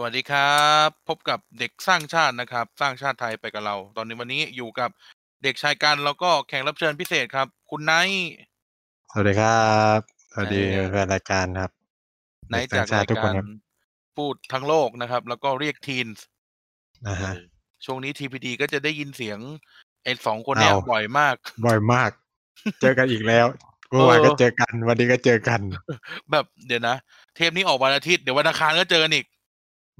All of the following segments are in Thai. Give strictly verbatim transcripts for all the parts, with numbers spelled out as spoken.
สวัสดีครับพบกับเด็กสร้างชาตินะครับสร้างชาติไทยไปกับเราตอนนี้วันนี้อยู่กับเด็กชายกันแล้วก็แขกรับเชิญพิเศษครับคุณไนท์สวัสดีครับสวัสดีแฟนรายการครับไนท์จากรายการพูดทั้งโลกนะครับแล้วก็เรียกทีนส์นะฮะช่วงนี้ ที พี ดี ก็จะได้ยินเสียงไอ้สองคนเนี่ยบ่อยมากบ่อยมากเจอกันอีกแล้วเมื่อวานก็เจอกันวันนี้ก็เจอกันแบบเดี๋ยวนะเทปนี้ออกวันอาทิตย์เดี๋ยววันอังคารก็เจอกันอีก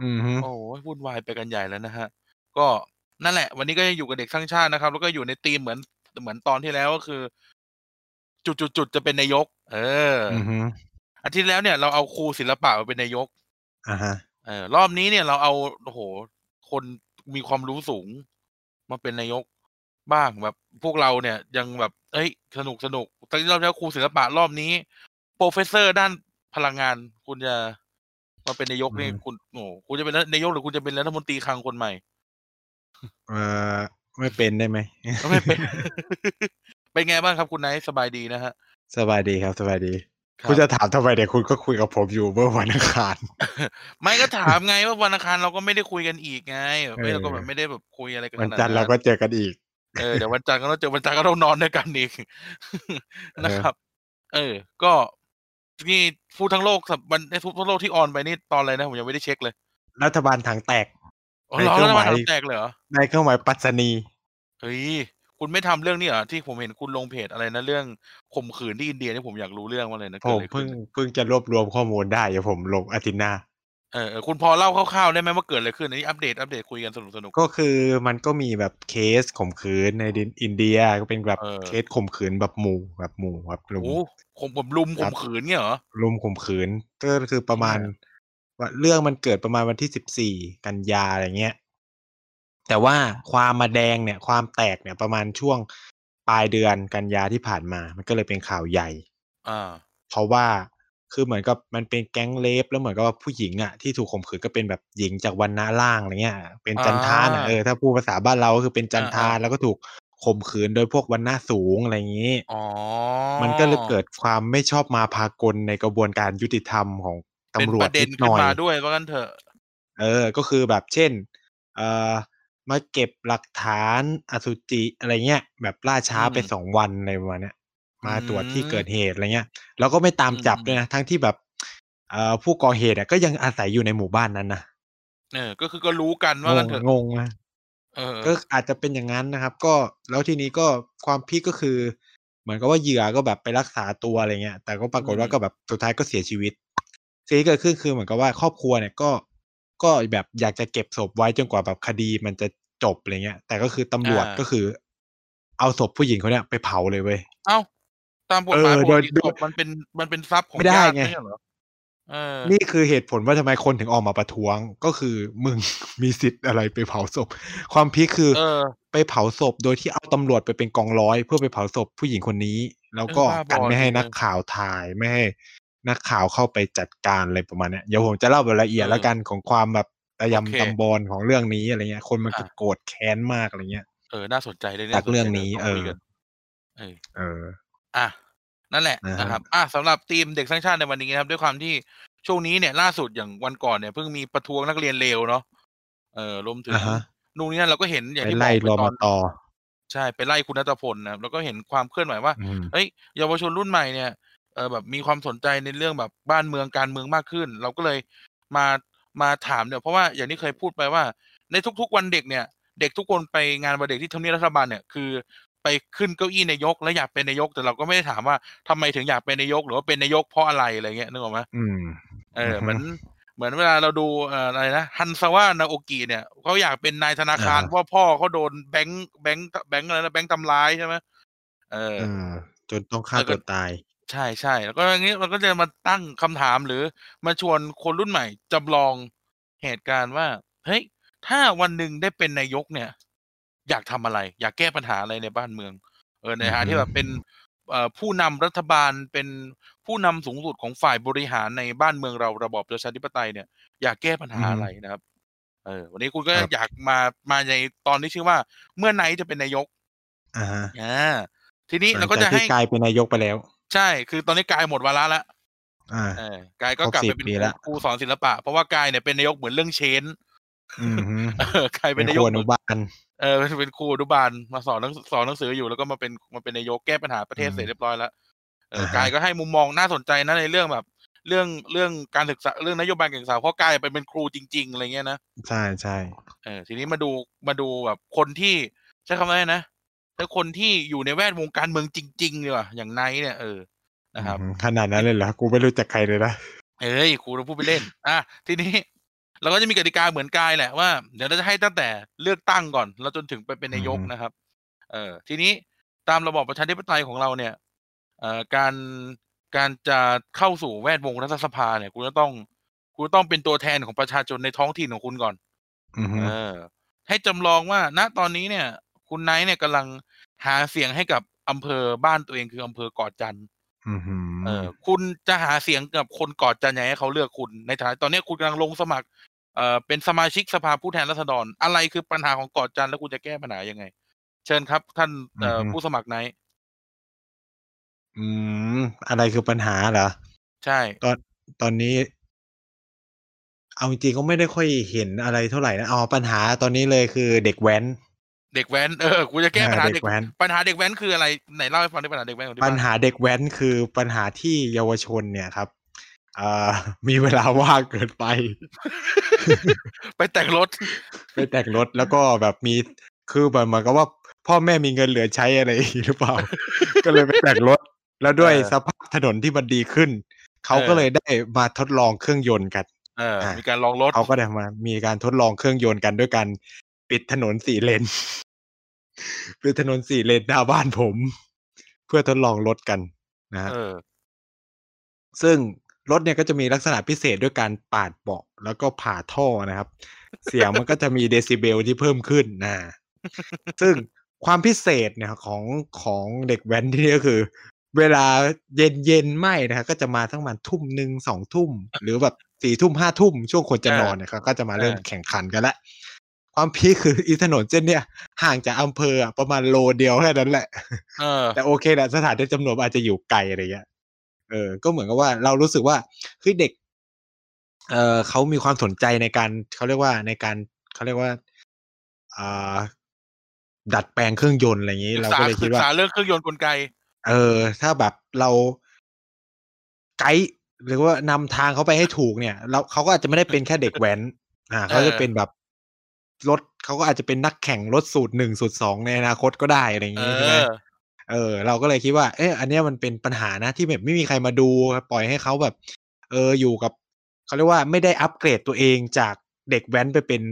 อือโอ้โหวุ่นวายไปกันใหญ่แล้วนะฮะก็นั่นแหละวันนี้ก็ยังอยู่กับเด็กสร้างชาตินะครับแล้วก็อยู่ในธีมเหมือนเหมือนตอนที่แล้วก็คือจุดๆๆจะเป็นนายกเอออือฮึอาทิตย์แล้วเนี่ยเราเอาครูศิลปะมาเป็นนายกอ่าฮะเออรอบนี้เนี่ยเราเอาโอ้โหคนมีความรู้สูงมาเป็นนายกบ้างแบบพวกเราเนี่ยยังแบบเอ้ยสนุกสนุกตอนที่รอบแล้วครูศิลปะรอบนี้โปรเฟสเซอร์ด้านพลังงานคุณจะมาเป็นนายกนี่คุณโอ้คุณจะเป็นนายกหรือคุณจะเป็นรัฐมนตรีคลังคนใหม่เออไม่เป็นได้ไหมไม่เป็นเป็นไงบ้างครับคุณไนท์สบายดีนะฮะสบายดีครับสบายดีคุณจะถามทำไมเดี๋ยวคุณก็คุยกับผมอยู่เมื่อวันอังคารไม่ก็ถามไงว่าวันอังคารเราก็ไม่ได้คุยกันอีกไงไม่เราก็แบบไม่ได้แบบคุยอะไรกันวันจันทร์เราก็เจอกันอีกเออเดี๋ยววันจันทร์ก็ต้องเจอวันจันทร์ก็ต้องนอนด้วยกันอีกนะครับเออก็นี่พูดทั้งโลกสับวันในทุกโลกที่ออนไปนี่ตอนอะไรนะผมยังไม่ได้เช็คเลยรัฐบาลถังแตกในเครื่องหมายแตกเลยเหรอในเครื่องหมายปัตตานีเฮ้ยคุณไม่ทำเรื่องนี้เหรอที่ผมเห็นคุณลงเพจอะไรนะเรื่องข่มขืนที่อินเดียนี่ผมอยากรู้เรื่องมาเลยนะผมเพิ่งเพิ่งจะรวบรวมข้อมูลได้เดี๋ยวผมลงอาทิตย์หน้าเออคุณพอเล่าคร่าวๆได้ไหมว่าเกิดอะไรขึ้นอันนี้อัปเดตอัปเดตคุยกันสนุกสนุกก็คือมันก็มีแบบเคสข่มขืนในอินเดียก็เป็นแบบเคสข่มขืนแบบหมู่แบบหมู่แบบลุมข่มผมลุมข่มขืนเนี่ยเหรอลุมข่มขืนก็คือประมาณว่าเรื่องมันเกิดประมาณวันที่สิบสี่กันยาอะไรเงี้ยแต่ว่าความมาแดงเนี่ยความแตกเนี่ยประมาณช่วงปลายเดือนกันยาที่ผ่านมามันก็เลยเป็นข่าวใหญ่อ่าเพราะว่าคือเหมือนกับมันเป็นแก๊งเลฟแล้วเหมือนกับว่าผู้หญิงอ่ะที่ถูกข่มขืนก็เป็นแบบหญิงจากวรรณะล่างอะไรเงี้ยเป็นจันทาน่ะเออถ้าพูดภาษาบ้านเราก็คือเป็นจันทาแล้วก็ถูกข่มขืนโดยพวกวรรณะสูงอะไรอย่างงี้อ๋อมันก็เลยเกิดความไม่ชอบมาพากลในกระบวนการยุติธรรมของตำรวจนิดหน่อยด้วยเพราะงั้นเถอะเออก็คือแบบเช่นเอ่อมาเก็บหลักฐานอสุจิอะไรเงี้ยแบบล่าช้าไปสองวันในวันเนี้ยมาตรวจที่เกิดเหตุอะไรเงี้ยแล้วก็ไม่ตามจับด้วยนะทั้งที่แบบเอ่อผู้ก่อเหตุก็ยังอาศัยอยู่ในหมู่บ้านนั้นนะเออก็คือก็รู้กันว่ากันเถอะงงนะเออก็อาจจะเป็นอย่างนั้นนะครับก็แล้วทีนี้ก็ความพีคก็คือเหมือนกับว่าเหยื่อก็แบบไปรักษาตัวอะไรเงี้ยแต่ก็ปรากฏว่าก็แบบสุดท้ายก็เสียชีวิตสิ่งที่เกิดขึ้นคือเหมือนกับว่าครอบครัวเนี่ยก็ก็แบบอยากจะเก็บศพไว้จนกว่าแบบคดีมันจะจบอะไรเงี้ยแต่ก็คือตำรวจก็คือเอาศพผู้หญิงคนเนี้ยไปเผาเลยเว้ยเอ้าตามกฎหมายปกติศพมันเป็นมันเป็นทรัพย์ของญาติไม่ใช่เหรอเออนี่คือเหตุผลว่าทำไมคนถึงออกมาประท้วงก็คือมึงมีสิทธิ์อะไรไปเผาศพความพีคคือไปเผาศพโดยที่เอาตำรวจไปเป็นกองร้อยเพื่อไปเผาศพผู้หญิงคนนี้แล้วก็กันไม่ให้นักข่าวถ่ายไม่ให้นักข่าวเข้าไปจัดการอะไรประมาณเนี้ยเดี๋ยวผมจะเล่ารายละเอียดแล้วกันของความแบบระยำตำบลของเรื่องนี้อะไรเงี้ยคนมันโกรธแค้นมากอะไรเงี้ยเออน่าสนใจเลยเนี่ยเรื่องนี้เออเอออ่ะนั่นแหละนะครับอ่ะสำหรับทีมเด็กสร้างชาติในวันนี้นะครับด้วยความที่ช่วงนี้เนี่ยล่าสุดอย่างวันก่อนเนี่ยเพิ่งมีประท้วงนักเรียนเลวเนาะเออรวมถึงนู่นนี่นั่นเราก็เห็นอย่างที่บอกไปตอนต่อใช่ไปไล่คุณณัฐพลนะครับแล้วก็เห็นความเคลื่อนไหวว่าเฮ้ยเยาวชนรุ่นใหม่เนี่ยเออแบบมีความสนใจในเรื่องแบบบ้านเมืองการเมืองมากขึ้นเราก็เลยมามาถามเนี่ยเพราะว่าอย่างที่เคยพูดไปว่าในทุกๆวันเด็กเนี่ยเด็กทุกคนไปงานวันเด็กที่ทำเนียบรัฐบาลเนี่ยคือไปขึ้นเก้าอี้นายกแล้วอยากเป็นนายกแต่เราก็ไม่ได้ถามว่าทำไมถึงอยากเป็นนายกหรือว่าเป็นนายกเพราะอะไรอะไรเงี้ยนึกออกไหมอืมเออเหมือนเหมือนเวลาเราดูอะไรนะฮันซาวะนาโอกิเนี่ยเขาอยากเป็นนายธนาคารเพราะพ่อเขาโดนแบงค์แบงค์แบงค์อะไรนะแบงค์ทำร้ายใช่ไหมเออจนต้องฆ่าตัวตายใช่ใช่แล้วก็อย่างนี้เราก็จะมาตั้งคำถามหรือมาชวนคนรุ่นใหม่จำลองเหตุการณ์ว่าเฮ้ยถ้าวันหนึ่งได้เป็นนายกเนี่ยอยากทำอะไรอยากแก้ปัญหาอะไรในบ้านเมืองเออในฐานะที่แบบเป็นผู้นำรัฐบาลเป็นผู้นำสูงสุดของฝ่ายบริหารในบ้านเมืองเราระบอบประชาธิปไตยเนี่ยอยากแก้ปัญหาอะไรนะครับเออวันนี้คุณก็อยากมามาในตอนที่ชื่อว่าเมื่อไหนจะเป็นนายกอ่าอ่าทีนี้เราก็จะให้กลายเป็นนายกไปแล้วใช่คือตอนนี้กลายหมดวาระแล้ว อ่ากายก็กลับไปเป็นครูสอนศิลปะเพราะว่ากายเนี่ยเป็นนายกเหมือนเรื่องเชนกายเป็นนายกอนุบาลเออเป็นครูอนุบาลมาสอนสอนหนังสืออยู่แล้วก็มาเป็นมาเป็นนายกแก้ปัญหาประเทศเสร็จเรียบร้อยแล้วกายก็ให้มุมมองน่าสนใจนะในเรื่องแบบเรื่องเรื่องการศึกษาเรื่องนโยบายการศึกษาเพราะกายเป็นเป็นครูจริงๆอะไรเงี้ยนะใช่ใช่เออทีนี้มาดูมาดูแบบคนที่ใช้คำว่านะถ้าคนที่อยู่ในแวดวงการเมืองจริงๆดีกว่าอย่างไนท์เนี่ยเออนะครับขนาดนั้นเลยเหรอกูไม่รู้จักใครเลยนะเอ้ยกูเราพูดไปเล่นอ่ะทีนี้เราก็จะมีกติกาเหมือนกายแหละว่าเดี๋ยวเราจะให้ตั้งแต่เลือกตั้งก่อนแล้วจนถึงไปเป็นนายกนะครับเออทีนี้ตามระบอบประชาธิปไตยของเราเนี่ยเอ่อการการจะเข้าสู่แวดวงรัฐสภาเนี่ยคุณก็ต้องคุณต้องเป็นตัวแทนของประชาชนในท้องถิ่นของคุณก่อนเออให้จำลองว่าณตอนนี้เนี่ยคุณไนท์เนี่ยกำลังหาเสียงให้กับอำเภอบ้านตัวเองคืออำเภอกอดจันทร์เออคุณจะหาเสียงกับคนกอดจันทร์ยังไงให้เขาเลือกคุณในฐานะตอนนี้คุณกำลังลงสมัครเอ่อเป็นสมาชิกสภาผู้แทนราษฎรอะไรคือปัญหาของกอดจันทร์แล้วคุณจะแก้ปัญหายังไงเชิญครับท่านเอ่อผู้สมัครไนท์อืมอะไรคือปัญหาเหรอใช่ตอนตอนนี้เอาจริงๆก็ไม่ได้ค่อยเห็นอะไรเท่าไหร่นะเอาปัญหาตอนนี้เลยคือเด็กแว้นเด็กแว้นเออกูจะแก้ปัญหาเด็กแว้นปัญหาเด็กแว้นคืออะไรไหนเล่าให้ฟังได้ปัญหาเด็กแว้นปัญหาเด็กแว้นคือปัญหาที่เยาวชนเนี่ยครับอ่ามีเวลาว่างเกินไป ไปแต่งรถ ไปแต่งรถแล้วก็แบบมีคือแบบเหมือนกับว่าพ่อแม่มีเงินเหลือใช้อะไรหรือเปล่าก็เลยไปแต่งรถแล้วด้วยสภาพถนนที่มันดีขึ้นเขาก็เลยได้มาทดลองเครื่องยนต์กันมีการลองรถเขาก็ได้มามีการทดลองเครื่องยนต์กันด้วยกันปิดถนนสี่เลนปิดถนนสี่เลนหน้าบ้านผมเพื่อทดลองรถกันนะซึ่งรถเนี่ยก็จะมีลักษณะพิเศษด้วยการปาดเบาะแล้วก็ผ่าท่อนะครับเสียงมันก็จะมีเดซิเบลที่เพิ่มขึ้นนะซึ่งความพิเศษเนี่ยของของเด็กแว้นที่นี่ก็คือเวลาเย็นเย็นไม่นะครับก็จะมาทั้งวันทุ่มหนึ่งสองทุ่มหรือแบบสี่ทุ่มห้าทุ่มช่วงคนจะนอนเนี่ยเขาก็จะมาเริ่มแข่งขันกันแล้วความพีคคืออีถนนเส้นเนี่ยห่างจากอำเภอประมาณโลเดียวแค่นั้นแหละแต่โอเคแหละสถานที่จำนวนอาจจะอยู่ไกลอะไรเงี้ยเออก็เหมือนกับว่าเรารู้สึกว่าคือเด็กเออเขามีความสนใจในการเขาเรียกว่าในการเขาเรียกว่าอ่าดัดแปลงเครื่องยนต์อะไรอย่างนี้เราก็เลยคิดว่าศึกษาเรื่องเครื่องยนต์กลไกเออถ้าแบบเราไกด์หรือว่านำทางเขาไปให้ถูกเนี่ยเราเขาก็อาจจะไม่ได้เป็นแค่เด็กแว้นอ่าเขาจะเป็นแบบรถเขาก็อาจจะเป็นนักแข่งรถสูตรหนึ่งสูตรสองในอนาคตก็ได้อะไรอย่างนี้ใช่ไหมเออเราก็เลยคิดว่าเอออันนี้มันเป็นปัญหานะที่แบบไม่มีใครมาดูปล่อยให้เขาแบบเอออยู่กับเขาเรียกว่าไม่ได้อัปเกรดตัวเองจากเด็กแว้นไปเป็น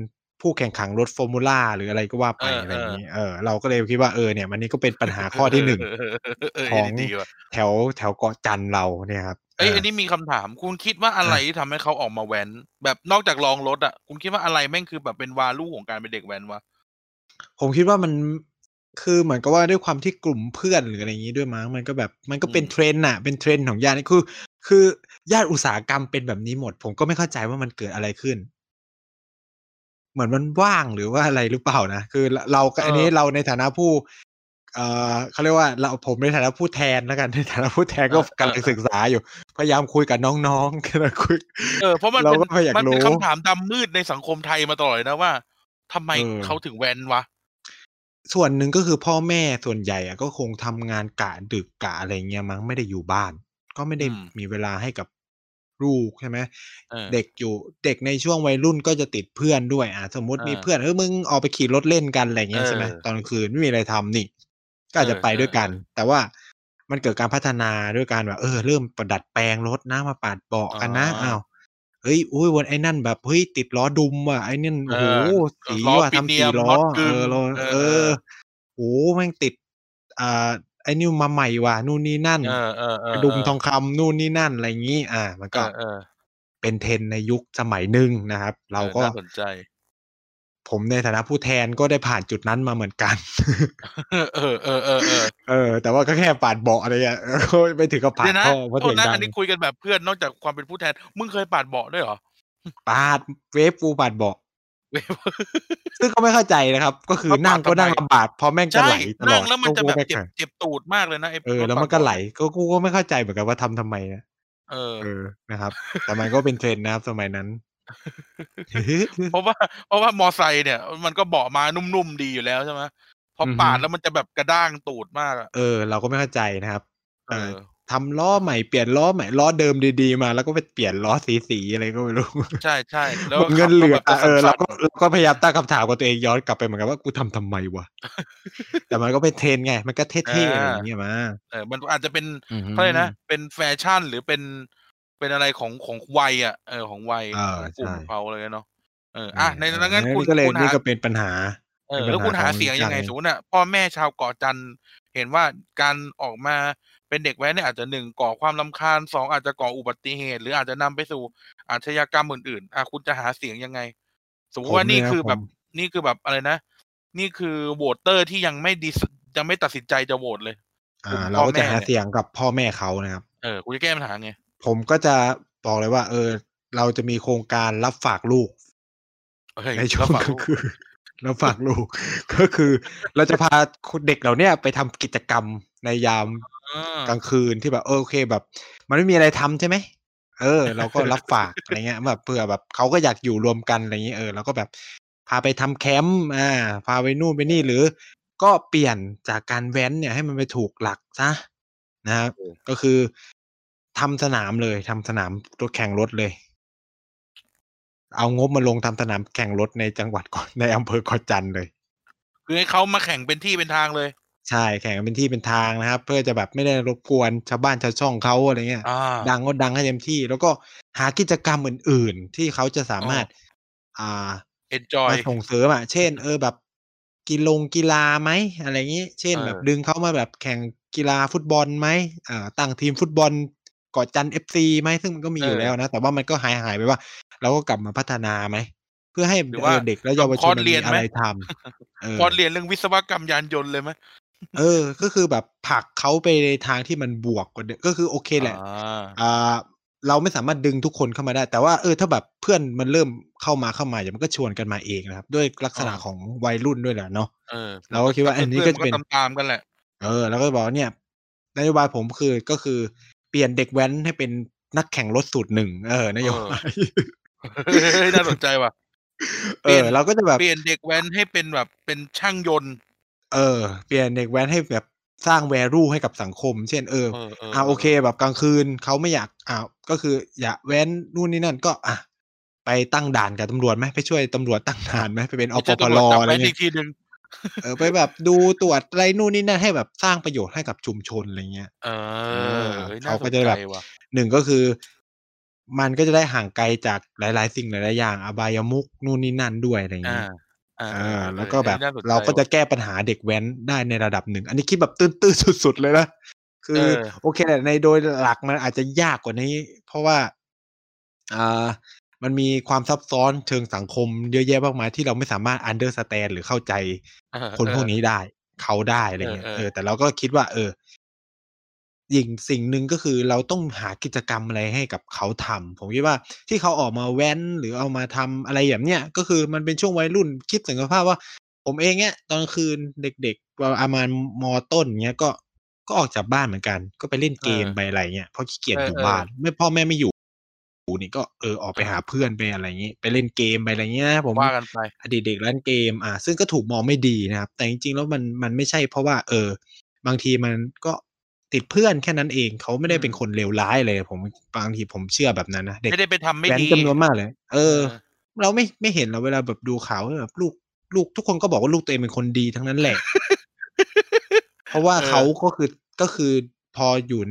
ผู้แข่งขันรถฟอร์มูล่าหรืออะไรก็ว่าไป อ, อะไรอย่างนี้เออเราก็เลยคิดว่าเออเนี่ยมันนี่ก็เป็นปัญหาข้อที่หนึ่งของแถวแถวเกาะจันทร์เราเนี่ยครับเอ้ยอันนี้มีคำถามคุณคิดว่าอะไรที่ทำให้เขาออกมาแว้นแบบนอกจากลองรถอ่ะคุณคิดว่าอะไรแม่งคือแบบเป็นวาลูของการเป็นเด็กแว้นวะผมคิดว่ามันคือเหมือนกับว่าด้วยความที่กลุ่มเพื่อนหรืออะไรอย่างนี้ด้วยมั้งมันก็แบบมันก็เป็นเทรนด์น่ะเป็นเทรนด์ของย่านนี่คือคือย่านอุตสาหกรรมเป็นแบบนี้หมดผมก็ไม่เข้าใจว่ามันเกิดอะไรขึ้นเหมือนมันว่างหรือว่าอะไรหรือเปล่านะคือเราก็อันนี้เราในฐานะผู้เอ่อเขาเรียกว่าเราผมในฐานะผู้แทนแล้วกันในฐานะผู้แทนก็กำลังศึกษาอยู่พยายามคุยกับน้องๆกันคุยเออเพราะมันเราก็อยากรู้มันเป็นคำถามดำมืดในสังคมไทยมาตลอดนะว่าทำไมเขาถึงแว้นวะส่วนหนึ่งก็คือพ่อแม่ส่วนใหญ่ก็คงทำงานกะดึกกะอะไรเงี้ยมั้งไม่ได้อยู่บ้านก็ไม่ได้มีเวลาให้กับลูกใช่ไหมเด็กอยู่เด็กในช่วงวัยรุ่นก็จะติดเพื่อนด้วยอ่ะสมมติมีเพื่อนเออมึงออกไปขี่รถเล่นกันอะไรเงี้ยใช่ไหมตอนกลางคืนไม่มีอะไรทำนี่ก็อาจจะไปด้วยกันแต่ว่ามันเกิดการพัฒนาด้วยการแบบเออเริ่มประดัดแปลงรถนะมาปาดเบาะกันนะอ้าวเฮ้ยอุ้ยวันไอ้นั่นแบบเฮ้ยติดล้อดุมว่ะไอ้นั่นโอ้โหสีว่ะทำสีล้อเออเออโอ้แม่งติดอ่าไอ้นี่มาใหม่ว่ะนู่นนี่นั่นดุมทองคำนู่นนี่นั่นอะไรอย่างนี้อ่ามันก็เป็นเทรนในยุคสมัยหนึ่งนะครับเราก็สนใจผมในฐานะผู้แทนก็ได้ผ่านจุดนั้นมาเหมือนกันเออเออเออเออเออแต่ว่าก็แค่ปาดเบาะอะไรเงี้ยไปถึงกับปาดท่อเพราะถึงดังอันนี้คุยกันแบบเพื่อนนอกจากความเป็นผู้แทนมึงเคยปาดเบาะด้วยเหรอปาดเวฟปูปาดเบาะซึ่งเขาไม่เข้าใจนะครับก็คือนั่งก็นั่งลำบากเพราะแม่งจะไหลตลอดแล้วมันจะแบบเจ็บตูดมากเลยนะเออแล้วมันก็ไหลก็กูก็ไม่เข้าใจเหมือนกันว่าทำทำไมนะ เอเออ อ นะครับ แต่มันก็เป็นเทรนด์นะครับสมัยนั้น เพราะว่าเพราะว่ามอไซค์เนี่ยมันก็เบาะมานุ่มๆดีอยู่แล้วใช่ไหมพออือปาฮึ ดแล้วมันจะแบบกระด้างตูดมากอะเออ เราก็ไม่เข้าใจนะครับ เอเอ่ออ ทำล้อใหม่เปลี่ยนล้อใหม่ล้อเดิมดีๆมา แล้วก็ไปเปลี่ยนล้อสีๆอะไรก็ไม่รู้ ใช่ใช่แล้วก็เงิขันบเหก็ลือแบบจะอ่ะเออเราสั่นก็เราก็พยายามตั้งคำถามกับตัวเองย้อนกลับไปเหมือนกันว่ากูทำทำไมวะ แต่มันก็เป็นเทรนด์ไง มันก็ๆ เท่อ่า ๆอะไรอย่างเงี้ยมา เออมันอาจจะเป็นอือฮึเขาเลยกนะเป็นแฟชั่นหรือเป็นเป็นอะไรของของวัยอ่ะเออของวัยอ่าของกลุ่มใช่ของเขาเลยเนาะเอออ่ะอ่าในอ่างั้นคุนี่ณก็เลยคุณนี่หา ก็เป็นปัญหา เอเป็นอปัแล้ญวหาคุณขอหางเสียงยัยังงไงสูนย์น่ะพ่อแม่ชาวเกาะจันทร์เห็นว่าการออกมาเป็นเด็กแว้นเนี่ยอาจจะหนึ่งก่อความรำคาญสองอาจจะก่ออุบัติเหตุ หรืออาจจะนำไปสู่อาชญากรรมอื่นๆอ่ะคุณจะหาเสียงยังไง สมมผติมว่าเนี่นี่ยครับคือผแบม บนี่คือแบบอะไรนะ นี่คือโหวตเตอร์ที่ยังไม่ดียังไม่ตัดสินใจจะโหวตเลย กอ่า ลุ่มเราพ่อก็จะแม่หาเนี่ย เสียงกับพ่อแม่เขานะครับ เออคุณจะแก้ปัญหาไงผมก็จะบอกเลยว่า เออ เราจะมีโครงการรับฝากลูก เฮ้ยในช่รัวบงฝากก็ลูกคือ เราฝากลูก ก็คือ เราจะพาเด็กเหล่าเนี้ยไปทำกิจกรรมในยามเออกลางคืนที่แบบเออโอเคแบบ มันไม่มีอะไรทำใช่ไหมเออ เราก็รับฝากอะไรเงี้ยแบบเผื่อแบบเขาก็อยากอยู่รวมกันอะไรเงี้ยเออเราก็แบบพาไปทำแคมป์อ่า พาไปนู่นไปนี่หรือ ก็เปลี่ยนจากการแว้นเนี่ยให้มันไปถูกหลักซะนะครับเออก็คือทำสนามเลยทำสนามรถแข่งรถเลย เอางบมาลงทำสนามแข่งรถในจังหวัดก่อนในอำเภอเกาะจันเลย คือให้เขามาแข่งเป็นที่เป็นทางเลย ใช่แข่งกันเป็นที่เป็นทางนะครับ เพื่อจะแบบไม่ได้รบกวนชาวบ้านชาวช่องเขาอะไรเงี้ย อ่าดังก็ดังให้เต็มที่ แล้วก็หากิจกรรมอื่น ๆ ที่เขาจะสาอ๋อ มารถ อ่า enjoy มาส่งเสริมอ่ะ เช่น เออแบบกีฬงกีฬาไหมอะไรเงี้ยเช่น เอแบบอ ดึงเขามาแบบแข่งกีฬาฟุตบอลไหมอ่าตั้งทีมฟุตบอลเกาะจันเอฟซีไหมซึ่งมันก็มีเออยู่อ แล้วนะ แต่ว่ามันก็หายหายไปว่า เราก็กลับมาพัฒนาไหมเพื่อให้หรือเอว่าอเด็กและจเยาบวคชอนร์สมันเรีมียนอะไหม ไรทำเอคอ อร์สเรียนเรื่องวิศวกรรมยานยนต์เลยไหมเออ ก็คือแบบผลักเขาไปในทางที่มันบวกกว่าเดิมก็คือโอเคอ่า แหละ อ่า เราไม่สามารถดึงทุกคนเข้ามาได้ แต่ว่าเออ ถ้าแบบเพื่อนมันเริ่มเข้ามาเข้ามาอย่างมันก็ชวนกันมาเองนะครับ ด้วยลักษอ่า ณะของวัยรุ่นด้วยแหละเนาะ เออ มัเรานก็ก็คิดถ้าว่าอัเป็นนนี้เพื่อนก็มันจะก็เป็น ตามตามกันแหละ เออ แล้วก็บอกว่าเนี่ยนโยบายผมคือก็คือเปลี่ยนเด็กแว้นให้เป็นนักแข่งรถสูตรหนึ่ง เออ นเอโยอ บาย เฮ้ยน่าสนใจว่ะ เปเอลี่ยอน เราก็จะแบเปบ ลี่ยนเด็กแว้นให้เป็นแบบเป็นช่างยนต์ เออเปลี่ยนเด็กแว้นให้แบบสร้างแวลูให้กับสังคม เช่นเออเออเอออ่าเอโออเค แบบกลางคืนเขาไม่อยากอ่าก็คืออยากแว้นนู่นนี่นั่นก็อ่ะไปตั้งด่านกับตำรวจไหมไปช่วยตำรวจตั้งด่านไหมไปเป็นอไม่ปใช่ปตำรวรจจับอะไรแว้นอีเงี้กยทีหนึ่ง เออไปแบบดูตรวจอะไรนู่นนี่นั่นให้แบบสร้างประโยชน์ให้กับชุมชนอะไรเงี้ย เอเอออเฮ้ยเขาน่าสก็นจะใจแบบว่ะ หนึ่งก็คือ มันก็จะได้ห่างไกลจากหลาย ๆ สิ่งหลาย ๆ อย่างอบายมุขนู่นนี่นั่นด้วยอะไรอ่า เงี้ย อ่าเอเอออ เออแล้เฮ้วยก็เฮ้แบยบน่าสนเราใจก็จะว่ะ แก้ปัญหาเด็กแว้นได้ในระดับหนึ่ง อันนี้คิดแบบตื้นๆ สุด ๆ เลยนะ คืเออ อ โอเคแหละในโดยหลักมันอาจจะยากกว่านี้ เพราะว่าอ่ามันมีความซับซ้อนเชิงสังคมเยอะแยะมากมายที่เราไม่สามารถ understand หรือเข้าใจเออคนเอพวกอนี้ได้ เขาได้อะไรเออเงี้เอย เออ อแต่เราก็คิดว่า เออ อีกสิ่งหนึ่งก็คือเราต้องหากิจกรรมอะไรให้กับเขาทำผมคิดว่าที่เขาออกมาแว้นหรือเอามาทำอะไรอย่างเนี้ยก็คือมันเป็นช่วงวัยรุ่นคิดถึงสภาพว่า ผมเองเนี้ยตอนกลางคืนเด็กๆประมาณมต้นเนี้ยก็ก็ออกจากบ้านเหมือนกัน ก็ไปเล่นเอเกมอ ไปอะไรเงี้ยเพราะขี้เกียเอจออยู่เออบ้าน ไม่พ่อแม่ไม่อยู่นี่ก็เออออกเอไปหาอ เพื่อนไปอะไรเงี้ยไปเล่นเกมไปอะไรเงี้ยนะผมว่ากันไป อดีตเด็กเล่นเกม อ่า ซึ่งก็ถูกมองไม่ดีนะครับ แต่จริงๆแล้วมันมันไม่ใช่เพราะว่า เออ บางทีมันก็ติดเพื่อนแค่นั้นเองเขาไม่อืได้เป็นม คนเลวร้ายเลย ผมบางทีผมเชื่อแบบนั้นนะเด็กไม่ได้ไปทำไม่แว้นดี จำนวนมากเลย เอเออ อ เราไม่ไม่เห็นเราเวลาแบบดูข่าวแบบลูกลูกทุกคนก็บอกว่าลูกตัวเองเป็นคนดีทั้งนั้นแหละ เพราะว่าเอเขาอ ก็คือก็คือพออยู่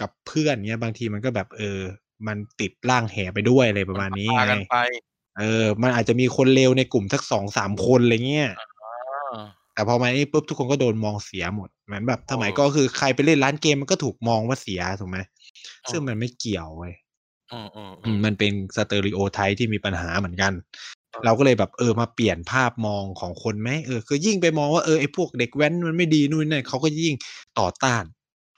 กับเพื่อนเงี้ย บางทีมันก็แบบ เออ มันติดร่างแหไปด้วยอะไรปมัระนมาณพานี้พาไง กันไปเออ มันอาจจะมีคนเลวในกลุ่มสักสองสามคนอะไรเงี้ย อ่าแต่พอมาไอ้ปุ๊บทุกคนก็โดนมองเสียหมดเหมือนแบบสเอมัยอก็คือใครไปเล่นร้านเกมมันก็ถูกมองว่าเสียถูกไหมเอซึ่งอมันไม่เกี่ยวเว้ยเออเออเออืมอมันเป็นสเตอริโอไทป์ที่มีปัญหาเหมือนกัน เออ เราก็เลยแบบเออมาเปลี่ยนภาพมองของคนไหมเออคือยิ่งไปมองว่าเออไอ้พวกเด็กแว้นมันไม่ดีนู่นนี่นั่นเขาก็ยิ่งต่อต้าน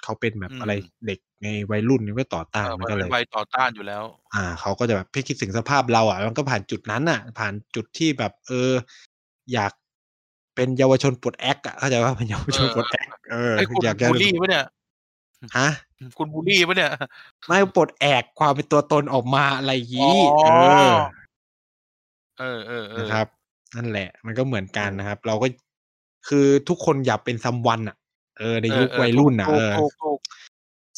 เขาเป็นแบบอือะไรม เด็กในวัยรุ่นนี่ก็ต่อต้าเอนอมันมันก็เป็เลนย วัยต่อต้านอยู่แล้ว อ่าเขาก็จะแบบพี่คิดถึงสภาพเราอ่ะมันก็ผ่านจุดนั้นอ่ะ ผ่านจุดที่แบบ เออ อยากเป็นเยาวชนปลดแอกอ่ะเข้าใจว่าเป็นเยาวเอชนอปลดแอกเออ ไอ้ยคุณอยากจะบูลลี่ปะเนี่ย ฮะ คุณบูลลี่ปะเนี่ยไม่ปลดแอกความเป็นตัวตนออกมาอะไรยี่เออเออเออนะครับนั่นแหละมันก็เหมือนกันนะครับเราก็คือทุกคนอยากเป็นซัมวันอ่ะเออในยุควัยรุ่นอ่ะเออ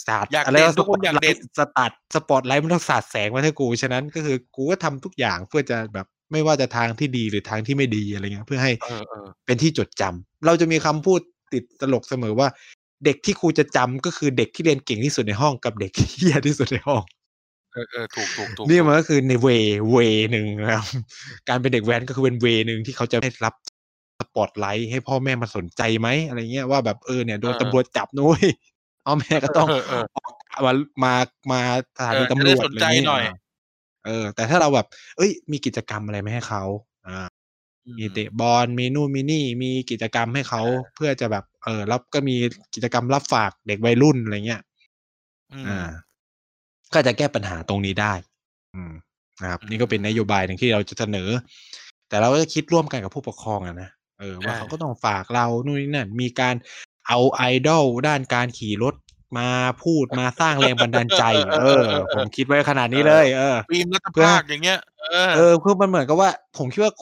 ศาสตร์อะไรก็ทุกคนอยากเด่นสตาร์ทสปอตไลท์มันต้องสาดแสงมาให้กูฉะนั้นก็คือกูก็ทำทุกอย่างเพื่อจะแบบไม่ว่าจะทางที่ดีหรือทางที่ไม่ดีอะไรเงี้ยเพื่อให้เป็นที่จดจำเราจะมีคำพูดติดตลกเสมอว่าเด็กที่ครูจะจำก็คือเด็กที่เรียนเก่งที่สุดในห้องกับเด็กที่เหี้ยที่สุดในห้องเออเออถูกถูกถูกนี่มันก็คือในเวเวหนึ่งนะครับการเป็นเด็กแว้นก็คือเป็นเวหนึ่งที่เขาจะได้รับสปอตไลท์ให้พ่อแม่มาสนใจไหมอะไรเงี้ยว่าแบบเออเนี่ยโดนตำรวจจับนุ้ยพ่อแม่ก็ต้องมามามาสถานีตำรวจอะไรเงี้ยเออแต่ถ้าเราแบบเอ้ยมีกิจกรรมอะไรไหมให้เขาอ่ามีเตะบอลมีนู่นมีนี่มีกิจกรรมให้เขาเพื่อจะแบบเออรับก็มีกิจกรรมรับฝากเด็กวัยรุ่นอะไรเงี้ยอ่าก็จะแก้ปัญหาตรงนี้ได้นะครับนี่ก็เป็นนโยบายหนึ่งที่เราจะเสนอแต่เราก็จะคิดร่วมกันกับผู้ปกครองอะนะเออว่าเขาก็ต้องฝากเรานู่นนี่นั่นมีการเอาไอดอลด้านการขี่รถมาพูดมาสร้างแรงบันดาลใจเออผมคิดไว้ขนาดนี้เลยเออฟิล์มรัฐภาคอย่างเงี้ยเออคือมันเหมือนกับว่าผมคิดว่า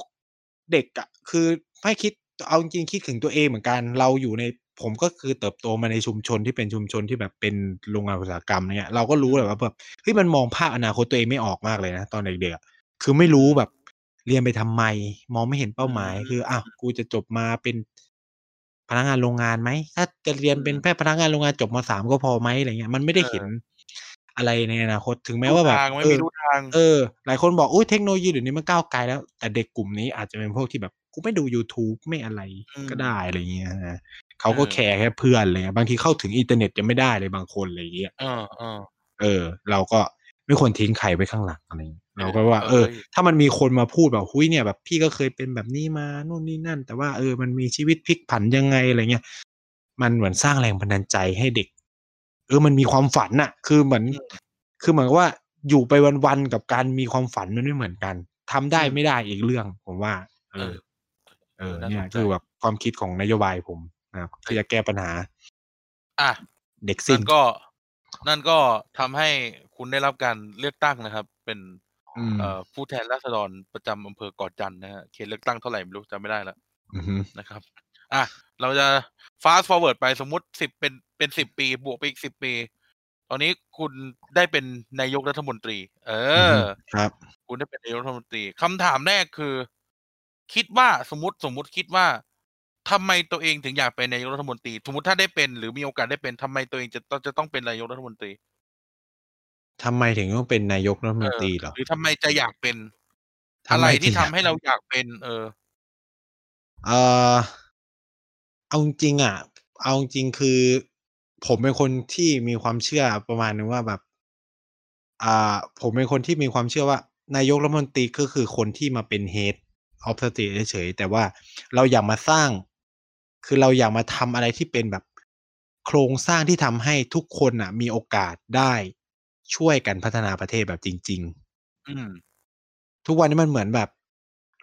เด็กอ่ะคือให้คิดเอาจริงคิดถึงตัวเองเหมือนกันเราอยู่ในผมก็คือเติบโตมาในชุมชนที่เป็นชุมชนที่แบบเป็นโรงงานอุตสาหกรรมเนี่ยเราก็รู้แหละว่าแบบเฮ้ยมันมองภาพอนาคตตัวเองไม่ออกมากเลยนะตอนเด็กๆคือไม่รู้แบบเรียนไปทำไมมองไม่เห็นเป้าหมายคืออ้าวกูจะจบมาเป็นพนักงานโรงงานไหมถ้าจะเรียนเป็นแพทย์พนักงานโรงงานจบม.สาม ก็พอไหมอะไรเงี้ยมันไม่ได้เห็นอะไรในอนาคตถึงแม้ว่าแบบเออเออหลายคนบอกอุ้ยเทคโนโลยีเดี๋ยวนี้มันก้าวไกลแล้วแต่เด็กกลุ่มนี้อาจจะเป็นพวกที่แบบกูไม่ดู YouTube ไม่อะไรก็ได้อะไรเงี้ยเขาก็แคร์แค่เพื่อนเลยบางทีเข้าถึงอินเทอร์เน็ตจะไม่ได้เลยบางคนอะไรเงี้ยเออเออเออเราก็ไม่ควรทิ้งใครไว้ข้างหลังอะไรเราก็ว่าเออถ้ามันมีคนมาพูดแบบหุ้ยเนี่ยแบบพี่ก็เคยเป็นแบบนี้มาโน่นนี่นั่นแต่ว่าเออมันมีชีวิตพลิกผันยังไงอะไรเงี้ยมันเหมือนสร้างแรงบันดาลใจให้เด็กเออมันมีความฝันน่ะคือเหมือนคือเหมือนว่าอยู่ไปวันๆกับการมีความฝันมันไม่เหมือนกันทำได้ไม่ได้อีกเรื่องผมว่าเออเออเนี่ยคือแบบความคิดของนโยบายผมนะครับที่จะแก้ปัญหาอ่ะเด็กสิ้นก็นั่นก็ทำให้คุณได้รับการเลือกตั้งนะครับเป็นผู้แทนราษฎรประจำอำเภอกอดจันนะฮะเขตเลือกตั้งเท่าไหร่ไม่รู้จำไม่ได้แล้วนะครับอ่ะเราจะ fast forward ไปสมมุติสิบเป็นเป็นสิบปีบวกไปอีกสิบปีตอนนี้คุณได้เป็นนายกรัฐมนตรีเออครับคุณได้เป็นนายกรัฐมนตรีคำถามแรกคือคิดว่าสมมติสมมติคิดว่าทำไมตัวเองถึงอยากเป็นนายกรัฐมนตรีสมมติถ้าได้เป็นหรือมีโอกาสได้เป็นทำไมตัวเองจะต้องจะต้องเป็นนายกรัฐมนตรีทำไมถึงต้องเป็นนายกรัฐมนตรีหรอหรือทำไมจะอยากเป็นอะไรที่ทำให้เราอยากเป็นเออเออเอาจริงอ่ะเอาจริงคือผมเป็นคนที่มีความเชื่อประมาณนึงว่าแบบอ่าผมเป็นคนที่มีความเชื่อว่านายกรัฐมนตรีก็คือคนที่มาเป็นเฮดออฟสเตทเฉยๆแต่ว่าเราอยากมาสร้างคือเราอยากมาทำอะไรที่เป็นแบบโครงสร้างที่ทำให้ทุกคนอ่ะมีโอกาสได้ช่วยกันพัฒนาประเทศแบบจริงๆทุกวันนี้มันเหมือนแบบ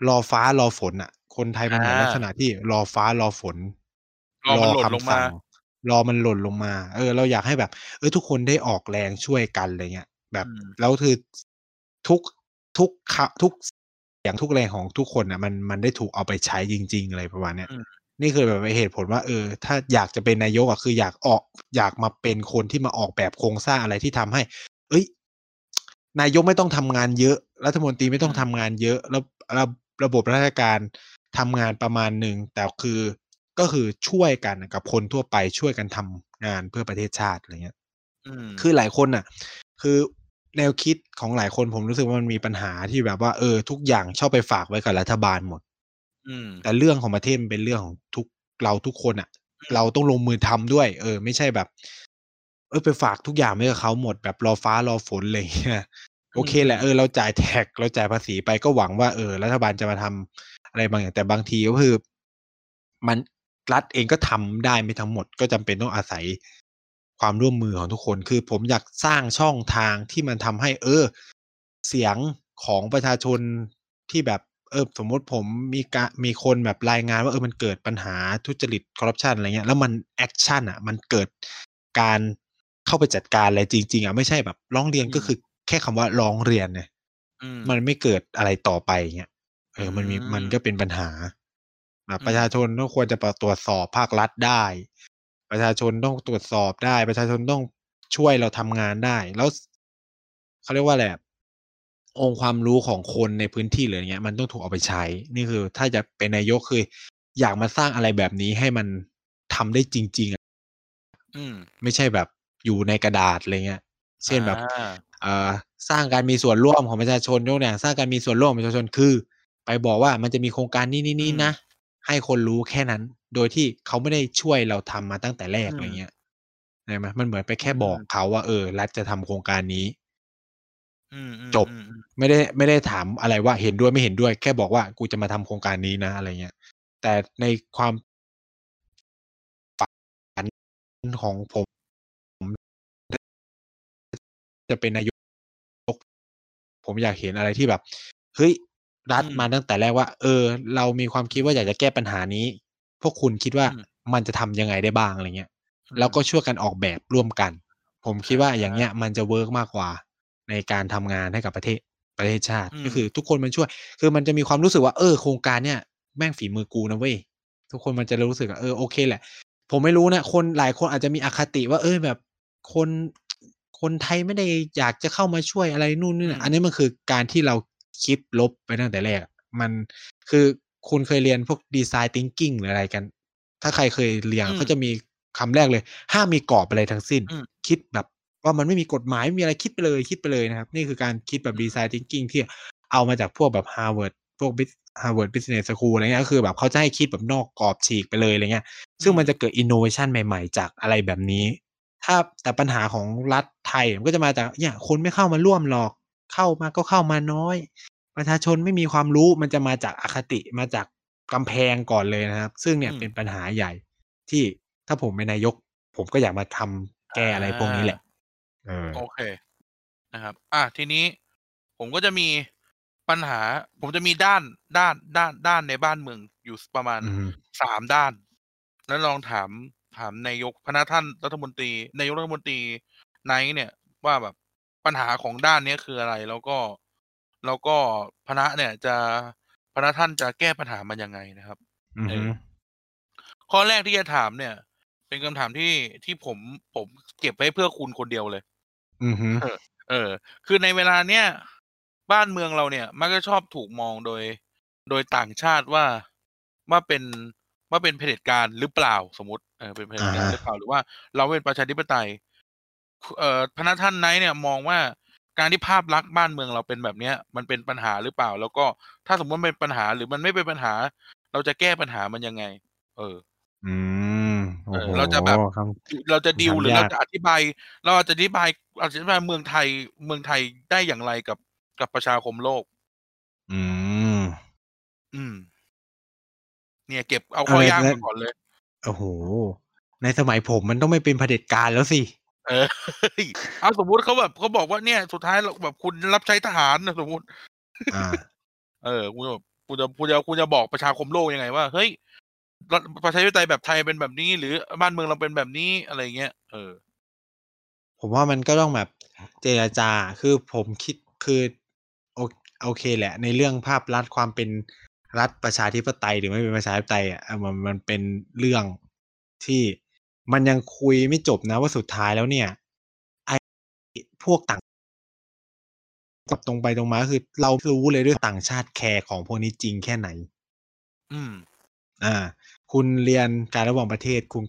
รอฟ้ารอฝนอ่ะคนไทยมันเหมือนลักษณะที่รอฟ้ารอฝนรอคำสั่งรอมันหล่นลงมาเออเราอยากให้แบบเออทุกคนได้ออกแรงช่วยกันอะไรเงี้ยแบบแล้วคือทุกทุกขะทุกอย่างทุกแรงของทุกคนอ่ะมันมันได้ถูกเอาไปใช้จริงๆอะไรประมาณเนี้ยนี่คือแบบเหตุผลว่าเออถ้าอยากจะเป็นนายกอ่ะคืออยากออกอยากมาเป็นคนที่มาออกแบบโครงสร้างอะไรที่ทำให้เอ้ยนายกไม่ต้องทำงานเยอะรัฐมนตรีไม่ต้องทำงานเยอะแล้วระระบบราชการทำงานประมาณหนึ่งแต่คือก็คือช่วยกันกับคนทั่วไปช่วยกันทำงานเพื่อประเทศชาติอะไรเงี้ยคือหลายคนอ่ะคือแนวคิดของหลายคนผมรู้สึกว่ามันมีปัญหาที่แบบว่าเออทุกอย่างชอบไปฝากไว้กับรัฐบาลหมดแต่เรื่องของประเทศมันเป็นเรื่องของทุกเราทุกคนอ่ะเราต้องลงมือทำด้วยเออไม่ใช่แบบเออไปฝากทุกอย่างไว้กับเขาหมดแบบรอฟ้ารอฝนเลยโอเคแหละเออเราจ่ายแท็กเราจ่ายภาษีไปก็หวังว่าเออรัฐบาลจะมาทำอะไรบางอย่างแต่บางทีก็คือมันรัฐเองก็ทำได้ไม่ทั้งหมดก็จำเป็นต้องอาศัยความร่วมมือของทุกคนคือผมอยากสร้างช่องทางที่มันทำให้เออเสียงของประชาชนที่แบบเออสมมติผมมีกะมีคนแบบรายงานว่าเออมันเกิดปัญหาทุจริตคอร์รัปชันอะไรเงี้ยแล้วมันแอคชั่นอ่ะมันเกิดการ เข้าไปจัดการอะไรจริงๆอ่ะไม่ใช่แบบร้องเรียนก็คือแค่คำว่าร้องเรียนเนี่ยมันไม่เกิดอะไรต่อไปเงี้ยเออมันมีมันก็เป็นปัญหาประชาชนต้องควรจะตรวจสอบภาครัฐได้ประชาชนต้องตรวจสอบได้ประชาชนต้องช่วยเราทำงานได้แล้วเขาเรียกว่าอะไรองค์ความรู้ของคนในพื้นที่หรืออย่างเงี้ยมันต้องถูกเอาไปใช้นี่คือถ้าจะเป็นนายกคืออยากมาสร้างอะไรแบบนี้ให้มันทำได้จริงๆอ่ะไม่ใช่แบบอยู่ในกระดาษอะไรเงี้ยเช่นแบบสร้างการมีส่วนร่วมของประชาชนยกตัวอย่างสร้างการมีส่วนร่วมของประชาชนคือไปบอกว่ามันจะมีโครงการนี้นี่นี่นะให้คนรู้แค่นั้นโดยที่เขาไม่ได้ช่วยเราทำมาตั้งแต่แรกอะไรเงี้ยใช่ไหมมันเหมือนไปแค่บอกเขาว่าเออรัฐจะทำโครงการนี้จบไม่ได้ไม่ได้ถามอะไรว่าเห็นด้วยไม่เห็นด้วยแค่บอกว่ากูจะมาทำโครงการนี้นะอะไรเงี้ยแต่ในความฝันของผมจะเป็นนายกผมอยากเห็นอะไรที่แบบเฮ้ยรัฐมาตั้งแต่แรกว่าเออเรามีความคิดว่าอยากจะแก้ปัญหานี้พวกคุณคิดว่ามันจะทำยังไงได้บ้างอะไรเงี้ยแล้วก็ช่วยกันออกแบบร่วมกันผมคิดว่าอย่างเงี้ยมันจะเวิร์กมากกว่าในการทำงานให้กับประเทศประเทศชาติก็คือทุกคนมันช่วยคือมันจะมีความรู้สึกว่าเออโครงการเนี้ยแม่งฝีมือกูนะเว้ยทุกคนมันจะรู้สึกว่าเออโอเคแหละผมไม่รู้นะคนหลายคนอาจจะมีอคติว่าเออแบบคนคนไทยไม่ได้อยากจะเข้ามาช่วยอะไรนู่นนี่นะอันนี้มันคือการที่เราคิดลบไปตั้งแต่แรกมันคือคุณเคยเรียนพวกดีไซน์ thinking หรืออะไรกันถ้าใครเคยเรียนเขาจะมีคำแรกเลยห้ามมีกรอบอะไรทั้งสิ้นคิดแบบว่ามันไม่มีกฎหมายไม่มีอะไรคิดไปเลยคิดไปเลยนะครับนี่คือการคิดแบบดีไซน์ thinking ที่เอามาจากพวกแบบ Harvard พวก Harvard Business School อะไรเงี้ยก็คือแบบเขาจะให้คิดแบบนอกกรอบฉีกไปเลยอะไรเงี้ยซึ่งมันจะเกิด innovation ใหม่ๆจากอะไรแบบนี้ถ้าแต่ปัญหาของรัฐไทยมันก็จะมาจากเนี่ยคนไม่เข้ามาร่วมหรอกเข้ามาก็เข้ามาน้อยประชาชนไม่มีความรู้มันจะมาจากอคติมาจากกำแพงก่อนเลยนะครับซึ่งเนี่ยเป็นปัญหาใหญ่ที่ถ้าผมเป็นนายกผมก็อยากมาทำแก้อะไรพวกนี้แหละโอเคนะครับอ่ะทีนี้ผมก็จะมีปัญหาผมจะมีด้านด้านด้านด้านในบ้านเมืองอยู่ประมาณสามด้านแล้วลองถามถามนายกพนักท่านรัฐมนตรีนายกรัฐมนตรีไนท์เนี่ยว่าแบบปัญหาของด้านนี้คืออะไรแล้วก็แล้วก็พนักเนี่ยจะพนักท่านจะแก้ปัญหามันยังไงนะครับข้อแรกที่จะถามเนี่ยเป็นคำถามที่ที่ผมผมเก็บไว้เพื่อคุณคนเดียวเลยอือฮึเออคือในเวลาเนี้ยบ้านเมืองเราเนี่ยมักจะชอบถูกมองโดยโดยต่างชาติว่าว่าเป็นว่าเป็นเผด็จการหรือเปล่าสมมติเออเป็นเผด็จการหรือเปล่าหรือว่าเราเป็นประชาธิปไตยเอ่อพนักท่านไนท์เนี่ยมองว่าการที่ภาพลักษณ์บ้านเมืองเราเป็นแบบเนี้ยมันเป็นปัญหาหรือเปล่าแล้วก็ถ้าสมมติเป็นปัญหาหรือมันไม่เป็นปัญหาเราจะแก้ปัญหามันยังไงเอออืมเราจะแบบเราจะดีลหรือเราจะอธิบายเราจะอธิบายอธิบายเมืองไทยเมืองไทยได้อย่างไรกับกับประชาคมโลกอืมอืมเนี่ยเก็บเอาข้อยากมาก่อนเลยโอ้โหในสมัยผมมันต้องไม่เป็นเผด็จการแล้วสิเออเอาสมมุติเขาแบบเขาบอกว่าเนี่ยสุดท้ายแบบคุณรับใช้ทหารนะสมมุติอ่าเออคุณแบบคุณจะคุณจะคุณจะบอกประชาคมโลกยังไงว่าเฮ้ยประชาธิปไตยแบบไทยเป็นแบบนี้หรือบ้านเมืองเราเป็นแบบนี้อะไรเงี้ยเออผมว่ามันก็ต้องแบบเจรจาคือผมคิดคือโอเคแหละในเรื่องภาพลักษณ์ความเป็นรัฐประชาธิปไตยหรือไม่เป็นประชาธิปไตยอ่ะมันมันเป็นเรื่องที่มันยังคุยไม่จบนะว่าสุดท้ายแล้วเนี่ยไอ้พวกต่างกับตรงไปตรงมาคือเรารู้เลยด้วยต่างชาติแคร์ของพวกนี้จริงแค่ไหนอืมอ่าคุณเรียนการระหว่างประเทศคุณ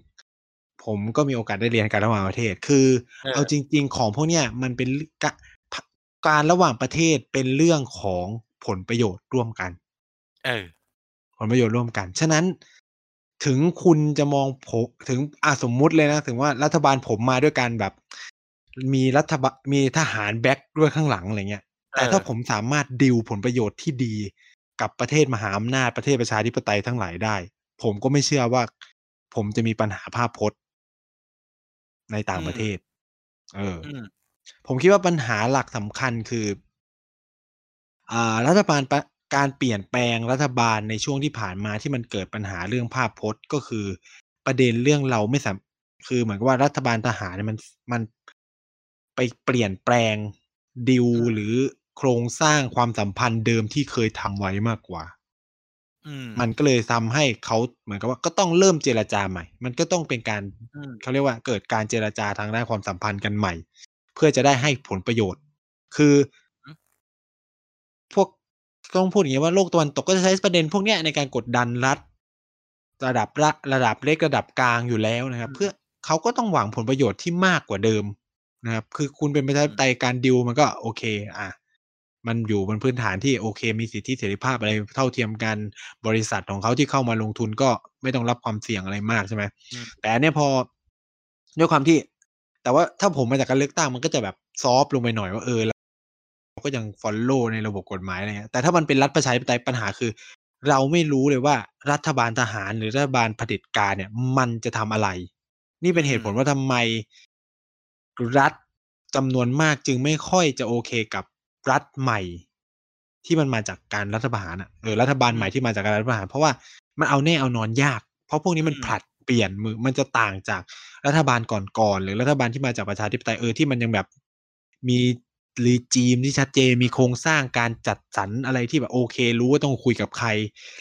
ผมก็มีโอกาสได้เรียนการระหว่างประเทศคือเอาจริงๆของพวกเนี้ยมันเป็นการระหว่างประเทศเป็นเรื่องของผลประโยชน์ร่วมกันเออผลประโยชน์ร่วมกันฉะนั้นถึงคุณจะมองผมถึงอ่ะสมมุติเลยนะถึงว่ารัฐบาลผมมาด้วยการแบบมีรัฐบาลมีทหารแบ็คด้วยข้างหลังอะไรเงี้ยแต่ถ้าผมสามารถดีลผลประโยชน์ที่ดีกับประเทศมหาอำนาจประเทศประชาธิปไตยทั้งหลายได้ผมก็ไม่เชื่อว่าผมจะมีปัญหาภาพพจน์ในต่างประเทศเออผมคิดว่าปัญหาหลักสำคัญคืออ่ารัฐบาลการเปลี่ยนแปลงรัฐบาลในช่วงที่ผ่านมาที่มันเกิดปัญหาเรื่องภาพพจน์ก็คือประเด็นเรื่องเราไม่สามคือเหมือนกับว่ารัฐบาลทหารเนี่ยมันมัน ไปเปลี่ยนแปลงดีลหรือโครงสร้างความสัมพันธ์เดิมที่เคยทำไว้มากกว่ามันก็เลยทำให้เขาเหมือนกับว่าก็ต้องเริ่มเจรจาใหม่มันก็ต้องเป็นการเขาเรียกว่าเกิดการเจรจาทางด้านความสัมพันธ์กันใหม่เพื่อจะได้ให้ผลประโยชน์คือพวกต้องพูดอย่างนี้ว่าโลกตะวันตกก็จะใช้ประเด็นพวกนี้ในการกดดันรัฐระดับระดับเล็กระดับกลางอยู่แล้วนะครับเพื่อเขาก็ต้องหวังผลประโยชน์ที่มากกว่าเดิมนะครับคือคุณเป็นประชาธิปไตยการดิวมันก็โอเคอ่ะมันอยู่บนพื้นฐานที่โอเคมีสิทธิเสรีภาพอะไรเท่าเทียมกันบริษัทของเขาที่เข้ามาลงทุนก็ไม่ต้องรับความเสี่ยงอะไรมากใช่ไหมแต่เนี่ยพอด้วยความที่แต่ว่าถ้าผมมาจากการเลือกตั้งมันก็จะแบบซอฟลงไปหน่อยว่าเออเราก็ยังฟอลโล่ในระบบกฎหมายอะไรเงี้ยแต่ถ้ามันเป็นรัฐประชาธิปไตยปัญหาคือเราไม่รู้เลยว่ารัฐบาลทหารหรือรัฐบาลเผด็จการเนี่ยมันจะทำอะไรนี่เป็นเหตุผลว่าทำไมรัฐจำนวนมากจึงไม่ค่อยจะโอเคกับรัฐใหม่ที่มันมาจากการรัฐประหารอ่ะเออรัฐบาลใหม่ที่มาจากการรัฐประหารเพราะว่ามันเอาแน่เอานอนยากเพราะพวกนี้มันผลัดเปลี่ยนมือมันจะต่างจากรัฐบาลก่อนๆหรือรัฐบาลที่มาจากประชาธิปไตยเออที่มันยังแบบมีรีจีมที่ชัดเจนมีโครงสร้างการจัดสรรอะไรที่แบบโอเครู้ว่าต้องคุยกับใคร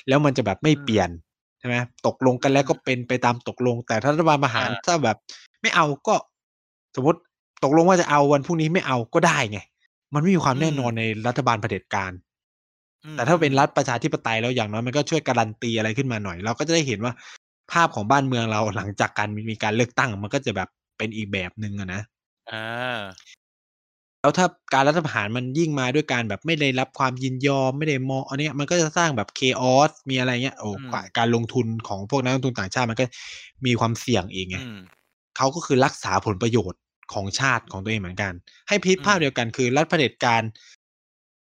แล้วมันจะแบบไม่เปลี่ยนใช่ไหมตกลงกันแล้วก็เป็นไปตามตกลงแต่รัฐบาลประหารถ้าแบบไม่เอาก็สมมติตกลงว่าจะเอาวันพรุ่งนี้ไม่เอาก็ได้ไงมันไม่มีความแน่นอนในรัฐบาลเผด็จการแต่ถ้าเป็นรัฐประชาธิปไตยแล้วอย่างน้อยมันก็ช่วยการันตีอะไรขึ้นมาหน่อยเราก็จะได้เห็นว่าภาพของบ้านเมืองเราหลังจากการมีการเลือกตั้งมันก็จะแบบเป็นอีกแบบนึงอะนะอ่าแล้วถ้าการรัฐประหารมันยิ่งมาด้วยการแบบไม่ได้รับความยินยอมไม่ได้มองอันนี้มันก็จะสร้างแบบ chaos มีอะไรเงี้ยโอ้การลงทุนของพวกนักลงทุนต่างชาติมันก็มีความเสี่ยงอีกไงเขาก็คือรักษาผลประโยชน์ของชาติของตัวเองเหมือนกันให้พิจภาพเดียวกันคือรัฐเผด็จการ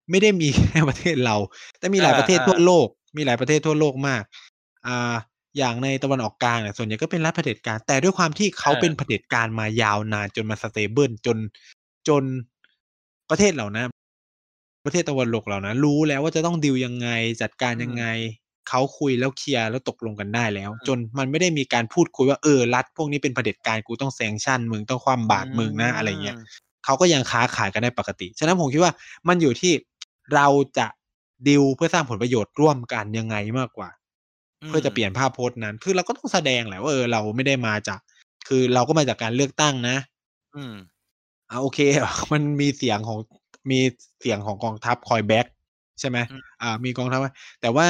ไม่ได้มีในประเทศเราแต่มีหลายประเทศทั่วโลกมีหลายประเทศทั่วโลกมากอ่าอย่างในตะวันออกกลางเนี่ยส่วนใหญ่ก็เป็นรัฐเผด็จการแต่ด้วยความที่เขาเป็นเผด็จการมายาวนานจนมาสเตเบิลจนจนประเทศเหล่านั้นประเทศตะวันตกเหล่านั้นรู้แล้วว่าจะต้องดิวยังไงจัดการยังไงเขาคุยแล้วเคลียร์แล้วตกลงกันได้แล้วจนมันไม่ได้มีการพูดคุยว่าเออรัฐพวกนี้เป็นเผด็จการกูต้องแซงชั่นมึงต้องคว่ำบาตรมึงนะอะไรเงี้ยเขาก็ยังค้าขายกันได้ปกติฉะนั้นผมคิดว่ามันอยู่ที่เราจะดิวเพื่อสร้างผลประโยชน์ร่วมกันยังไงมากกว่าเพื่อจะเปลี่ยนภาพพจน์นั้นคือเราก็ต้องแสดงแหละว่าเออเราไม่ได้มาจากคือเราก็มาจากการเลือกตั้งนะอืมอ่ะโอเคมันมีเสียงของมีเสียงของกองทัพคอยแบ็คใช่ไหมอ่ามีกองทัพแต่ว่า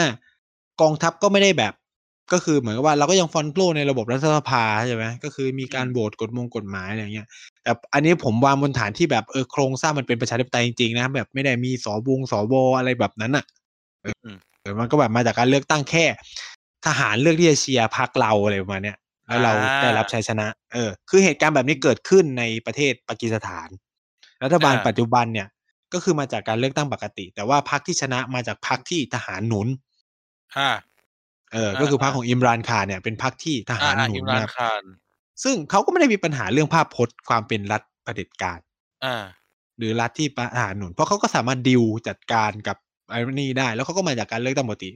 กองทัพก็ไม่ได้แบบก็คือเหมือนกับว่าเราก็ยังฟอนโปรในระบบรัฐสภาใช่ไหมก็คือมีการโหวตกฎมงกฎหมายอะไรอย่างเงี้ยแต่อันนี้ผมวางบนฐานที่แบบเออโครงสร้างมันเป็นประชาธิปไตยจริงๆนะแบบไม่ได้มีสวงสวอะไรแบบนั้นอ่ะเออมันก็แบบมาจากการเลือกตั้งแค่ทหารเลือกที่จะเชียร์พรรคเราอะไรประมาณเนี้ยแล้วเราได้รับชัยชนะเออคือเหตุการณ์แบบนี้เกิดขึ้นในประเทศปากีสถานรัฐบาลปัจจุบันเนี่ยก็คือมาจากการเลือกตั้งปกติแต่ว่าพรรคที่ชนะมาจากพรรคที่ทหารหนุนค่ะเออก็คือพรรคของอิมรานข่านเนี่ยเป็นพรรคที่ทหารหนุนนะครับซึ่งเขาก็ไม่ได้มีปัญหาเรื่องภาพพจน์ความเป็นรัฐเผด็จการอ่าหรือรัฐที่ทหารหนุนเพราะเขาก็สามารถดิวจัดการกับไอ้นี่ได้แล้วเขาก็มาจากการเลือกตั้งปกติ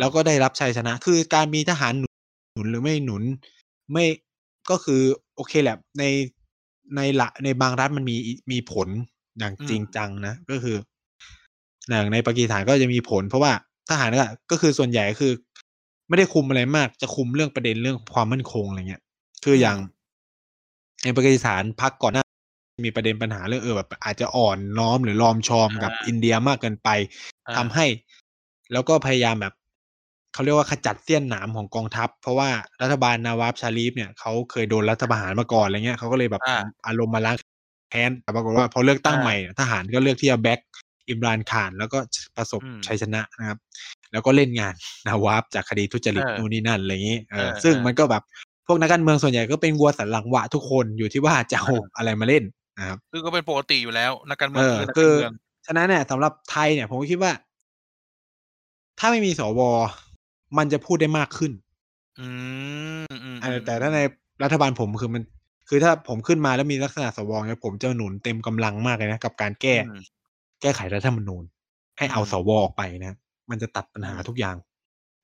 แล้วก็ได้รับชัยชนะคือการมีทหารหนุนหรือไม่หนุนไม่ก็คือโอเคแหละในในละในบางรัฐมันมีมีผลอย่างจริงจังนะก็คืออย่างในปากีสถานก็จะมีผลเพราะว่าทหารก็คือส่วนใหญ่คือไม่ได้คุมอะไรมากจะคุมเรื่องประเด็นเรื่องความมั่นคงอะไรเงี้ยคืออย่างในปากีสถานพรรคก่อนหน้ามีประเด็นปัญหาเรื่องเออแบบอาจจะอ่อนน้อมหรือลอมชอมกับอินเดียมากเกินไปทำให้แล้วก็พยายามแบบเขาเรียกว่าขจัดเสี้ยนหนามของกองทัพเพราะว่ารัฐบาลนาวาบชารีฟเนี่ยเขาเคยโดนรัฐประหารมาก่อนอะไรเงี้ยเขาก็เลยแบบอารมณ์มาล้างแค้นแต่ปรากฏว่าพอเลือกตั้งใหม่ทหารก็เลือกที่จะแบ็คอิมรานข่านแล้วก็ประสบชัยชนะนะครับแล้วก็เล่นงานนาวาบจากคดีทุจริตนู่นนี่นั่นอะไรอย่างนี้เออซึ่งมันก็แบบพวกนักการเมืองส่วนใหญ่ก็เป็นวัวสันหลังวะทุกคนอยู่ที่ว่าจะเอาอะไรมาเล่นนะครับซึ่งก็เป็นปกติอยู่แล้วนักการเมืองคือฉะนั้นเนี่ยสำหรับไทยเนี่ยผมคิดว่าถ้าไม่มีสวมันจะพูดได้มากขึ้นอืมแต่ถ้าในรัฐบาลผมคือมันคือถ้าผมขึ้นมาแล้วมีลักษณะสวเนี่ยผมจะหนุนเต็มกำลังมากเลยนะกับการแก้แก้ไขรัฐธรรมนูญให้เอาสวออกไปนะมันจะตัดปัญหาทุกอย่าง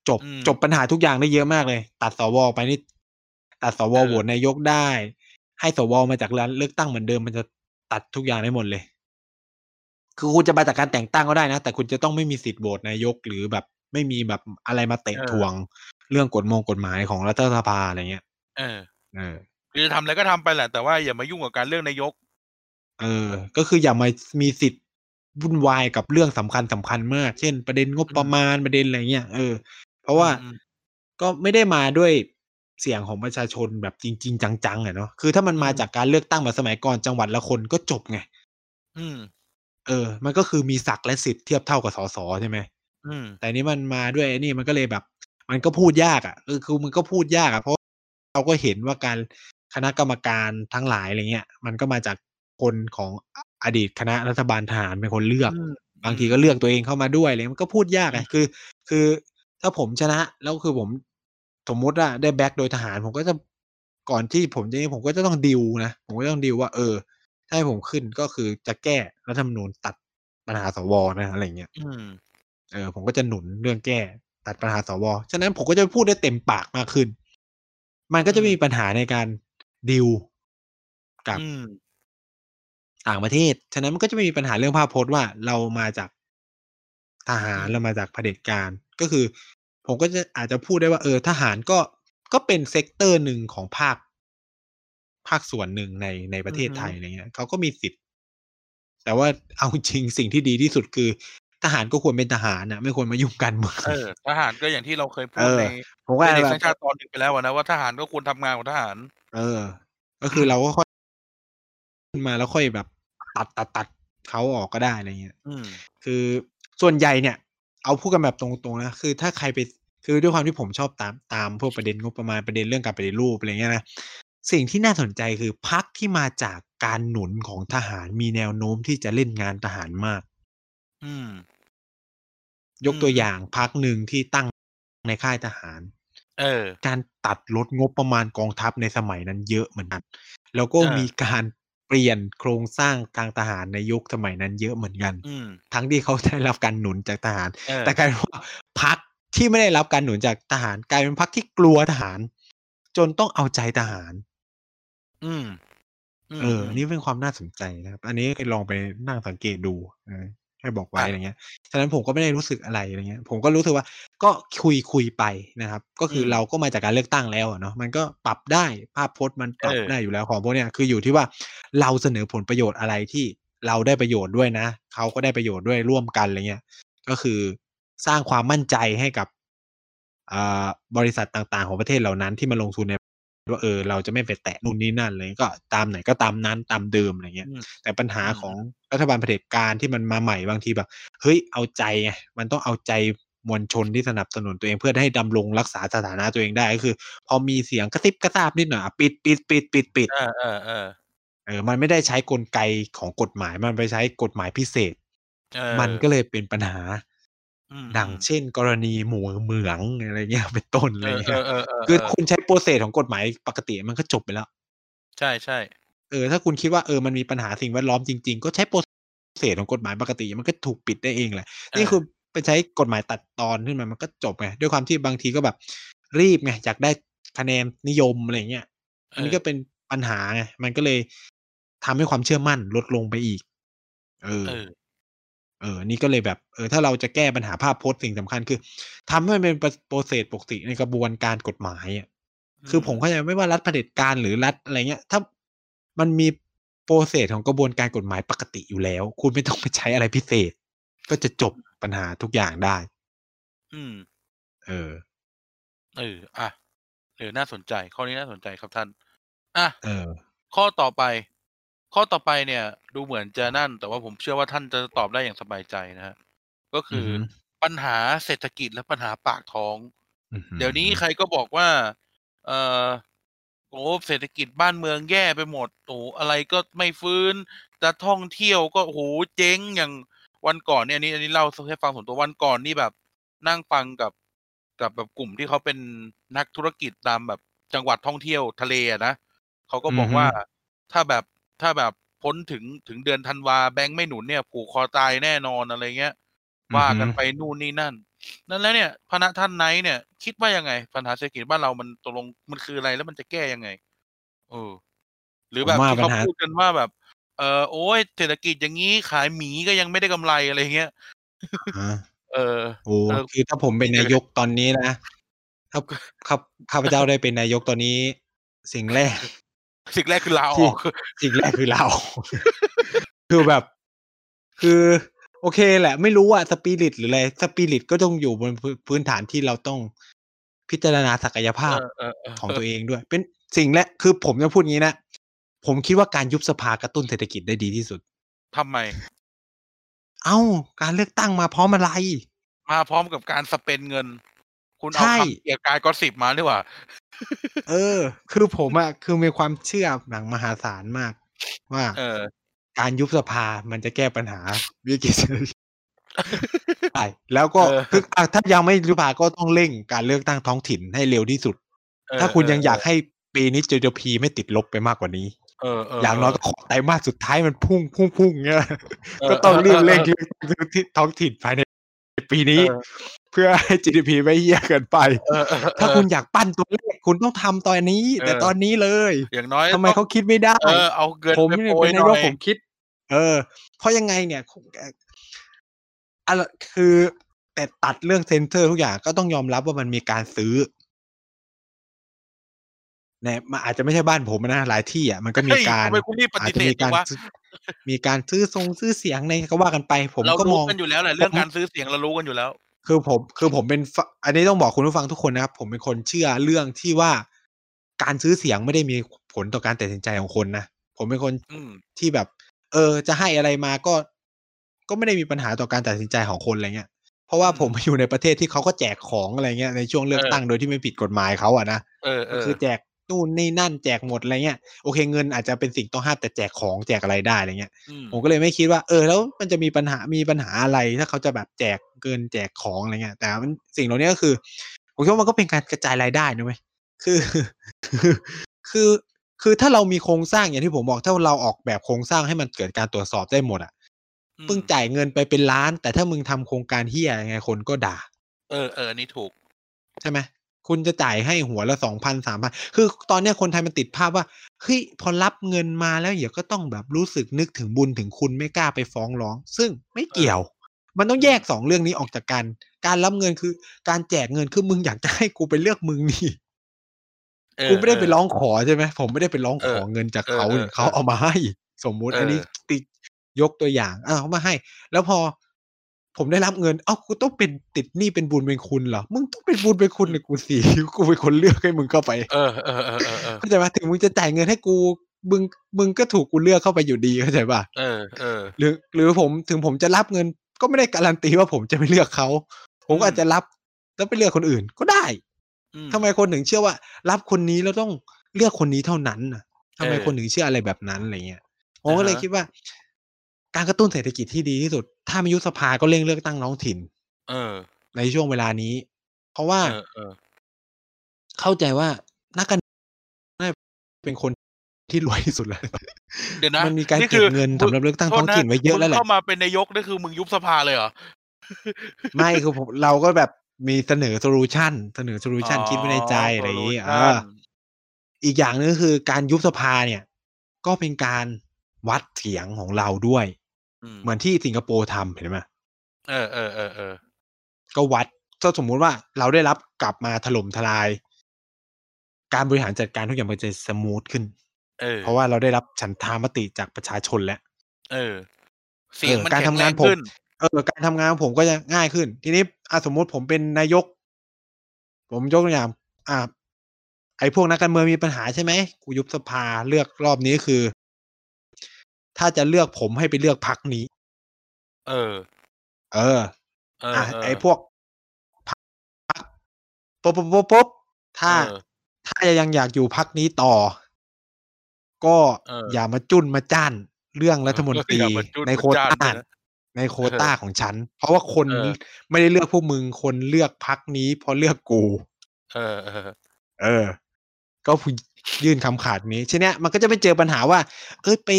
จบจบปัญหาทุกอย่างได้เยอะมากเลยตัดสวออกไปนี่ตัดสวโหวตนายกได้ให้สวมาจากการเลือกตั้งเหมือนเดิมมันจะ ตัดทุกอย่างได้หมดเลยคือคุณจะมาจากการแต่งตั้งก็ได้นะแต่คุณจะต้องไม่มีสิทธิ์โหวตนายกหรือแบบไม่มีแบบอะไรมาเตะถ่วงเรื่องกฎมงกฎหมายของรัฐสภาอะไรเงี้ยเออเออคือทำอะไรก็ทำไปแหละแต่ว่าอย่ามายุ่งกับการเรื่องนายกเออก็คืออย่ามามีสิทธิ์วุ่นวายกับเรื่องสำคัญสำคัญมากเช่นประเด็นงบประมาณประเด็นอะไรเงี้ยเออเพราะว่าก็ไม่ได้มาด้วยเสียงของประชาชนแบบจริงๆจังๆอ่ะเนาะคือถ้ามันมาจากการเลือกตั้งแบบสมัยก่อนจังหวัดละคนก็จบไงอืมเออมันก็คือมีศักดิ์และสิทธิ์เทียบเท่ากับสสใช่ไหมอืมแต่นี้มันมาด้วยไอ้นี่มันก็เลยแบบมันก็พูดยากอ่ะเออคือมันก็พูดยากอ่ะเพราะเราก็เห็นว่าการคณะกรรมการทั้งหลายอะไรเงี้ยมันก็มาจากคนของอดีตคณะรัฐบาลทหารเป็นคนเลือกบางทีก็เลือกตัวเองเข้ามาด้วยเลยมันก็พูดยากไงคือคือถ้าผมชนะแล้วคือผมสมมติว่าได้แบ็คโดยทหารผมก็จะก่อนที่ผมจะนี่ผมก็จะต้องดิวนะผมก็ต้องดิวว่าเออถ้าให้ผมขึ้นก็คือจะแก้รัฐธรรมนูญตัดปัญหาสวนะอะไรเงี้ยเออผมก็จะหนุนเรื่องแก้ตัดปัญหาสวฉะนั้นผมก็จะพูดได้เต็มปากมากขึ้นมันก็จะมีปัญหาในการดิวกับต่างประเทศฉะนั้นมันก็จะมีปัญหาเรื่องภาพพจน์ว่าเรามาจากทหารเรามาจากเผด็จการก็คือผมก็จะอาจจะพูดได้ว่าเออทหารก็ก็เป็นเซกเตอร์หนึ่งของภาคภาคส่วนหนึ่งในในประเทศไทยอะไรเงี้ยเขาก็มีสิทธิ์แต่ว่าเอาจริงสิ่งที่ดีที่สุดคือทหารก็ควรเป็นทหารนะไม่ควรมายุ่งกันเมืองเออทหารก็อย่างที่เราเคยพูดในในเด็กสังชาติตอนหนึ่งไปแล้วนะว่าทหารก็ควรทำงานของทหารเออก็คือเราก็ค่อยขึ้นมาแล้วค่อยแบบตัดตัดตัดเขาออกก็ได้อะไรเงี้ยคือส่วนใหญ่เนี่ยเอาพูดกันแบบตรงๆนะคือถ้าใครไปคือด้วยความที่ผมชอบตามตามพวกประเด็นงบประมาณประเด็นเรื่องการปฏิรูปอะไรเงี้ยนะสิ่งที่น่าสนใจคือพรรคที่มาจากการหนุนของทหารมีแนวโน้มที่จะเล่นงานทหารมากอืมยกตัวอย่างพรรคหนึ่งที่ตั้งในค่ายทหารเออการตัดลดงบประมาณกองทัพในสมัยนั้นเยอะเหมือนกันแล้วก็มีการเปลี่ยนโครงสร้างทางทหารในยุคสมัยนั้นเยอะเหมือนกันทั้งที่เขาได้รับการหนุนจากทหารแต่กลายเป็นว่าพรรคที่ไม่ได้รับการหนุนจากทหารกลายเป็นพรรคที่กลัวทหารจนต้องเอาใจทหารอืมเออนี่เป็นความน่าสนใจนะครับอันนี้ลองไปนั่งสังเกตดูให้บอกไว้อะไรเงี้ยฉะนั้นผมก็ไม่ได้รู้สึกอะไรอะไรเงี้ยผมก็รู้สึกว่าก็คุยคุยไปนะครับก็คือเราก็มาจากการเลือกตั้งแล้วเนาะมันก็ปรับได้ภาพพจน์มันปรับได้อยู่แล้วของพวกเนี้ยคืออยู่ที่ว่าเราเสนอผลประโยชน์อะไรที่เราได้ประโยชน์ด้วยนะเขาก็ได้ประโยชน์ด้วยร่วมกันอะไรเงี้ยก็คือสร้างความมั่นใจให้กับบริษัทต่างๆของประเทศเหล่านั้นที่มาลงทุนในว่าเออเราจะไม่ไปแตะนู่นนี่นั่นเลยก็ตามไหนก็ตามนั้นตามเดิมอะไรเงี้ยแต่ปัญหาของรัฐบาลเผด็จการที่มันมาใหม่บางทีแบบเฮ้ยเอาใจไงมันต้องเอาใจมวลชนที่สนับสนุนตัวเองเพื่อให้ดำรงรักษาสถานะตัวเองได้ก็คือพอมีเสียงกระซิบกระซาบนิดหน่อยปิดปิดปิดปิดปิดเออเออเออเออมันไม่ได้ใช้กลไกของกฎหมายมันไปใช้กฎหมายพิเศษมันก็เลยเป็นปัญหาดังเช่นกรณีหมู่เหมืองอะไรเงี้ยเป็นต้นเลยคือคุณใช้โปรเซสของกฎหมายปกติมันก็จบไปแล้วใช่ใช่เออถ้าคุณคิดว่าเออมันมีปัญหาสิ่งแวดล้อมจริงๆก็ใช้โปรเซสของกฎหมายปกติมันก็ถูกปิดได้เองแหละนี่คือไปใช้กฎหมายตัดตอนขึ้นมามันก็จบไงด้วยความที่บางทีก็แบบรีบไงอยากได้คะแนนนิยมอะไรเงี้ยอันนี้ก็เป็นปัญหาไงมันก็เลยทำให้ความเชื่อมั่นลดลงไปอีกเออเออนี่ก็เลยแบบเออถ้าเราจะแก้ปัญหาภาพพจน์สิ่งสำคัญคือทำให้มันเป็นโปรเซสปกติในกระบวนการกฎหมายอ่ะคือผมเข้าใจไม่ว่ารัฐเผด็จการหรือรัฐอะไรเงี้ยถ้ามันมีโปรเซสของกระบวนการกฎหมายปกติอยู่แล้วคุณไม่ต้องไปใช้อะไรพิเศษก็จะจบปัญหาทุกอย่างได้อืมเออเอออ่ะเออน่าสนใจข้อนี้น่าสนใจครับท่านอ่ะเออข้อต่อไปข้อต่อไปเนี่ยดูเหมือนจะนั่นแต่ว่าผมเชื่อว่าท่านจะตอบได้อย่างสบายใจนะฮะก็คือ mm-hmm. ปัญหาเศรษฐกิจและปัญหาปากท้อง mm-hmm. เดี๋ยวนี้ใครก็บอกว่าเออโอ้เศรษฐกิจบ้านเมืองแย่ไปหมดโอ้อะไรก็ไม่ฟื้นจะท่องเที่ยวก็โหเจ๊งอย่างวันก่อนเนี่ยอันนี้อันนี้เล่าให้ฟังส่วนตัววันก่อนนี่แบบนั่งฟังกับกับแบบกลุ่มที่เขาเป็นนักธุรกิจตามแบบจังหวัดท่องเที่ยวทะเลนะเขาก็บอก mm-hmm. ว่าถ้าแบบถ้าแบบพ้นถึงถึงเดือนธันวาแบงค์ไม่หนุนเนี่ยผูกคอตายแน่นอนอะไรเงี้ยว่ากันไปนู่นนี่นั่นนั่นแล้วเนี่ยพนักท่านไนท์เนี่ยคิดว่ายังไงปัญหาเศรษฐกิจบ้านเรามันตกลงมันคืออะไรแล้วมันจะแก้ยังไงเออหรือแบบที่เขาพูดกันว่าแบบ เออโอ้ยเศรษฐกิจอย่างนี้ขายหมีก็ยังไม่ได้กำไรอะไรเงี้ยเออโอ้คือถ้าผมเป็นนายกตอนนี้นะถ้าครับข้าพเจ้าได้เป็นนายกตอนนี้สิ่งแรกสิ่งแรกคือลาออกสิ่งแรกคือลาออกคือแบบคือโอเคแหละไม่รู้อะสปิริตหรืออะไรสปิริตก็ต้องอยู่บนพื้นฐานที่เราต้องพิจารณาศักยภาพของตัวเองด้วยเป็นสิ่งแรกคือผมจะพูดงี้นะผมคิดว่าการยุบสภากระตุ้นเศรษฐกิจได้ดีที่สุดทำไมเอ้าการเลือกตั้งมาพร้อมอะไรมาพร้อมกับการสเปนเงินคุณเอาคำเกียร์กายก็สิบมาหรือเปล่าเออคือผมอะคือมีความเชื่อหนังมหาศาลมากว่าการยุบสภามันจะแก้ปัญหาวิกฤตใช่แล้วก็คือถ้ายังไม่ยุบสภาก็ต้องเร่งการเลือกตั้งท้องถิ่นให้เร็วที่สุดถ้าคุณยังอยากให้ปีนี้ จี ดี พี ไม่ติดลบไปมากกว่านี้เอออย่างน้อยก็ขอไตรมาสสุดท้ายมันพุ่งพุ่งพุ่งเงี้ยก็ต้องรีบเร่งเลือกตั้งท้องถิ่นภายในปีนี้เพื่อให้ จี ดี พี ไม่เหี้ยเกินไปถ้าคุณอยากปั้นตัวเลขคุณต้องทำตอนนี้แต่ตอนนี้เลยอย่างน้อยทำไมเขาคิดไม่ได้เอาเกินผมเนี่ยเป็นนายกผมคิดเออเพราะยังไงเนี่ยอะไรคือแต่ตัดเรื่องเซ็นเซอร์ทุกอย่างก็ต้องยอมรับว่ามันมีการซื้อเนี่ยมันอาจจะไม่ใช่บ้านผมนะหลายที่อ่ะมันก็มีการอาจจะมีการมีการซื้อทรงซื้อเสียงในก็ว่ากันไปผมก็มองกันอยู่แล้วแหละเรื่องการซื้อเสียงเรารู้กันอยู่แล้วคือผมคือผมเป็นอันนี้ต้องบอกคุณผู้ฟังทุกคนนะครับผมเป็นคนเชื่อเรื่องที่ว่าการซื้อเสียงไม่ได้มีผลต่อการตัดสินใจของคนนะผมเป็นคนที่แบบเออจะให้อะไรมาก็ก็ไม่ได้มีปัญหาต่อการตัดสินใจของคนอะไรเงี้ยเพราะว่าผมอยู่ในประเทศที่เขาก็แจกของอะไรเงี้ยในช่วงเลือกตั้งโดยที่ไม่ผิดกฎหมายเขาอะนะคือแจกนู่นนี่นั่นแจกหมดอะไรเงี้ยโอเคเงินอาจจะเป็นสิ่งต้องห้ามแต่แจกของแจกอะไรได้อะไรเงี้ยผมก็เลยไม่คิดว่าเออแล้วมันจะมีปัญหามีปัญหาอะไรถ้าเขาจะแบบแจกเกินแจกของอะไรเงี้ยแต่มันสิ่งเหล่านี้ก็คือผมคิดว่ามันก็เป็นการกระจายรายได้นะเว้ยคือคือคือถ้าเรามีโครงสร้างอย่างที่ผมบอกถ้าเราออกแบบโครงสร้างให้มันเกิดการตรวจสอบได้หมดอ่ะเพิ่งจ่ายเงินไปเป็นล้านแต่ถ้ามึงทำโครงการเหี้ยยังไงคนก็ด่าเออเออนี่ถูกใช่ไหมคุณจะจ่ายให้หัวละ สองพัน สามพัน คือตอนนี้คนไทยมันติดภาพว่าเฮ้ยพอรับเงินมาแล้วเดี๋ยวก็ต้องแบบรู้สึกนึกถึงบุญถึงคุณไม่กล้าไปฟ้องร้องซึ่งไม่เกี่ยวมันต้องแยกสองเรื่องนี้ออกจากกันการรับเงินคือการแจกเงินคือมึงอยากจะให้กูไปเลือกมึงนี่กูไม่ได้ไปร้องขอใช่ไหมผมไม่ได้ไปร้องขอเงินจากเขาเขาเอามาให้สมมุติอันนี้ติดยกตัวอย่างเอาเขามาให้แล้วพอผมได้รับเงินเอ้ากูต้องเป็นติดหนี้เป็นบุญเป็นคุณเหรอมึงต้องเป็นบุญเป็นคุณในกูสิกูเป็นคนเลือกให้มึงเข้าไปเออเออเออเออเข้าใจป่ะถึงมึงจะจ่ายเงินให้กูมึงมึงก็ถูกกูเลือกเข้าไปอยู่ดีเข้าใจป่ะเออเออหรือหรือผมถึงผมจะรับเงินก็ไม่ได้การันตีว่าผมจะไม่เลือกเขาผมก็อาจจะรับแล้วไปเลือกคนอื่นก็ได้ทำไมคนถึงเชื่อว่ารับคนนี้แล้วต้องเลือกคนนี้เท่านั้นน่ะทำไมคนถึงเชื่ออะไรแบบนั้นอะไรเงี้ยผมก็เลยคิดว่าการกระตุ้นเศรษฐกิจที่ดีที่สุดถ้าไม่ยุบสภาก็เร่งเลือกตั้งท้องถิ่นเออในช่วงเวลานี้เพราะว่าเออ เออเข้าใจว่านักการเมืองเป็นคนที่รวยที่สุดแล้วเดี๋ยวนะมันมีการเก็บเงินสำหรับเลือกตั้งท้องถิ่นไว้เยอะแล้วแหละเข้ามาเป็นนายกนี่คือมึงยุบสภาเลยเหรอไม่คือผมเราก็แบบมีเสนอโซลูชันเสนอโซลูชันคิดไว้ในใจอะไรอย่างนี้อ่าอีกอย่างนึงคือการยุบสภาเนี่ยก็เป็นการวัดเสียงของเราด้วยเหมือนที่สิงคโปร์ทำเห็นไหมเออเออเออเออก็วัดถ้าสมมุติว่าเราได้รับกลับมาถล่มทลายการบริหารจัดการทุกอย่างมันจะสมูทขึ้นเออเพราะว่าเราได้รับฉันทามติจากประชาชนแล้วเออเสียงมันแข็งแรงขึ้นเออการทำงานของผมก็จะง่ายขึ้นทีนี้อ่ะสมมุติผมเป็นนายกผมยกตัวอย่างอ่ะไอ้พวกนักการเมืองมีปัญหาใช่ไหมกูยุบสภาเลือกรอบนี้คือถ้าจะเลือกผมให้ไปเลือกพรรคนี้เออเอออ่ะไอ้พวกพรรคปุ๊บปุ๊บปุ๊บปุ๊บถ้าถ้ายังอยากอยู่พรรคนี้ต่อก็อย่ามาจุ้นมาจ้านเรื่องรัฐมนตรีในโควต้าในโควต้าของฉันเพราะว่าคนไม่ได้เลือกพวกมึงคนเลือกพรรคนี้เพราะเลือกกูเออเออเออก็ยื่นคำขาดนี้ใช่เนี้ยมันก็จะไม่เจอปัญหาว่าเอ้ยไป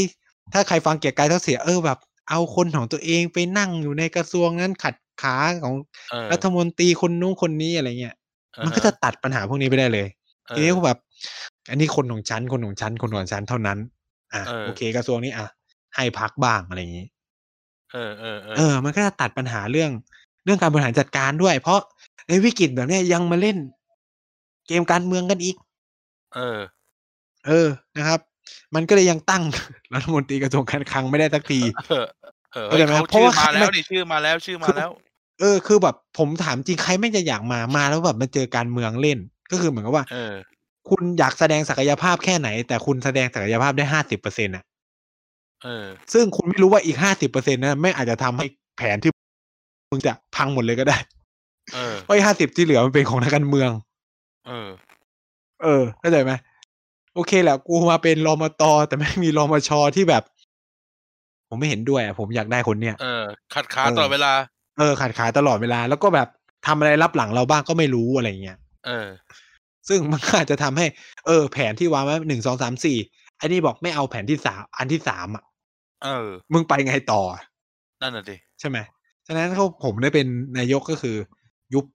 ถ้าใครฟังเกียรติกายเท่าเสียเออแบบเอาคนของตัวเองไปนั่งอยู่ในกระทรวงนั้นขัดขาของรัฐมนตรีคนนู้นคนนี้อะไรเงี้ยมันก็จะตัดปัญหาพวกนี้ไปได้เลยทีนี้ก็แบบอันนี้คนของฉันคนของฉันคนของฉันเท่านั้นอ่ะโอเคกระทรวงนี้อ่ะ ให้พักบ้างอะไรอย่างนี้เออเออเออเออมันก็จะตัดปัญหาเรื่องเรื่องการบริหารจัดการด้วยเพราะในวิกฤตแบบนี้ยังมาเล่นเกมการเมืองกันอีกเออเออนะครับมันก็เลยยังตั้งรัฐมนตรีกระทรวงการคลังไม่ได้สักทีเออเออเพราะว่ามาแล้วนี่ชื่อมาแล้วชื่อมาแล้วเออคือแบบผมถามจริงใครไม่จะอยากมามาแล้วแบบมาเจอการเมืองเล่นก็คือเหมือนกับว่าคุณอยากแสดงศักยภาพแค่ไหนแต่คุณแสดงศักยภาพได้ ห้าสิบเปอร์เซ็นต์ อ่ะเออซึ่งคุณไม่รู้ว่าอีก ห้าสิบเปอร์เซ็นต์ นะไม่อาจจะทำให้แผนที่มึงจะพังหมดเลยก็ได้เออไอ้ ห้าสิบเปอร์เซ็นต์ ที่เหลือมันเป็นของนักการเมืองเออเออเข้าใจมั้ยโอเคแหละกูมาเป็นรมต.แต่ไม่มีรมช.ที่แบบผมไม่เห็นด้วยอ่ะผมอยากได้คนเนี้ยเออขัดขาตลอดเวลาเออขัดขาตลอดเวลาแล้วก็แบบทำอะไรรับหลังเราบ้างก็ไม่รู้อะไรเงี้ยเออซึ่งมันอาจจะทำให้เออแผนที่วางไว้หนึ่ง สอง สาม สี่ไอ้นี่บอกไม่เอาแผนที่สามอันที่สามอ่ะเออมึงไปไงต่อนั่นน่ะดิใช่มั้ยฉะนั้นเขาผมได้เป็นนายกก็คือยุบ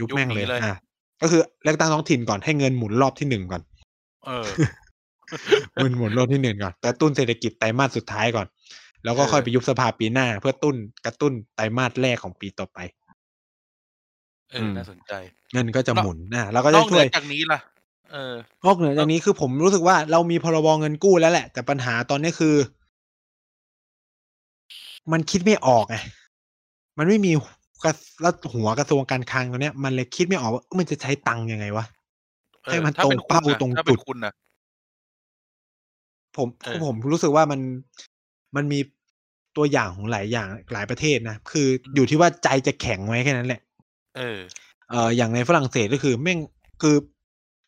ยุบแม่งเลยอ่ะก็คือเลือกตั้งท้องถิ่นก่อนให้เงินหมุนรอบที่หนึ่งก่อนเออเงินหมุนรอบที่หนึ่งก่อนกระตุ้นเศรษฐกิจไตรมาสสุดท้ายก่อนแล้วก็ค่อยไปยุบสภาปีหน้าเพื่อตุ้นกระตุ้นไตรมาสแรกของปีต่อไปเออน่าสนใจเงินก็จะหมุนนะเราก็จะช่วยนอกเหนือจากนี้ล่ะเออนอกเหนือจากนี้คือผมรู้สึกว่าเรามีพรบเงินกู้แล้วแหละแต่ปัญหาตอนนี้คือมันคิดไม่ออกไงมันไม่มีแล้วหัวกระทรวงการคลังตัวเนี้ยมันเลยคิดไม่ออกว่ามันจะใช้ตังค์ยังไงวะให้มันตรงเป้าตรงจุดคุณนะผมผมรู้สึกว่ามันมันมีตัวอย่างของหลายอย่างหลายประเทศนะคืออยู่ที่ว่าใจจะแข็งไหมแค่นั้นแหละเออเอ่ออย่างในฝรั่งเศสก็คือแม่งคือ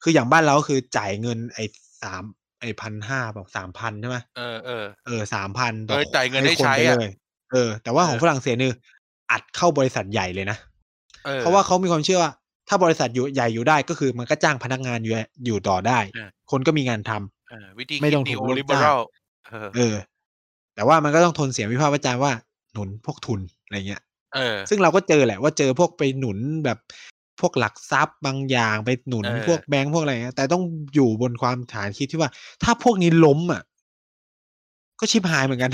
คืออย่างบ้านเราก็คือจ่ายเงินไอ้สามไอ้ หนึ่งพันห้าร้อย บอก สามพัน ใช่มั้ยเออๆเออ สามพัน ต่อเออจ่ายเงินได้ใช้อ่ะเออแต่ว่าของฝรั่งเศสนี่อัดเข้าบริษัทใหญ่เลยนะ เ, เพราะว่าเขามีความเชื่อว่าถ้าบริษัทอยู่ใหญ่อยู่ได้ก็คือมันก็จ้างพนักงานอยู่อยู่ต่อได้คนก็มีงานทำไม่ต้องถูกลดจ้างเออแต่ว่ามันก็ต้องทนเสียงวิพากษ์วิจารณ์ว่าหนุนพวกทุนอะไรเงี้ยซึ่งเราก็เจอแหละว่าเจอพวกไปหนุนแบบพวกหลักทรัพย์บางอย่างไปหนุนพวกแบงก์พวกอะไรเงี้ยแต่ต้องอยู่บนความฐานคิดที่ว่าถ้าพวกนี้ล้มอ่ะก็ชิบหายเหมือนกัน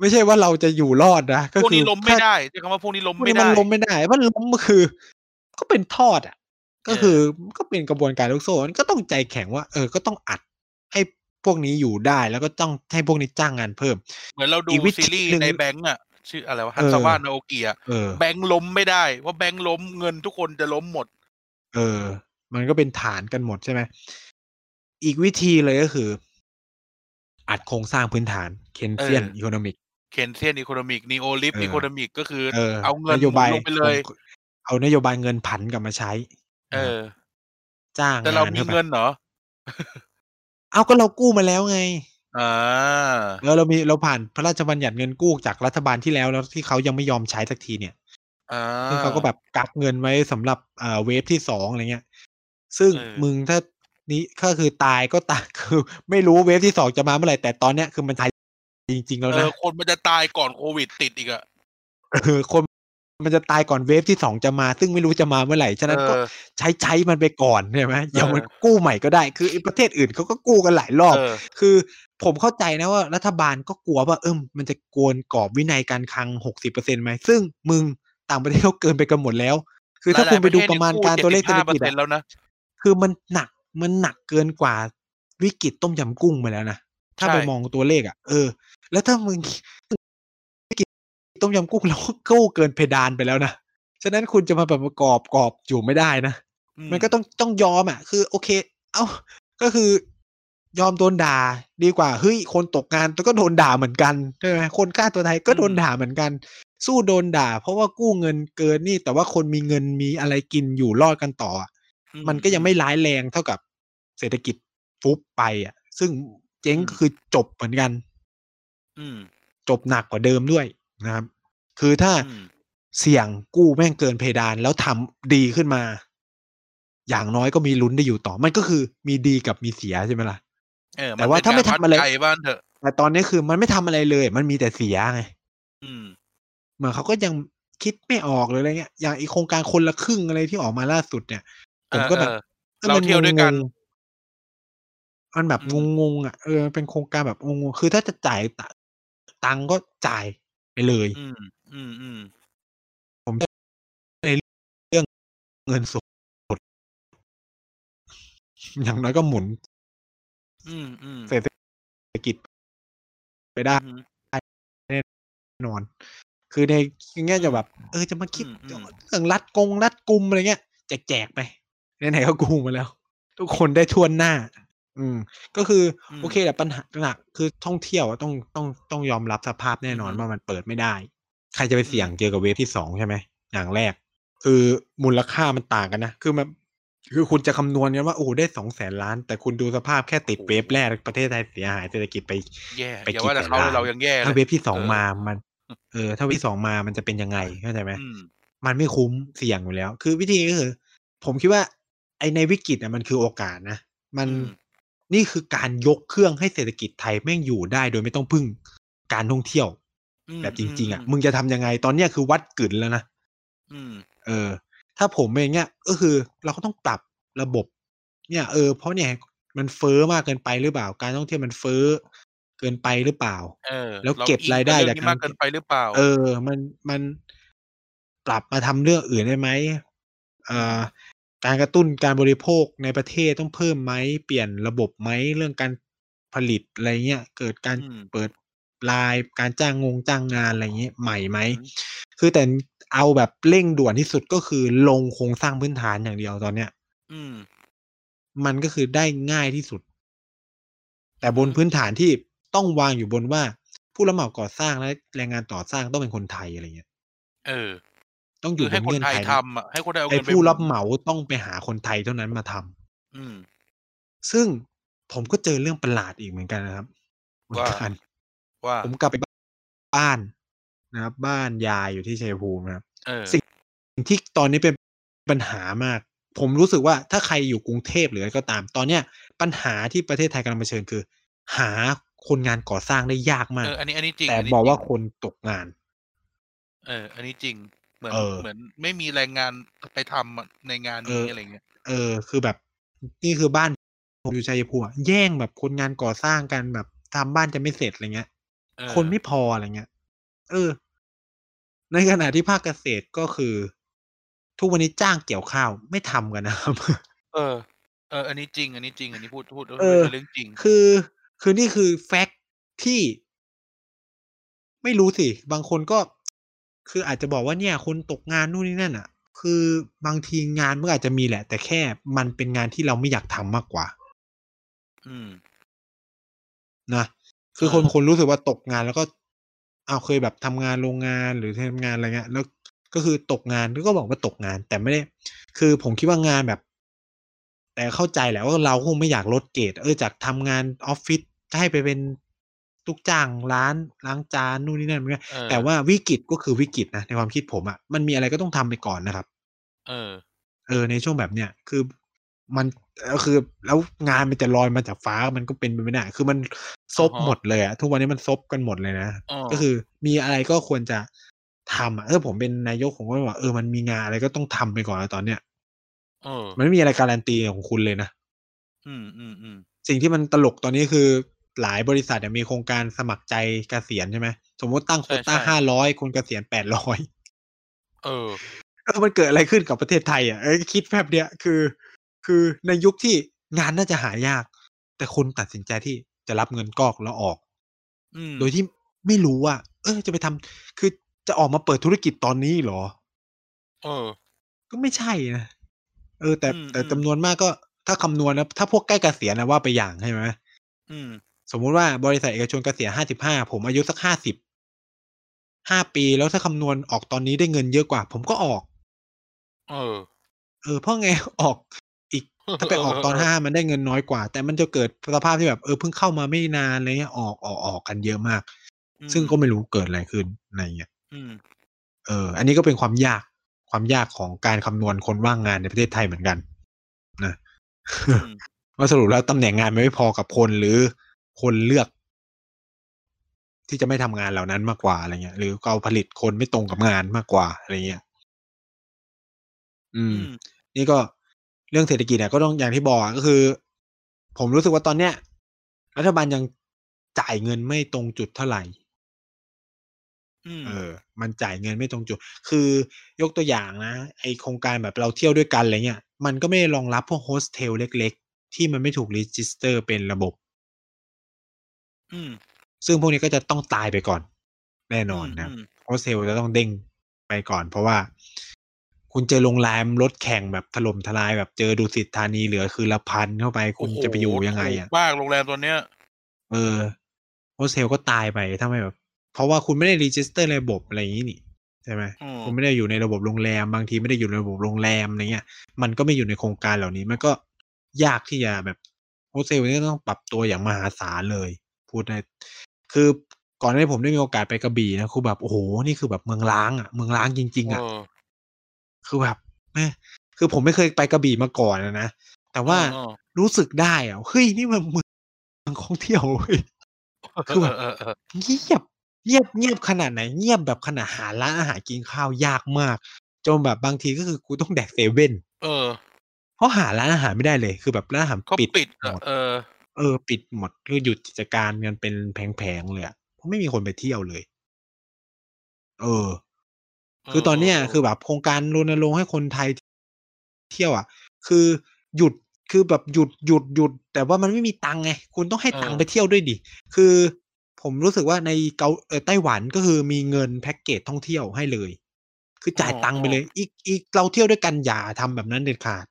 ไม่ใช่ว่าเราจะอยู่รอดนะพวกนี้ล้มไม่ได้ใช้คำว่าพวกนี้ล้มไม่ได้มันล้มไม่ได้เพราะล้มก็คือก็เป็นทอดอ่ะก็คือก็เป็นกระบวนการลูกโซ่ก็ต้องใจแข็งว่าเออก็ต้องอัดให้พวกนี้อยู่ได้แล้วก็ต้องให้พวกนี้จ้างงานเพิ่มเหมือนเราดูซีรีส์ในแบงก์อ่ะชื่ออะไรวะฮันซาวะนาโอกิอ่ะแบงก์ล้มไม่ได้เพราะแบงก์ล้มเงินทุกคนจะล้มหมดเออมันก็เป็นฐานกันหมดใช่ไหมอีกวิธีเลยก็คืออัดโครงสร้างพื้นฐานเคนเซียนอีโคโนมิกเคนเซียนอีโคโนมิกนีโอลิฟอีโคโนมิกก็คือเอาเงินลงไปเลยเอานโยบายเงินผันกลับมาใช้เออจ้างแต่เรามีเงินเหรอเอาก็เรากู้มาแล้วไงอ่าแล้วเรามีเราผ่านพระราชบัญญัติเงินกู้จากรัฐบาลที่แล้วแล้วที่เขายังไม่ยอมใช้สักทีเนี่ยอ่าซึ่งเขาก็แบบกักเงินไว้สำหรับเอ่อเวฟที่สองอะไรเงี้ยซึ่งมึงถ้านี่ก็คือตายก็ตายคือไม่รู้เวฟที่สองจะมาเมื่อไหร่แต่ตอนเนี้ยคือมันตายจริงๆแล้วนะคนมันจะตายก่อนโควิดติดอีกอะคือคนมันจะตายก่อนเวฟที่สองจะมาซึ่งไม่รู้จะมาเมื่อไหร่ฉะนั้นก็ใช้ใช้มันไปก่อนใช่ไหมเดี๋ยวมันกู้ใหม่ก็ได้คือประเทศอื่นเขาก็กู้กันหลายรอบคือผมเข้าใจนะว่ารัฐบาลก็กลัวว่าเอิ่มมันจะโกนกรอบวินัยการคลัง หกสิบเปอร์เซ็นต์ ไหมซึ่งมึงต่างประเทศเขาเกินไปกันหมดแล้วคือถ้าคุณไปดูประมาณการตัวเลขเศรษฐกิจแล้วนะคือมันหนักมันหนักเกินกว่าวิกฤตต้มยำกุ้งมาแล้วนะถ้าไปมองตัวเลขอ่ะเออแล้วถ้ามึงวิกฤตต้มยำกุ้งแล้วก็กู้เกินเพดานไปแล้วนะฉะนั้นคุณจะมาแบบประกอบกอบอยู่ไม่ได้นะมันก็ต้องต้องยอมอ่ะคือโอเคเอ้าก็คือยอมโดนด่าดีกว่าเฮ้ยคนตกงานก็โดนด่าเหมือนกันใช่ไหมคนฆ่าตัวตายก็โดนด่าเหมือนกันสู้โดนด่าเพราะว่ากู้เงินเกินนี่แต่ว่าคนมีเงินมีอะไรกินอยู่รอดกันต่อมันก็ยังไม่ร้ายแรงเท่ากับเศรษฐกิจฟุบไปอ่ะซึ่งเจ๊งก็คือจบเหมือนกันจบหนักกว่าเดิมด้วยนะครับคือถ้าเสี่ยงกู้แม่งเกินเพดานแล้วทำดีขึ้นมาอย่างน้อยก็มีลุ้นได้อยู่ต่อมันก็คือมีดีกับมีเสียใช่ไหมล่ะแต่ว่าถ้าไม่ทำอะไรแต่ตอนนี้คือมันไม่ทำอะไรเลยมันมีแต่เสียไงเหมือนเขาก็ยังคิดไม่ออกเลยอะไรเงี้ยอย่างอีโครงการคนละครึ่งอะไรที่ออกมาล่าสุดเนี่ยผมก็แบบเราเที่ยวด้วยกัน มันแบบอืม งง ๆ อะ เออ เป็นโครงการแบบงง ๆ คือถ้าจะจ่าย ต ตังค์ก็จ่ายไปเลย อืม อืม ๆ ผม ใน เรื่อง เงิน สด อย่างน้อยก็หมุน อืม เศรๆ ษ ฐกิจ ไปไดอื้ อฮึ แน่ นอน คือใน แง่อืจะม แบบ เออ จะมาอคิดืเจาะม ๆ เรื่องรัดกงรัดกุม อะไรเงี้ย แจก ๆ ไป ไหน ๆ ก็ กู้ มาแล้ว ทุกคนได้ทั่วหน้า อืม ก็คือ อืโอเคม แหละ ปัญหาหลัก คือท่องเที่ยวอะต้อง ต้อง ต้องยอมรับสภาพแนอื่อนฮนึ อนว่า มันเปิดไม่ได้ ใครจะไปอืเสี่ยงม เจอกับเวฟที่ สอง ใช่ไหม อย่างแรก คือมูลค่ามันต่างกันนะ คือมัน คือคุณจะคำนวณกันว่า โอ้โฮ ได้ สองแสนล้าน แต่คุณดูสภาพแค่โอ้ติดโเวฟแรก ฮ ประเทศไทยเสียหายเศรษฐกิจไป แย่ ไปอย่ากีว่่าแตแส่นเขาลเล้ย าน เรายังแย่ถ้าเลเวย ฟที่ สเอออ ง มา มัน อือ เออ ถ้า เวฟ ที่ สอง มา มันจะเป็นยังไง เข้าใจไหม อืม มันไม่คุ้ม เสี่ยงอยู่แล้ว คือวิธีก็คือ ผมคิดว่า ไอ้ในวิกฤตอะ มันคือโอกาสนะ มัอืน ม นี่คือการยกเครื่องให้เศรษฐกิจไทยแม่งอยู่ได้ โดยไม่ต้องพึ่งการท่องเที่ยว อืแบบจริง ๆ อะ ม มึๆ งๆ จะทำยังไง ตอนเนี้ยคือวัดกึ๋นแล้วนะ อืม เออ ถ้าผมเป็นอย่างเงี้ย ก็คือเราก็ต้องปรับระบบ เนี่ย เออ เพราะเนี่ย มันเฟ้อมากเกินไปหรือเปล่า การท่องเที่ยวมันเฟ้อเกินไปหรือเปล่า เออ แล้วเราเก็บอิงรายกไัดบ้เรื่องจากนี้กามาร กเเกิก็นบ ไปหรือเปล่า? เออ มัน มัน ปรับมาทำเรื่องอื่นได้ไหม เออื่อ ม การกระตุ้นการบริโภคในประเทศต้องเพิ่มไหม เปลี่ยนระบบไหม เรื่องการผลิต อะไรเงี้ย เกิดการอืม เปิดไลน์ การจ้างงงจ้างงาน อะไรงี้ ใหม่ไหม อือฮึ คือแต่ เอาแบบเร่งด่วนที่สุด ก็คือลงโครงสร้างพื้นฐานอย่างเดียวตอนเนี้ย อืม มันก็คือได้ง่ายที่สุด แอตื่อบฮบึ นพื้นฐานที่ต้องวางอยู่บนว่า ผู้รับเหมาก่อสร้าง และแรงงานก่อสร้างต้องเป็นคนไทย อะไรเงี้ย เออ ต้องคอืยู่อบใหบ้นคเงนื่นอไนทไขยทนั้น ำอะ ให้คนไทยเอาไอ้เงินไปผู้หมุรับน เหมาต้องไปหาคนไทยเท่านั้นมาทำ อืม ซึ่งผมก็เจอเรื่องประหลาดอีกเหมือนกันนะครับ เหมืวอน่า กัน ว่า? ผมกลับไป บ้านนะครับ บ้านยายอยู่ที่ชัยภูมินะครับ เออ สิ่ง ที่ตอนนี้เป็นปัญหามาก ผมรู้สึกว่า ถ้าใครอยู่กรุงเทพ หรืออะไรก็ตาม ตอนเนี้ยปัญหาที่ประเทศไทยกำลังเผชิญ คือหาคนงานก่อสร้างได้ยากมาเอก อ อันนี้ อันนี้จริแง ต่อันนี้บอกจริว่ง าคนตกงาน เออ อันนี้จริง เหมืเออน อ เหมือนไม่มีแรงงาน ไปทำอะ ในงานเอนี้ อ อะไรเงี้ย เออ คือแบบ นี่คือบ้าน ผมอยู่ชัยภูมิอะ แย่งแบบคนงานก่อสร้างกันแบบทำบ้านจะไม่เสร็จ อะไรเงี้ย เอคนอ ไม่พอ อะไรเงี้ย เออ ในขณะที่ภาคเกษตร ก็คือ ทุกวันนี้จ้างเกี่ยวข้าวไม่ทำกัน นะครับ เออ เออ อันนี้จริง อันนี้จริง อันนี้พูด พูด เอเออ อ เป็นเรื่องจริง คือ คือนี่คือ แฟกต์ ที่ ไม่รู้สิ บางคนก็ คืออาจจะบอกว่า เนี่ย คนตกงานนู่นนี่นั่นน่ะ คือบางทีงานมันก็อาจจะมีแหละ แต่แค่มันเป็นงานที่เราไม่อยากทำมากกว่า อืม นะ คเอือคนบาอ งคนรู้สึกว่า ตกงานแล้วก็ อ้าว เคยแบบทำงานโรงงาน หรือทำงาน อะไรเงี้ย แล้ว ก็คือตกงาน ก็บอกว่าตกงาน แต่ไม่ได้ คือผมคิดว่างานแบบ แต่เข้าใจแหละว่า เราก็คงไม่อยากลดเกรด เออ จากทำงานออฟฟิศ ให้ไปเป็นลูกจ้างร้าน ล้างจาน นู่นนี่นั่น มันก็ เอแต่อ ว่าวิกฤต ก็คือวิกฤตนะ ในความคิดผมอะ มันมีอะไรก็ต้องทำไปก่อนนะครับ เออ เออ ในช่วงแบบเนี้ย คือมัน แล้วคือ แล้วงานมันจะลอยมาจากฟ้า มันก็เป็นไปไม่ได้ คือมันซอะบฮหมะ ดเลยอะ ทุกวันนี้มันซบกันหมดเลยนะ อ้อ ก็คือมีอะไรก็ควรจะทำอะ ถ้าผมเป็นนายก ผมก็บอก เออ มันมีงานอะไรก็ต้องทำไปก่อนอะตอนเนี้ย เออ มันไม่มีอะไรการันตีของคุณเลยนะ อืม ๆ ๆ สิ่งที่มันตลกตอนนี้ คือหลายบริษัทเนี่ยมีโครงการสมัครใจเกษียณ ใช่ไหม สมมุติตั้งโใควตชา ่ ห้าๆ ร้อย คนเกษียณ แปดร้อย เออ เออ มันเกิดอะไรขึ้นกับประเทศไทยอะ เฮ้ย คิดแป๊บเดียว คือ คือในยุคที่งานน่าจะหายาก แต่คนตัดสินใจที่จะรับเงินก้อนแล้วออก อืโดยม ที่ไม่รู้ว่า เออ จะไปทำ คือจะออกมาเปิดธุรกิจตอนนี้เหรอ? เออ ก็ไม่ใช่นะ เออ แต่ อืแต่จม ๆ ำนวนมาก ก็ ถ้าคำนวณนะ ถ้าพวกใกล้เกษียณอะว่าไปอย่าง ใช่ไหม อืม สมมุติว่า บริษัทเอกชนเกษียณ ห้าสิบห้า ผมอายุสัก ห้าสิบ ห้า ปี แล้วถ้าคำนวณออกตอนนี้ได้เงินเยอะกว่า ผมก็ออก เออ เออ เพราะไง ออก อีก เอถ้าไปออกตอน ห้อ าๆ ๆ ห้า มันได้เงินน้อยกว่า แต่มันจะเกิดสภาพที่แบบ เออ เพิ่งเข้ามาไม่นาน อะไรเงี้ย ออก ๆ ๆ กันเยอะมาก อืซึ่งก็ม ไม่รู้เกิดอะไรขึ้น อะไรเงี้ย อืม เออ อันนี้ก็เป็นความยาก ความยากของการคำนวณคนว่างงานในประเทศไทยเหมือนกันนะ อืม ว่าสรุปแล้ว ตำแหน่งงานมันไม่พอกับคน หรือคนเลือก ที่จะไม่ทำงานเหล่านั้นมากกว่า อะไรเงี้ย หรือเราผลิตคนไม่ตรงกับงานมากกว่า อะไรเงี้ย อือืม ม นี่ก็ เรื่องเศรษฐกิจอะ ก็ต้อง อย่างที่บอกอะ ก็คือ ผมรู้สึกว่าตอนเนี้ยรัฐบาลยังจ่ายเงินไม่ตรงจุดเท่าไหร่เออมันจ่ายเงินไม่ตรงจุดคือยกตัวอย่างนะไอโครงการแบบเราเที่ยวด้วยกันอะไรเงี้ยมันก็ไม่รองรับพวกโฮสเทลเล็กๆที่มันไม่ถูกรีจิสเตอร์เป็นระบบอืมซึ่งพวกนี้ก็จะต้องตายไปก่อนแน่นอนนะโฮสเทลจะต้องเด้งไปก่อนเพราะว่าคุณเจอโรงแรมรถแข่งแบบถล่มทลายแบบเจอดุสิตธานีเหลือคือละพันเข้าไปคุณจะไปอยู่ยังไงอ่ะบ้างโรงแรมตัวเนี้ยเออโฮสเทลก็ตายไปถ้าไม่แบบเพราะว่าคุณไม่ได้รีจิสเตอร์ระบบอะไรอย่างนี้นี่ใช่ไหมคุณไม่ได้อยู่ในระบบโรงแรมบางทีไม่ได้อยู่ในระบบโรงแรมอะไรเงี้ยมันก็ไม่อยู่ในโครงการเหล่านี้มันก็ยากที่จะแบบโฮสเทลนี่ต้องปรับตัวอย่างมหาศาลเลยพูดในคือก่อนหน้าผมได้มีโอกาสไปกระบี่นะคือแบบโอ้โหนี่คือแบบเมืองล้างอ่ะเมืองล้างจริงๆอ่ะคือแบบแม่คือผมไม่เคยไปกระบี่มาก่อนนะแต่ว่ารู้สึกได้อ่ะเฮ้ยนี่มันเมืองของเที่ยวเว้ยคือแบบเงียบเงียบเงียบขนาดไหนเงียบแบบขนาดหาร้านอาหารกินข้าวยากมากจนแบบบางทีก็คือกูต้องแดกเซเว่นเออเพราะหาร้านอาหารไม่ได้เลยคือแบบร้านอาหารปิดหมดเออเออปิดหมดคือหยุดกิจการกันเป็นแผงๆเลยอ่ะเพราะไม่มีคนไปเที่ยวเลยเออคือตอนเนี้ยคือแบบโครงการรณรงค์ให้คนไทยเที่ยวอ่ะคือหยุดคือแบบหยุดหยุดหยุดแต่ว่ามันไม่มีตังค์ไงคุณต้องให้ตังค์ไปเที่ยวด้วยดิคือผมรู้สึกว่าในเกาไต้หวันก็คือมีเงินแพ็กเกจท่องเที่ยวให้เลยคือจ่ายตังค์ไปเลยอีกอีกเราเที่ยวด้วยกันอย่าทำแบบนั้นเด็ดขาด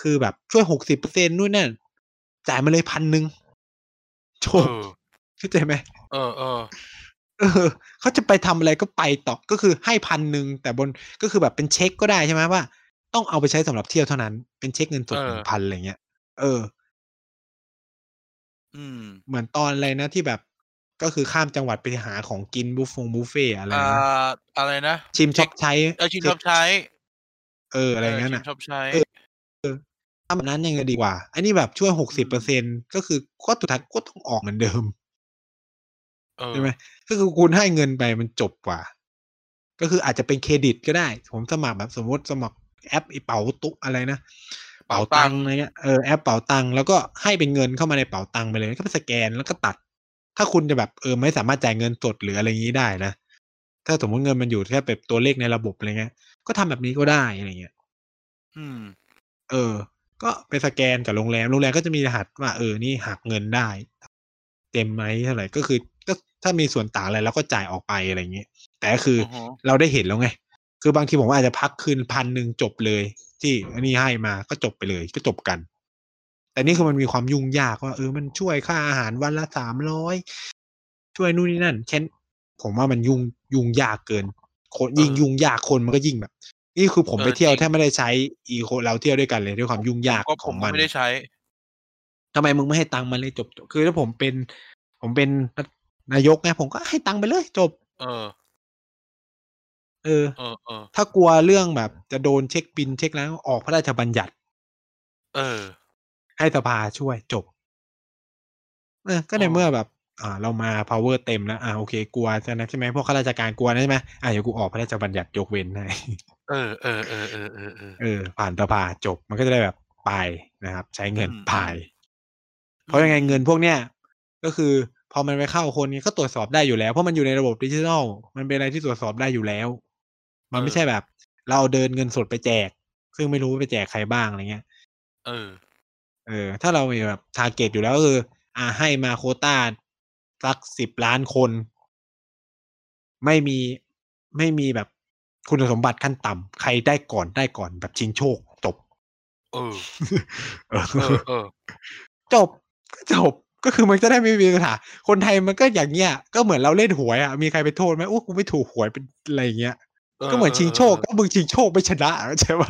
คือแบบช่วย หกสิบเปอร์เซ็นต์ นู่นนั่นจ่ายมาเลยพันหนึ่งโชว์เข้าใจไหมเออเออเออเขาจะไปทำอะไรก็ไปต่อก็คือให้พันหนึ่งแต่บนก็คือแบบเป็นเช็คก็ได้ใช่ไหมว่าต้องเอาไปใช้สำหรับเที่ยวเท่านั้นเป็นเช็คเงินสดหนึ่งพันอะไรเงี้ยเอออืมเหมือนตอนอะไรนะที่แบบก็คือข้ามจังหวัดไปหาของกินบุฟฟงบุฟเฟ่อะไรนะอะไรนะชิมช็อปใช้เออชิมช็อปใช้เอออะไรงั้นน่ะชิมช็อปใช้เออทำแบบนั้นยังไงดีกว่าอันนี้แบบช่วย หกสิบเปอร์เซ็นต์ ก็คือก็สุดท้ายก็ต้องออกเหมือนเดิมใช่ไหมก็คือคุณให้เงินไปมันจบกว่าก็คืออาจจะเป็นเครดิตก็ได้ผมสมัครแบบสมมติสมัครแอปเป๋าตุ๊อะไรนะเป๋าตังอะไรเงี้ยเออแอปเป๋าตังแล้วก็ให้เป็นเงินเข้ามาในเป๋าตังไปเลยก็ไปสแกนแล้วก็ตัดถ้าคุณจะแบบเออไม่สามารถจ่ายเงินสดหรืออะไรอย่างนี้ได้นะถ้าสมมติเงินมันอยู่แค่แบบตัวเลขในระบบอะไรเงี้ยก็ทำแบบนี้ก็ได้อะไรเงี้ยอืมเออก็ไปสแกนกับโรงแรมโรงแรมก็จะมีรหัสว่าเออนี่หักเงินได้เต็มไหมเท่าไหร่ก็คือก็ถ้ามีส่วนต่างอะไรเราก็จ่ายออกไปอะไรเงี้ยแต่ก็คือเราได้เห็นแล้วไงคือบางทีผมอาจจะพักคืนพันหนึ่งจบเลยที่อันนี้ให้มาก็จบไปเลยก็จบกันแต่นี่คือมันมีความยุ่งยากว่าเออมันช่วยค่าอาหารวันละสามร้อยช่วยนู่นนี่นั่นแค่ผมว่ามันยุ่งยุ่งยากเกินคนยิ่งยุ่งยากคนมันก็ยิ่งแบบนี่คือผมไปเที่ยวแทบไม่ได้ใช้อีโคเราเที่ยวด้วยกันเลยด้วยความยุ่งยากของมันไม่ได้ใช้ทำไมมึงไม่ให้ตังค์มันเลยจบคือถ้าผมเป็นผมเป็นนายกไงผมก็ให้ตังค์ไปเลยจบเออเออถ้ากลัวเรื่องแบบจะโดนเช็คบินเช็คแล้วออกพระราชบัญญัติเออให้สภาช่วยจบเออก็ในเมื่อแบบอ่าเรามา power เต็มแล้วอ่าโอเคกลัวใช่ไหมใช่ไหมพวกข้าราชการกลัวนะใช่ไหมอ่าเดี๋ยวกูออกพระราชบัญญัติยกเว้นให้เออเออเออเออเออเออผ่านสภาจบมันก็จะได้แบบไปนะครับใช้เงินไปเพราะยังไงเงินพวกเนี้ยก็คือพอมันไปเข้าคนก็ตรวจสอบได้อยู่แล้วเพราะมันอยู่ในระบบดิจิทัลมันเป็นอะไรที่ตรวจสอบได้อยู่แล้วมันไม่ใช่แบบเราเดินเงินสดไปแจกซึ่งไม่รู้ไปแจกใครบ้างอะไรเงี้ยเออเออถ้าเราแบบทาร์เก็ตอยู่แล้วก็คืออ่าให้มาโควต้าสักสิบล้านคนไม่มีไม่มีแบบคุณสมบัติขั้นต่ำใครได้ก่อนได้ก่อนแบบชิงโชคจบเออเออเออจบก็จบก็คือมันจะได้ไม่มีปัญหาคนไทยมันก็อย่างเงี้ยก็เหมือนเราเล่นหวยอ่ะมีใครไปโทษไหมโอ้กูไม่ถูกหวยเป็นอะไรเงี้ยก็เหมือนชิงโชคก็มึงชิงโชคไม่ชนะใช่ไหม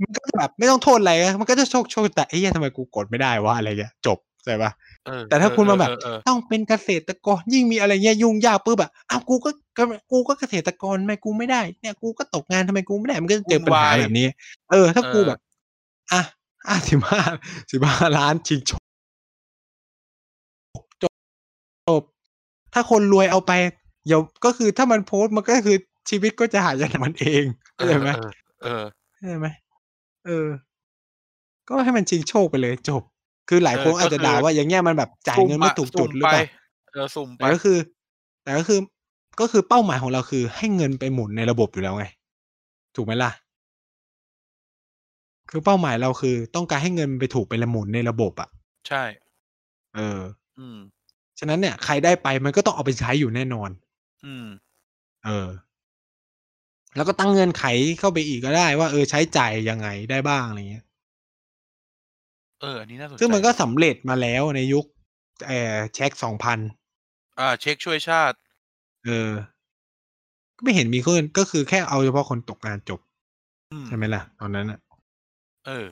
มันก็แบบไม่ต้องโทษอะไรมันก็จะโชคโชคแต่ไอ้เหี้ยทำไมกูกดไม่ได้วะอะไรเงี้ยจบใช่ปะแต่ถ้าคุณมาแบบต้องเป็นเกษตรกรยิ่งมีอะไรเงี้ยยุ่งยากปุ๊บแบบอ้าวกูก็กูก็เกษตรกรทำไมกูไม่ได้เนี่ยกูก็ตกงานทำไมกูไม่ได้มันก็เจอปัญหาแบบนี้เออถ้ากูแบบอ่ะอ่ะสิบห้าสิบห้าล้านชิงโชคจบถ้าคนรวยเอาไปเดี๋ยวก็คือถ้ามันโพสต์มันก็คือชีวิตก็จะหายไปมันเองใช่ไหมใช่ไหมเออ ก็ให้มันชิงโชคไปเลยจบคือหลายคนอาจจะด่าว่าอย่างเงี้ยมันแบบจ่ายเงินไม่ถูกจุดหรือเปล่าแต่ก็คือแต่ก็คือก็คือเป้าหมายของเราคือให้เงินไปหมุนในระบบอยู่แล้วไงถูกไหมล่ะคือเป้าหมายเราคือต้องการให้เงินไปถูกไปละหมุนในระบบอ่ะใช่เอออืมฉะนั้นเนี่ยใครได้ไปมันก็ต้องเอาไปใช้อยู่แน่นอนอืมเออแล้วก็ตั้งเงื่อนไขเข้าไปอีกก็ได้ว่าเออใช้จ่ายยังไงได้บ้างอะไรเงี้ยเอออันนี้น่าสนใจซึ่งมันก็สำเร็จมาแล้วในยุคเออเช็ค สองพัน อ่าเช็คช่วยชาติเออก็ไม่เห็นมีขึ้นก็คือแค่เอาเฉพาะคนตกงานจบใช่ไหมล่ะตอนนั้นอะเออ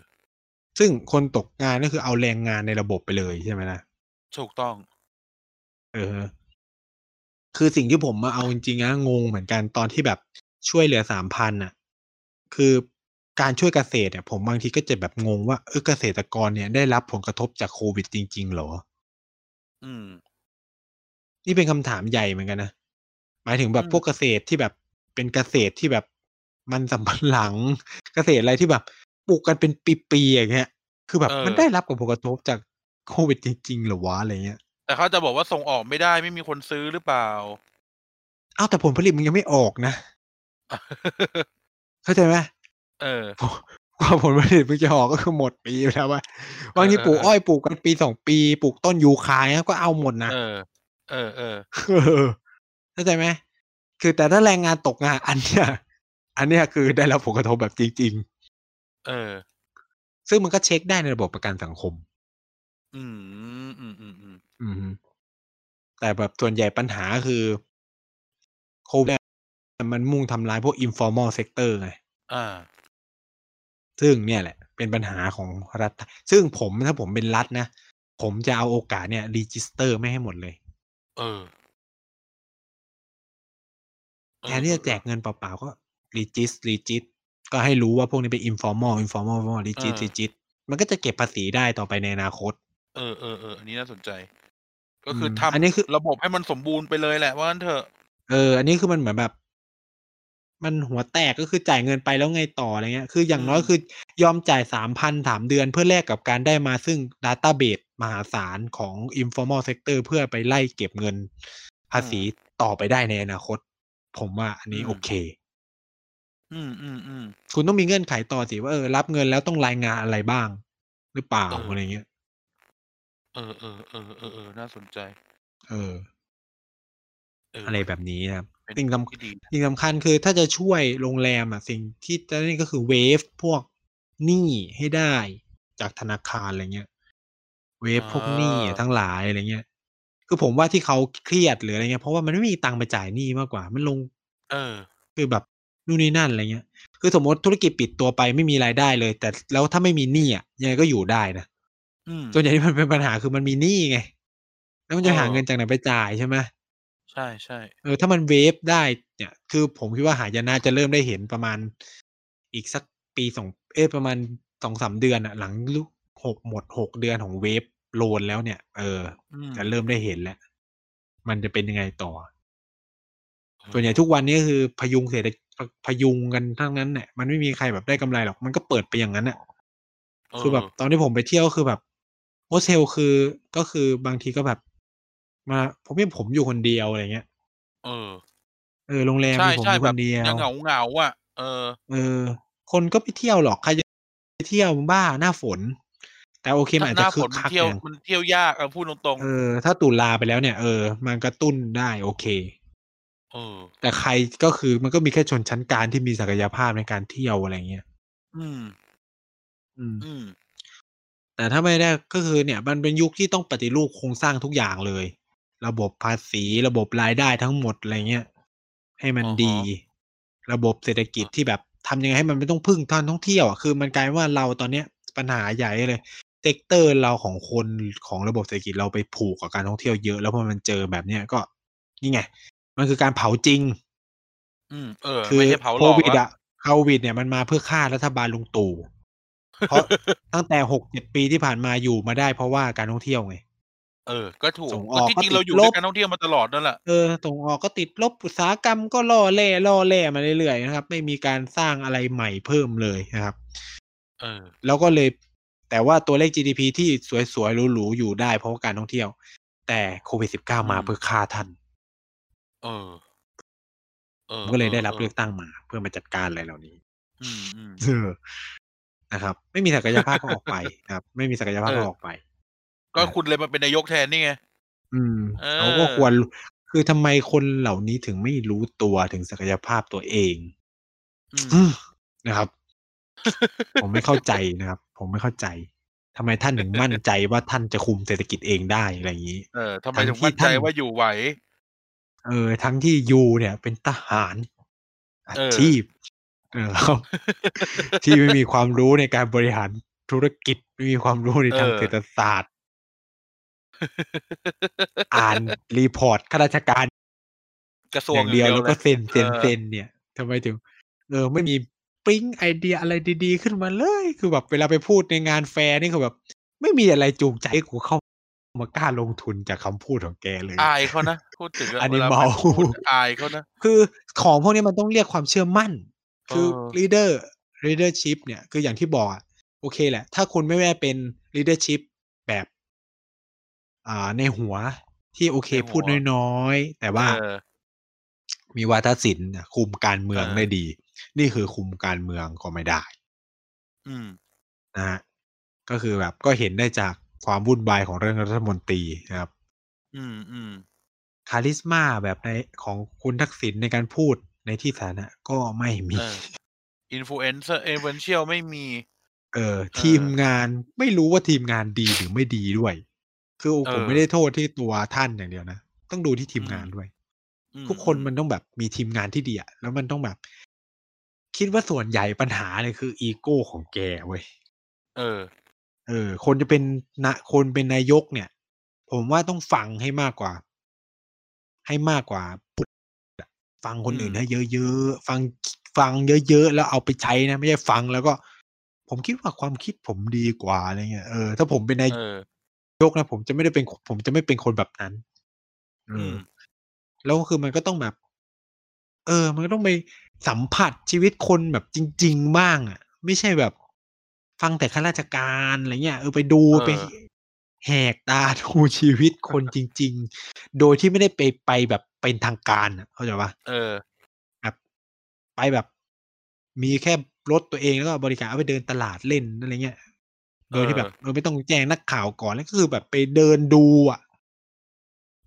ซึ่งคนตกงานก็คือเอาแรงงานในระบบไปเลยใช่ไหมล่ะถูกต้องเออคือสิ่งที่ผมมาเอาจริงๆนะงงเหมือนกันตอนที่แบบช่วยเหลือ สามพัน น่ะคือการช่วยเกษตรเนี่ยผมบางทีก็จะแบบงงว่าเออเกษตรกรเนี่ยได้รับผลกระทบจากโควิดจริงๆเหรออืมนี่เป็นคำถามใหญ่เหมือนกันนะหมายถึงแบบพวกเกษตรที่แบบเป็นเกษตรที่แบบมันสำปะหลังเกษตรอะไรที่แบบปลูกกันเป็นปีๆอย่างเงี้ยคือแบบมันได้รับผลกระทบจากโควิดจริงๆเหรอวะอะไรเงี้ยแต่เขาจะบอกว่าส่งออกไม่ได้ไม่มีคนซื้อหรือเปล่าอ้าวแต่ผลผลิตมันยังไม่ออกนะเข้าใจไหมเออความผลผลิตมันจะออกก็คือหมดปีไปแล้วว่าบางทีปลูกอ้อยปลูกกันปีสองปีปลูกต้นยูคาก็เอาหมดนะเออเออเออเข้าใจไหมคือแต่ถ้าแรงงานตกงานอันเนี้ยอันเนี้ยคือได้รับผลกระทบแบบจริงๆเออซึ่งมันก็เช็คได้ในระบบประกันสังคมอืมอืมอืมอืมอืมแต่แบบส่วนใหญ่ปัญหาคือโควิดมันมุ่งทำลายพวก informal sector ไงอ่าซึ่งเนี่ยแหละเป็นปัญหาของรัฐซึ่งผมถ้าผมเป็นรัฐนะผมจะเอาโอกาสเนี่ย register ไม่ให้หมดเลยเออแทนที่จะแจกเงินเปล่าๆก็ register register ก็ให้รู้ว่าพวกนี้เป็น informal informal register register มันก็จะเก็บภาษีได้ต่อไปในอนาคตเออเออเอออันนี้น่าสนใจก็คือทำอันนี้คือระบบให้มันสมบูรณ์ไปเลยแหละว่างั้นเถอะเอออันนี้คือมันเหมือนแบบมันหัวแตกก็คือจ่ายเงินไปแล้วไงต่ออะไรเงี้ยคืออย่างน้อยคือยอมจ่าย สามพัน สามเดือนเพื่อแลกกับการได้มาซึ่ง database มหาศาลของ informal sector เพื่อไปไล่เก็บเงินภาษีต่อไปได้ในอนาคตผมว่าอันนี้โอเคอืมอืมอืมคุณต้องมีเงื่อนไขต่อสิว่าเออรับเงินแล้วต้องรายงานอะไรบ้างหรือเปล่าอะไรเงี้ยเออเออเออเออเออน่าสนใจเอออะไรแบบนี้นะครับสิ่งสำคัญสิ่งสำคัญคือถ้าจะช่วยโรงแรมอ่ะสิ่งที่จะนี่ก็คือเวฟพวกหนี้ให้ได้จากธนาคารอะไรเงี้ยเวฟพวกหนี้ทั้งหลายอะไรเงี้ยคือผมว่าที่เขาเครียดหรืออะไรเงี้ยเพราะว่ามันไม่มีตังค์ไปจ่ายหนี้มากกว่ามันลงเออคือแบบนู่นนี่นั่นอะไรเงี้ยคือสมมติธุรกิจปิดตัวไปไม่มีรายได้เลยแต่แล้วถ้าไม่มีหนี้อ่ะยังไงก็อยู่ได้นะส่วนใหญ่ที่มันเป็นปัญหาคือมันมีหนี้ไงแล้วมันจะหาเงินจากไหนไปจ่ายใช่ไหมใช่ใช่เออถ้ามันเวฟได้เนี่ยคือผมคิดว่าหายนะจะเริ่มได้เห็นประมาณอีกสักปีสองเออประมาณสองสามเดือนอ่ะหลังลูกหกหมดหกเดือนของเวฟโลนแล้วเนี่ยเออจะเริ่มได้เห็นแล้วมันจะเป็นยังไงต่อส่วนใหญ่ทุกวันนี้คือพยุงเศรษฐกิจพยุงกันทั้งนั้นเนี่ยมันไม่มีใครแบบได้กำไรหรอกมันก็เปิดไปอย่างนั้นอ่ะคือแบบตอนที่ผมไปเที่ยวคือแบบโฮสเทลคือก็คือบางทีก็แบบมาผมไม่ผมอยู่คนเดียวอะไรเงี้ยเออเออโรงแรมผมอยู่คนเดียวยังเหงาเหงาอ่ะเออเออคนก็ไปเที่ยวหรอกใครจะไปเที่ยวบ้าหน้าฝนแต่โอเคมันอาจจะคึกคักเนี่ยมันเที่ยวยากเอาพูดตรงๆเออถ้าตุลาไปแล้วเนี่ยเออมันกระตุ้นได้โอเคเออแต่ใครก็คือมันก็มีแค่ชนชั้นกลางที่มีศักยภาพในการเที่ยวอะไรเงี้ยอืมอืมอืมแต่ถ้าไม่ได้ก็คือเนี่ยมันเป็นยุคที่ต้องปฏิรูปโครงสร้างทุกอย่างเลยระบบภาษีระบบรายได้ทั้งหมดอะไรเงี้ยให้มันดีระบบเศรษฐกิจที่แบบทำยังไงให้มันไม่ต้องพึ่งท่านท่องเที่ยวอ่ะคือมันกลายว่าเราตอนเนี้ยปัญหาใหญ่เลยเซกเตอร์เราของคนของระบบเศรษฐกิจเราไปผูกกับการท่องเที่ยวเยอะแล้วพอมันเจอแบบเนี้ยก็นี่ไงมันคือการเผาจริงอืมเออไม่ใช่เผาหลอกโควิดอ่ะโควิดเนี่ยมันมาเพื่อฆ่ารัฐบาลลุงตู่เพราะตั้งแต่หกเจ็ดปีที่ผ่านมาอยู่มาได้เพราะว่าการท่องเที่ยวไงเออก็ถูกที่จริงเราอยู่ด้วยการท่องเที่ยวมาตลอดนั่นแหละเออส่งออกก็ติดลบอุตสาหกรรมก็ล่อเล่ล่อเล่มาเรื่อยๆนะครับไม่มีการสร้างอะไรใหม่เพิ่มเลยนะครับเออแล้วก็เลย แต่ว่าตัวเลข จี ดี พี ที่สวยๆหรูๆอยู่ได้เพราะการท่องเที่ยวแต่โควิดสิบเก้ามาเพื่อฆ่าท่านเออเออก็เลยได้รับเลือกตั้งมาเพื่อมาจัดการอะไรเหล่านี้อืมเออนะครับไม่มีศักยภาพก็ออกไปครับไม่มีศักยภาพก็ออกไปก็คุณเลยมาเป็นนายกแทนนี่ไงอืมเขาก็ควรคือทำไมคนเหล่านี้ถึงไม่รู้ตัวถึงศักยภาพตัวเองนะครับผมไม่เข้าใจนะครับผมไม่เข้าใจทำไมท่านถึงมั่นใจว่าท่านจะคุมเศรษฐกิจเองได้อะไรอย่างนี้เออทำไมถึงมั่นใจว่าอยู่ไหวเออทั้งที่ยูเนี่ยเป็นทหารอาชีพเออที่ไม่มีความรู้ในการบริหารธุรกิจไม่มีความรู้ในทางเศรษฐศาสตร์อ่านรีพอร์ตข้าราชการกระทรวงเดียวแล้วก็เซ็นเซ็นเซ็นเนี่ยทำไมถึงเออไม่มีปิ๊งไอเดียอะไรดีๆขึ้นมาเลยคือแบบเวลาไปพูดในงานแฟร์นี่คือแบบไม่มีอะไรจูงใจกูเข้ามากล้าลงทุนจากคำพูดของแกเลยอายเขานะพูดถึงอันนี้เบาอายเขานะคือของพวกนี้มันต้องเรียกความเชื่อมั่นคือ leader leadership เนี่ยคืออย่างที่บอกโอเคแหละถ้าคุณไม่ได้เป็น leadership แบบอ่าในหัวที่โอเคพูดน้อยๆแต่ว่ามีวาทศิลป์คุมการเมืองได้ดีนี่คือคุมการเมืองก็ไม่ได้อืมนะฮะก็คือแบบก็เห็นได้จากความวุ่นวายของเรื่องรัฐมนตรีนะครับอืมอืมคาริสม่าแบบในของคุณทักษิณในการพูดในที่สาธารณะก็ไม่มีอินฟลูเอนเซอร์เอเวนเชียลไม่มีเออทีมงานไม่รู้ว่าทีมงานดีหรือไม่ดีด้วยคือผมไม่ได้โทษที่ตัวท่านอย่างเดียวนะต้องดูที่ทีมงานด้วยทุกคนมันต้องแบบมีทีมงานที่ดีอะแล้วมันต้องแบบคิดว่าส่วนใหญ่ปัญหาเลยคืออีโก้ของแกเว้ยเออเออคนจะเป็นนะคนเป็นนายกเนี่ยผมว่าต้องฟังให้มากกว่าให้มากกว่าพูดฟังคนอื่นให้เยอะๆฟังฟังเยอะๆแล้วเอาไปใช้นะไม่ใช่ฟังแล้วก็ผมคิดว่าความคิดผมดีกว่าอะไรเงี้ยเออถ้าผมเป็นนายยกนะผมจะไม่ได้เป็นผมจะไม่เป็นคนแบบนั้นอืมแล้วคือมันก็ต้องแบบเออมันก็ต้องไปสัมผัสชีวิตคนแบบจริงๆบ้างอ่ะไม่ใช่แบบฟังแต่ข้าราชการอะไรเงี้ยเออไปดูไปแหกตาดูชีวิตคนจริงๆโดยที่ไม่ได้ไปไปแบบเป็นทางการอ่ะเข้าใจป่ะเออแบบไปแบบมีแค่รถตัวเองแล้วก็บริการเอาไปเดินตลาดเล่นอะไรเงี้ยโดยที่แบบเออไม่ต้องแจ้งนักข่าวก่อนแล้วก็คือแบบไปเดินดูอ่ะ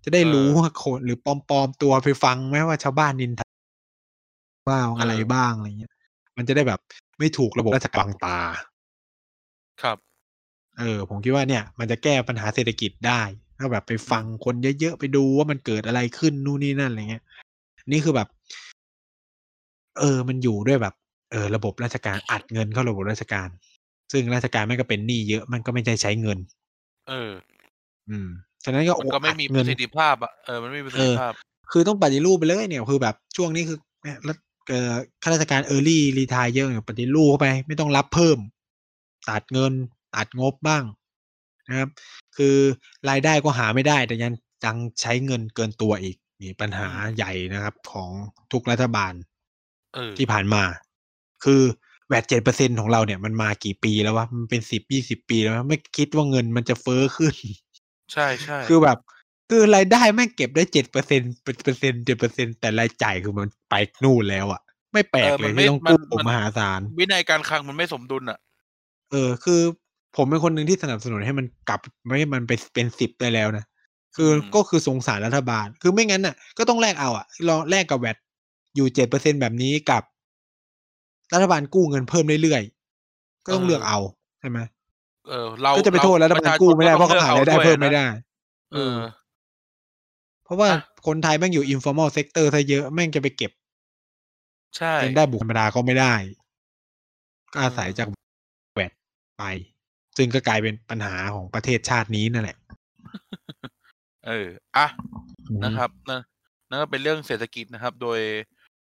จะได้รู้ว่าคนหรือปลอมๆตัวไปฟังไหมว่าชาวบ้านนินทาบ้างอะไรบ้างอะไรเงี้ยมันจะได้แบบไม่ถูกระบบราชการบังตาครับเออผมคิดว่าเนี่ยมันจะแก้ปัญหาเศรษฐกิจได้ถ้าแบบไปฟังคนเยอะๆไปดูว่ามันเกิดอะไรขึ้นนู่นนี่นั่นอะไรเงี้ยนี่คือแบบเออมันอยู่ด้วยแบบเออระบบราชการอัดเงินเข้าระบบราชการซึ่งราชการมันก็เป็นหนี้เยอะมันก็ไม่ได้ใช้เงินเอออืมฉะนั้นก็มันก็ไม่มีประสิทธิภาพอ่ะเออมันไม่มีประสิทธิภาพคือต้องปฏิรูปไปเลยเนี่ยคือแบบช่วงนี้คือแล้วเอ่อข้าราชการ early retire เยอะเนี่ยปฏิรูปเข้าไปไม่ต้องรับเพิ่มตัดเงินตัดงบบ้างนะครับคือรายได้ก็หาไม่ได้แต่ยังจังใช้เงินเกินตัวอีกนี่ปัญหาใหญ่นะครับของทุกรัฐบาลเออที่ผ่านมาคือแวด เจ็ดเปอร์เซ็นต์ ของเราเนี่ยมันมากี่ปีแล้ววะมันเป็นสิบ ยี่สิบปีแล้วไม่คิดว่าเงินมันจะเฟ้อขึ้นใช่ใช่คือแบบคือรายได้แม่งเก็บได้ เจ็ดเปอร์เซ็นต์ เปอร์เซ็นต์เปอร์เซ็นต์เจ็ดเปอร์เซ็นต์แต่รายจ่ายคือมันไปนู่นแล้วอ่ะไม่แปลกเลยที่ต้องกู้มหาศาลวินัยการคลังมันไม่สมดุลอ่ะเออคือผมเป็นคนหนึ่งที่สนับสนุนให้มันกลับไม่ให้มันไปเป็นสิบได้แล้วนะคือก็คือสงสารรัฐบาลคือไม่งั้นอ่ะก็ต้องแลกเอาอ่ะลองแลกกับแวดอยู่ เจ็ดเปอร์เซ็นต์ แบบนี้กับรัฐบาลกู้เงินเพิ่มเรื่อยๆก็ต้องเลือกเอาใช่ไหมเออเราก็จะไปโทษรัฐบาลกู้ไม่ได้เพราะเขาหารายได้เพิ่มไม่ได้เออเพราะว่าคนไทยแม่งอยู่ informal sector ซะเยอะแม่งจะไปเก็บใช่ได้บุคคลธรรมดาก็ไม่ได้ก็อาศัยจากแวดไปซึ่งก็กลายเป็นปัญหาของประเทศชาตินี้นั่นแหละเอออ่ะนะครับนะนั่นก็เป็นเรื่องเศรษฐกิจนะครับโดย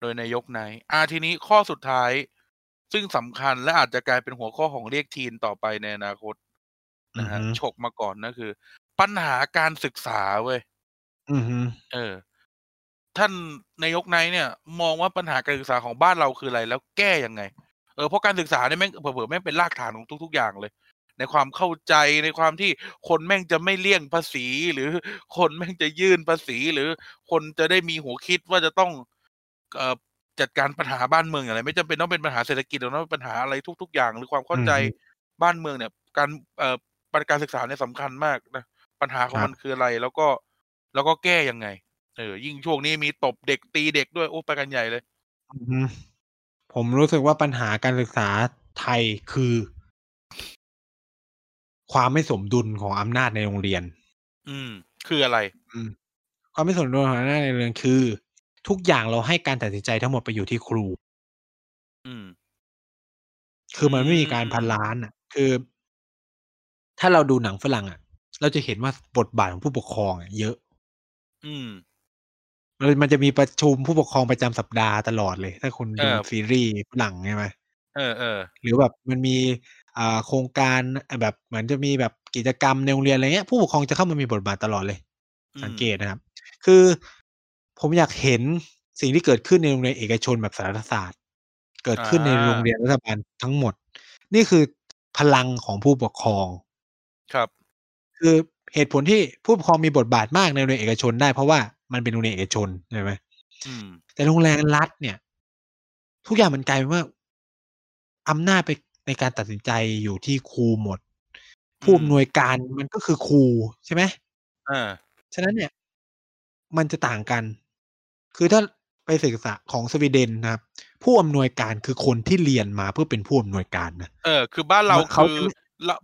โดยนายกนายอ่ะทีนี้ข้อสุดท้ายซึ่งสำคัญและอาจจะกลายเป็นหัวข้อของเรียกทีนต่อไปในอนาคตนะฮะฉกมาก่อนนะคือปัญหาการศึกษาเว้ยอือฮึเออท่านนายกนายเนี่ยมองว่าปัญหาการศึกษาของบ้านเราคืออะไรแล้วแก้ยังไงเออเพราะการศึกษาเนี่ยแม่งเผลอๆแม่งเป็นรากฐานของทุกๆอย่างเลย ในความเข้าใจในความที่คนแม่งจะไม่เลี่ยงภาษีหรือคนแม่งจะยื่นภาษีหรือคนจะได้มีหัวคิดว่าจะต้องเอ่อจัดการปัญหาบ้านเมืองอะไรไม่จำเป็นต้องเป็นปัญหาเศรษฐกิจหรอกนะปัญหาอะไรทุกๆอย่างหรือความเข้าใจบ้านเมืองเนี่ยการเอ่อการศึกษาเนี่ยสำคัญมากนะปัญหาของมันคืออะไรแล้วก็แล้วก็แก้ยังไงเออยิ่งช่วงนี้มีตบเด็กตีเด็กด้วยโอ้ไปกันใหญ่เลยผมรู้สึกว่าปัญหาการศึกษาไทยคือความไม่สมดุลของอำนาจในโรงเรียนอืมคืออะไรอืมความไม่สมดุลของอำนาจในโรงเรียนคือทุกอย่างเราให้การตัดสินใจทั้งหมดไปอยู่ที่ครูอืมคือมันไม่มีการพันล้านอ่ะคือถ้าเราดูหนังฝรั่งอ่ะเราจะเห็นว่าบทบาทของผู้ปกครองอ่ะเยอะอืมมันจะมีประชุมผู้ปกครองประจำสัปดาห์ตลอดเลยถ้าคุณดูซีรีส์ฝรั่งใช่ไหมเออเออหรือแบบมันมีอ่าโครงการแบบเหมือนจะมีแบบกิจกรรมในโรงเรียนอะไรเงี้ยผู้ปกครองจะเข้ามามีบทบาทตลอดเลยสังเกตนะครับคือผมอยากเห็นสิ่งที่เกิดขึ้นในโรงเรียนเอกชนแบบสารศาสตร์เกิดขึ้นในโรงเรียนรัฐบาลทั้งหมดนี่คือพลังของผู้ปกครองครับคือเหตุผลที่ผู้ปกครองมีบทบาทมากในโรงเรียนเอกชนได้เพราะว่ามันเป็นโรงเรียนเอกชนใช่ไหมแต่โรงเรียนรัฐเนี่ยทุกอย่างมันกลายเป็นว่าอำนาจไปในการตัดสินใจอยู่ที่ครูหมดผู้อำนวยการมันก็คือครูใช่ไหมอ่าฉะนั้นเนี่ยมันจะต่างกันคือถ้าไปศึกษาของสวีเดนนะครับผู้อำนวยการคือคนที่เรียนมาเพื่อเป็นผู้อำนวยการนะเออคือบ้านเราคือ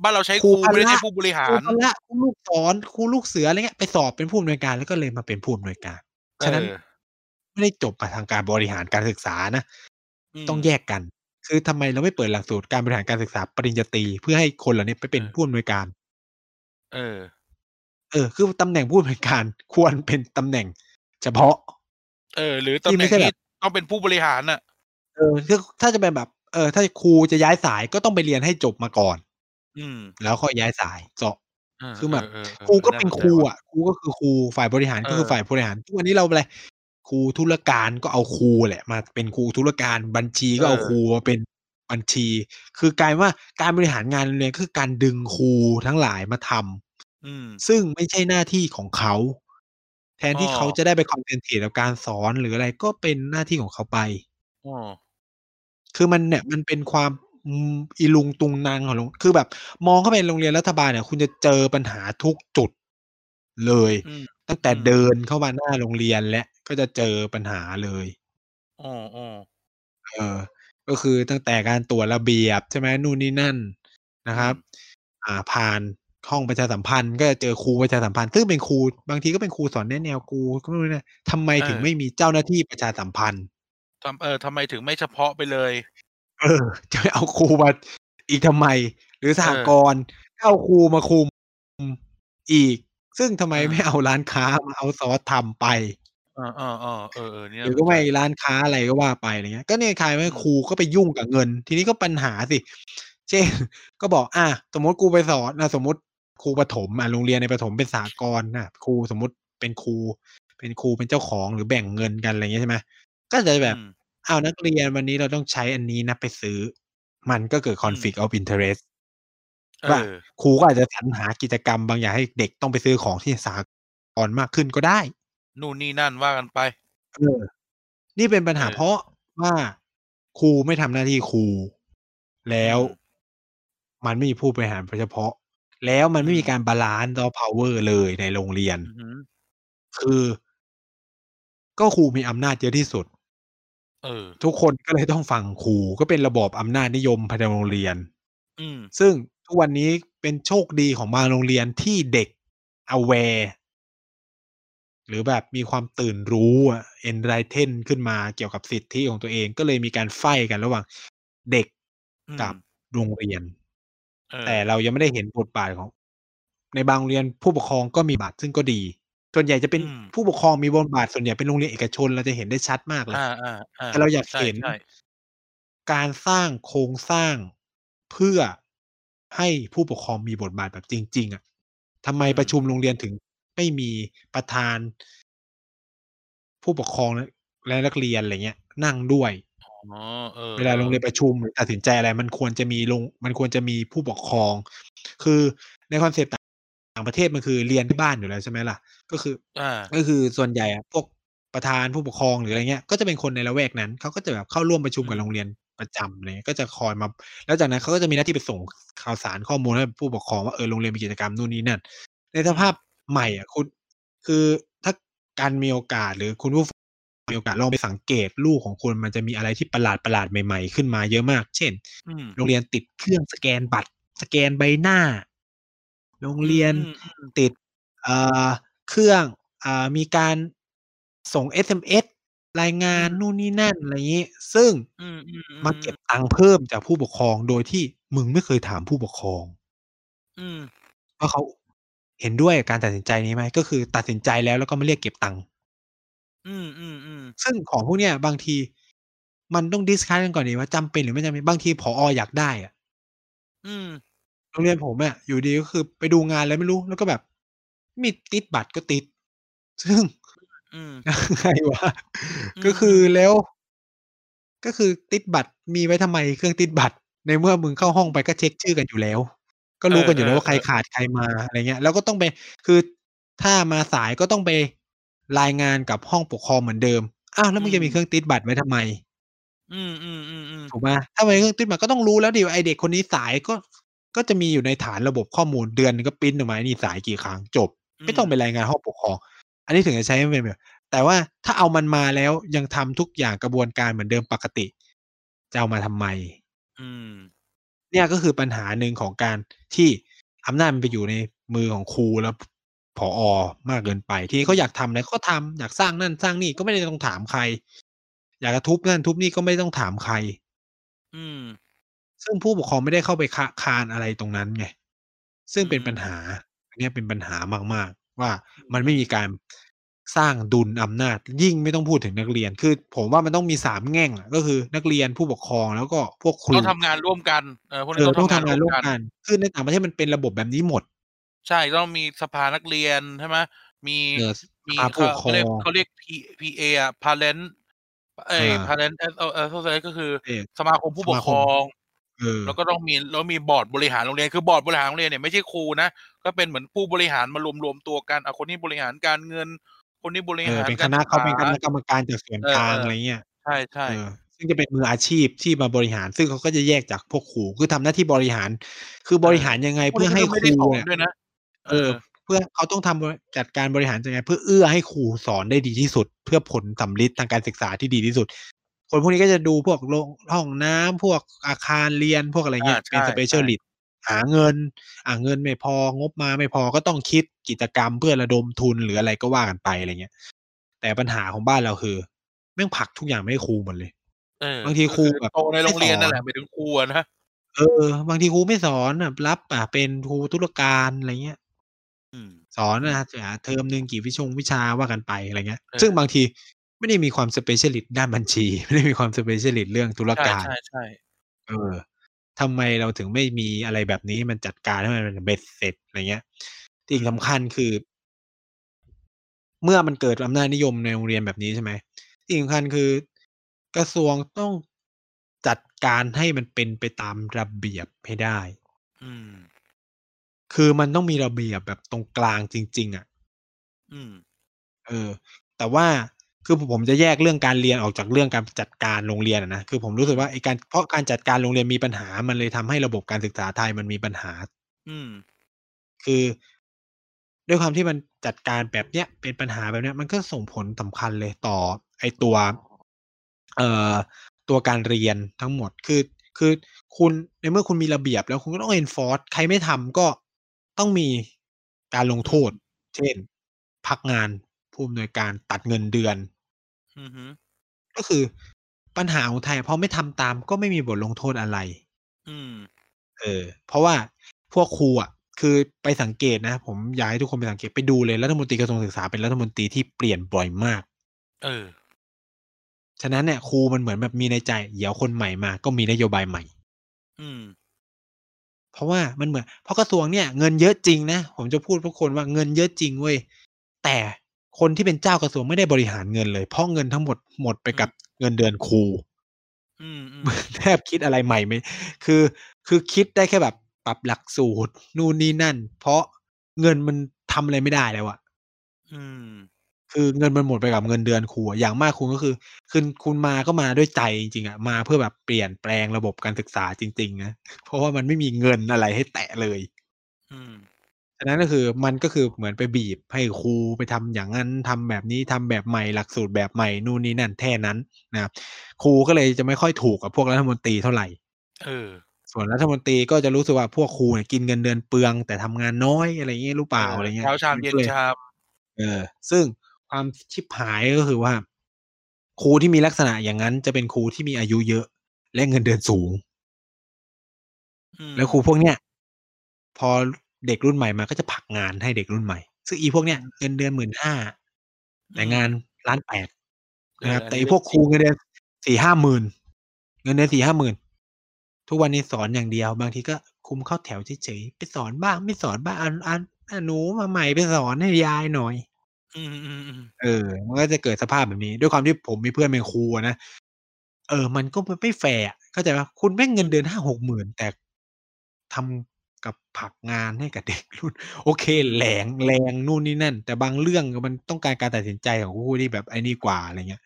บ้านเราใช้ครูไม่ได้ใช้ผู้บริหารครูพละครูลูกสอนครูลูกเสืออะไรเงี้ยไปสอบเป็นผู้อำนวยการแล้วก็เลยมาเป็นผู้อำนวยการฉะนั้นไม่ได้จบมาทางการบริหารการศึกษานะต้องแยกกันคือทำไมเราไม่เปิดหลักสูตรการบริหารการศึกษาปริญญาตรีเพื่อให้คนเหล่านี้ไปเป็นผู้อำนวยการเออเออคือตำแหน่งผู้อำนวยการควรเป็นตำแหน่งเฉพาะเออหรือตำแหน่งที่ต้องเป็นผู้บริหารน่ะเออคือถ้าจะเป็นแบบเออถ้าครูจะย้ายสายก็ต้องไปเรียนให้จบมาก่อนอืมแล้วค่อยย้ายสายเจาะคือแบบครูก็เป็นครูอ่ะครูก็คือครูฝ่ายบริหารก็คือฝ่ายบริหารทุกวันนี้เราอะไรครูธุรการก็เอาครูแหละมาเป็นครูธุรการบัญชีก็เอาครูมาเป็นบัญชีคือกลายว่าการบริหารงานเรียนคือการดึงครูทั้งหลายมาทำซึ่งไม่ใช่หน้าที่ของเขาแทนที่เขาจะได้ไปคอนเซนเทรตกับการสอนหรืออะไรก็เป็นหน้าที่ของเขาไปคือมันเนี่ยมันเป็นความอีลุงตุงนางของคือแบบมองเข้าไปโรงเรียนรัฐบาลเนี่ยคุณจะเจอปัญหาทุกจุดเลยตั้งแต่เดินเข้ามาหน้าโรงเรียนและก็จะเจอปัญหาเลยอ๋ออ๋อเออก็คือตั้งแต่การตรวจระเบียบใช่ไหมนู่นนี่นั่นนะครับอ่าผ่านห้องประชาสัมพันธ์ก็จะเจอครูประชาสัมพันธ์ซึ่งเป็นครูบางทีก็เป็นครูสอนแนวแนวครูก็นู่นนี่ทำไมถึงไม่มีเจ้าหน้าที่ประชาสัมพันธ์ทำเออทำไมถึงไม่เฉพาะไปเลยเออจะเอาครูมาอีกทำไมหรือสหกรณ์เอาครูมาคุมอีกซึ่งทำไมไม่เอาร้านค้ามาเอาซอสทำไปอ่าอ่าอ่าเออเนี่ยหรือก็ไม่ร้านค้าอะไรก็ว่าไปอะไรเงี้ยก็เนี่ยใครไม่ครูก็ไปยุ่งกับเงินทีนี้ก็ปัญหาสิเช่นก็บอกอ่ะสมมติครูไปสอนนะสมมติครูประถมอ่ะโรงเรียนในประถมเป็นสหกรณ์นะครูสมมติเป็นครูเป็นครูเป็นเจ้าของหรือแบ่งเงินกันอะไรเงี้ยใช่ไหมก็จะแบบเอานักเรียนวันนี้เราต้องใช้อันนี้นะไปซื้อมันก็เกิด conflict of interest ว่าครูก็อาจจะสรรหากิจกรรมบางอย่างให้เด็กต้องไปซื้อของที่สหกรณ์มากขึ้นก็ได้นู่นนี่นั่นว่ากันไปเออนี่เป็นปัญหาเพราะว่าครูไม่ทำหน้าที่ครูแล้วมันไม่มีผู้บริหารเฉพาะแล้วมันไม่มีการบาลานซ์ดอพาวเวอร์เลยในโรงเรียนคือก็ครูมีอำนาจเยอะที่สุดเออทุกคนก็เลยต้องฟังครูก็เป็นระบอบอำนาจนิยมภายในโรงเรียนซึ่งทุกวันนี้เป็นโชคดีของบางโรงเรียนที่เด็ก aware หรือแบบมีความตื่นรู้อ่ะ enlighten ขึ้นมาเกี่ยวกับสิทธิของตัวเองก็เลยมีการไฟกันระหว่างเด็กกับโรงเรียนแต่เรายังไม่ได้เห็นบทบาทของในบางโรงเรียนผู้ปกครองก็มีบทซึ่งก็ดีส่วนใหญ่จะเป็นผู้ปกครองมีบทบาทส่วนใหญ่เป็นโรงเรียนเอกชนเราจะเห็นได้ชัดมากเลยแต่เราอยากเห็นการสร้างโครงสร้างเพื่อให้ผู้ปกครองมีบทบาทแบบจริงๆอ่ะทำไมประชุมโรงเรียนถึงไม่มีประธานผู้ปกครองและนักเรียนอะไรเงี้ยนั่งด้วย อ๋อ เออ เวลาโรงเรียนประชุมหรือตัดสินใจอะไร มันควรจะมีลง มันควรจะมีผู้ปกครอง คือในคอนเซปต์ ต่างประเทศ มันคือเรียนที่บ้านอยู่แล้ว ใช่ไหมล่ะ ก็คือ อา ก็คือส่วนใหญ่อะ พวกประธาน ผู้ปกครอง หรืออะไรเงี้ย ก็จะเป็นคนในละแวกนั้น เขาก็จะแบบเข้าร่วมประชุมอืกับม โรงเรียนประจำ อะไรเงี้ย ก็จะคอยมา แล้วจากนั้นเขาก็จะมีหน้าที่ไปส่งข่าวสาร ข้อมูลให้ผู้ปกครองว่า เออ โรงเรียนมีกิจกรรมนู่นนี่นั่น ในสภาพใหม่อะคุณ คือถ้าการมีโอกาส หรือคุณผู้ มีโอกาสลองไปสังเกตลูกของคุณ มันจะมีอะไรที่ประหลาด ๆ ใหม่ ๆ ขึ้นมาเยอะมาก เช่น อืม โรงเรียนติดเครื่องสแกนบัตร สแกนใบหน้า โรงอืเรียนม ๆ ๆ ติด เอ่อ เครื่อง อ่า มีการส่งเอสเอ็มเอส รายงาอืนม นู่นนี่นั่น อะไรงี้ ซึ่งอืม มาเก็บๆ ๆ ๆ ตังค์เพิ่มจากผู้ปกครอง โดยที่มึงไม่เคยถามผู้ปกครอง อืม ว่าเขาเห็นด้วยกับการตัดสินใจนี้ไหม ก็คือตัดสินใจแล้ว แล้วก็มาเรียกเก็บตังค์ อืม ๆ ๆ ซึ่งของพวกเนี้ยบางทีมันต้อง discuss กันก่อนดิว่า จำเป็นหรือไม่จำเป็น บางทีผอ. อยากได้อะ อืม โรงเรียนผมอะ อยู่ดี ก็คือไปดูงานอะไรไม่รู้ แล้วก็แบบ มีติดบัตรก็ติด ซึ่ง อืม ๆ ยังไงวะ อืก็คือ ม ๆ แล้ว ก็คือติดบัตรมีไว้ทำไม เครื่องติดบัตร ในเมื่อมึงเอเข้าห้องไป อ ก็เช็กชื่อกันอยู่แล้ว ก็เอรู้กันอยู่แล้วว่า ใครอ ๆ ๆ ขาด ใครมา อะไรเงี้ย แล้วก็ต้องไป คือถ้ามาสายก็ต้องไปรายงานกับห้องปกครองเหมือนเดิม อ้าว แล้อวืมึงจะมีเครื่ม องติดบัตรไว้ทำไม? อืม ๆ ๆ ถูๆ กไหม ถ้ามีเครื่องติดบัตรก็ต้องรู้แล้วดิว่า ไอ้เด็กคนนี้สาย ก็ ก็จะมีอยู่ในฐานระบบข้อมูล เดือนหนึ่งก็พรินต์ออกมา ไอ้นี่สายกี่ครั้ง จบ อืไม่ต้องไปม รายงานห้องปกครอง อันนี้ถึงจะใช้เป็นแบบ แต่ว่าถ้าเอามันมาแล้ว ยังทำทุกอย่างกระบวนการเหมือนเดิมปกติ จะเอามาทำไม? อืม เนี่ย ก็คือปัญหาหนึ่งของการที่อำนาจมันไปอยู่ในมือของครู และ ผอ. มากเกินไป ทีนี้เขาอยากทำอะไรเขาก็ทำ อยากสร้างนั่นสร้างนี่ ก็ไม่ได้ต้องถามใคร อยากจะทุบนั่นทุบนี่ ก็ไม่ต้องถามใคร อืม ซึ่งผู้ปกครองไม่ได้เข้าไปคะคานอะไรตรงนั้นไง ซึ่อืงเป็นปัญม หา อันเนี้ยเป็นปัญหามาก ๆ ว่า อืมันไม่ม มีการสร้างดุลอำนาจ ยิ่งไม่ต้องพูดถึงนักเรียน คือผมว่ามันต้องมี สาม แง่งอะ ก็คือนักเรียน ผู้ปกครอง แล้วก็พวกครต้อู งทำงานร่วมกัน เออ พวกเนเีอ้อ ต้อต้งองททำงานำงราน่วมร่วมกัน กัน คือในต่างประเทศมันเป็นระบบแบบนี้หมด ใช่ ต้องมีสภานักเรียน ใช่ไหม มี เออ ส มสี ภาเขผู้า ปกคเขารเรียก อง เขาเรียก P PA อะ Parent เอ๊อย า Parent as a association ก็คือเอก สมาคมผู้สปมกาคครม อง เออ แล้วก็ต้องมี แล้วมีบอร์ดบริหารโรงเรียน คือบอร์ดบริหารโรงเรียนเนี่ยไม่ใช่ครูนะ ก็เป็นเหมือนผู้บริหารมารวม ๆ ตัวกัน อ่า คนนี้บริหารการเงิน คนนี้บริเออ หาเปร็นกคารณะ ศึกเขษาา เป็นคณะกรรมการจากส่วนเอกลาง อ อะไรเงี้ย ๆ ใช่ เออ ๆ ซึ่งจะเป็นมืออาชีพที่มาบริหาร ซึ่งเขาก็จะแยกจากพวกครู คือทำหน้าที่บริหาร คือเอบริอ หารยังไงพวเกพื่นีอ้ใหก็้ไม่คได้รูสอนเนี่ย ด้วยนะ เอเออ อ เพื่อ เขาต้องทำ บ จัดการบริหารยังไง เพื่อเอื้อให้ครูสอนได้ดีที่สุด เพื่อผลสำลิดทางการศึกษาที่ดีที่สุด คนพวกนี้ก็จะดูพวกโรง ห้องน้ำ พวกอาคารเรียน พวกอะไรอา เงี้ย ใชเป็น ่ ๆ specialist หาเงิน อ่า เงินไม่พอ งบมาไม่พอ ก็ต้องคิดกิจกรรมเพื่อระดมทุน หรืออะไรก็ว่ากันไป อะไรเงี้ย แต่ปัญหาของบ้านเราคือ แม่งผลักทุกอย่างไปให้ครูหมดเลย เออ บางทีก็ครูคือแบบโตในไโมร่งเสรียนอนั่นน แหละ หมายถึงครูอะนะ เออ บางทีครูไม่สอน แบบรับ อ่า เป็นครูธุรการ อะไรเงี้ย อืม สอน อือ อา อ่า เทอมหนึ่งกี่วิชงวิชา ว่ากันไป อะไรเงี้ย เอซึ่งอ บางทีไม่ได้มีความ specialist ด้านบัญชี ไม่ได้มีความ specialist เรื่องธุรใช่ การ ๆ ๆ เออ ทำไมเราถึงไม่มีอะไรแบบนี้ให้มันจัดการ ให้มันเป็นเบ็ดเสร็จ อะไรเงี้ย อืสิ่งสม ำคัญคือ เมื่อมันเกิดอำนาจนิยมในโรงเรียนแบบนี้ ใช่ไหม สิ่งสำคัญคือกระทรวงต้องจัดการให้มันเป็นไปตามระเบียบให้ได้ อืม คือมันต้องมีระเบียบแบบตรงกลางจริง ๆ อะ อืม เออ แต่ว่า คือ ผ ผมจะแยกเรื่องการเรียนออกจากเรื่องการจัดการโรงเรียนอะนะ คือผมรู้อืสึกว่า ม ไอ้การ เพราะการจัดการโรงเรียนมีปัญหา มันเลยทำให้ระบบการศึกษาไทยมันมีปัญหา อืม คือ ด้วยความที่มันจัดการแบบเนี้ย เป็นปัญหาแบบเนี้ย มันก็ส่งผลสำคัญเลยต่อไอ้ตัว เอ่อ ตัวการเรียนทั้งหมด คือ คือคุณ ในเมื่อคุณมีระเบียบแล้ว คุณก็ต้อง enforce ใครไม่ทำก็ต้องมีการลงอืโทม ษ เช่น พักงานผู้อำนวยการ ตัดเงินเดือน อือฮึ ก็คือปัญหาของไทย พอไม่ทำตามก็ไม่มีบทลงโทษอะไร อืม เออ เพราะว่าพวกครูอะ คือไปสังเกตนะ ผมอยากให้ทุกคนไปสังเกต ไปดูเลย รัฐมนตรีกระทรวงศึกษาเป็นรัฐมนตรีที่เปลี่ยนบ่อยมาก เออ ฉะนั้นเนี่ย ครูมันเหมือนแบบมีในใจ เดี๋ยวคนใหม่มาก็มีนโยบายใหม่ อืม เพราะว่ามันเหมือน เพราะกระทรวงเนี่ยเงินเยอะจริงนะ ผมจะพูดทุกคนว่า เงินเยอะจริงเว้ย แต่คนที่เป็นเจ้ากระทรวงไม่ได้บริหารเงินเลย เพราะเงินทั้งหมด หมดไปอืกับม เงินเดือนครู อื แทบคิดอะไรใหม่ไม่คือคือคิดได้แค่แบบปรับหลักสูตรนู่นนี่นั่นเพราะเงินมันทำอะไรไม่ได้แล้วอะอืมคือเงินมันหมดไปกับเงินเดือนครูอย่างมากคุณก็คือคือคุณมาก็มาด้วยใจจริงๆอะมาเพื่อแบบเปลี่ยนแปลงระบบการศึกษาจริงๆนะเพราะว่ามันไม่มีเงินอะไรให้แตะเลยอืมฉะนั้นก็คือมันก็คือเหมือนไปบีบให้ครูไปทำอย่างนั้นทำแบบนี้ทำแบบใหม่หลักสูตรแบบใหม่นู่นนี่นั่นแท่นั้นนะครับครูก็เลยจะไม่ค่อยถูกกับพวกรัฐมนตรีเท่าไหร่เออส่วนรัฐมนตรีก็จะรู้สึกว่าพวกครูเนี่ยกินเงินเดือนเปลืองแต่ทำงานน้อยอะไรอย่างเงี้ยรู้เปล่าอะไรเงี้ยเช้าชามเย็นชามเออซึ่งความชิบหายก็คือว่าครูที่มีลักษณะอย่างนั้นจะเป็นครูที่มีอายุเยอะและเงินเดือนสูงแล้วครูพวกเนี้ยพอเด็กรุ่นใหม่มาก็จะผลักงานให้เด็กรุ่นใหม่ซึ่งอีพวกเนี้ยเงินเดือนหมื่นห้าแต่งานล้านแปดนะครับแต่อีพวกครูเงินเดือนสี่ห้าหมื่นเงินเดือนสี่ห้าหมื่นทุกวันนี้สอนอย่างเดียวบางทีก็คุมเข้าแถวเฉยๆไปสอนบ้างไม่สอนบ้างอันอันหนูมาใหม่ไปสอนให้ยายหน่อยเออมันก็จะเกิดสภาพแบบนี้ด้วยความที่ผมมีเพื่อนเป็นครูนะเออมันก็ไม่แฟร์เข้าใจป่ะคุณแม่งเงินเดือนห้าหกหมื่นแต่ทำกับผักงานให้กับเด็กรุ่นโอเคแหลงแรงนู่นนี่นั่นแต่บางเรื่องมันต้องการการตัดสินใจของผู้ที่แบบไอ้นี่กว่าอะไรเงี้ย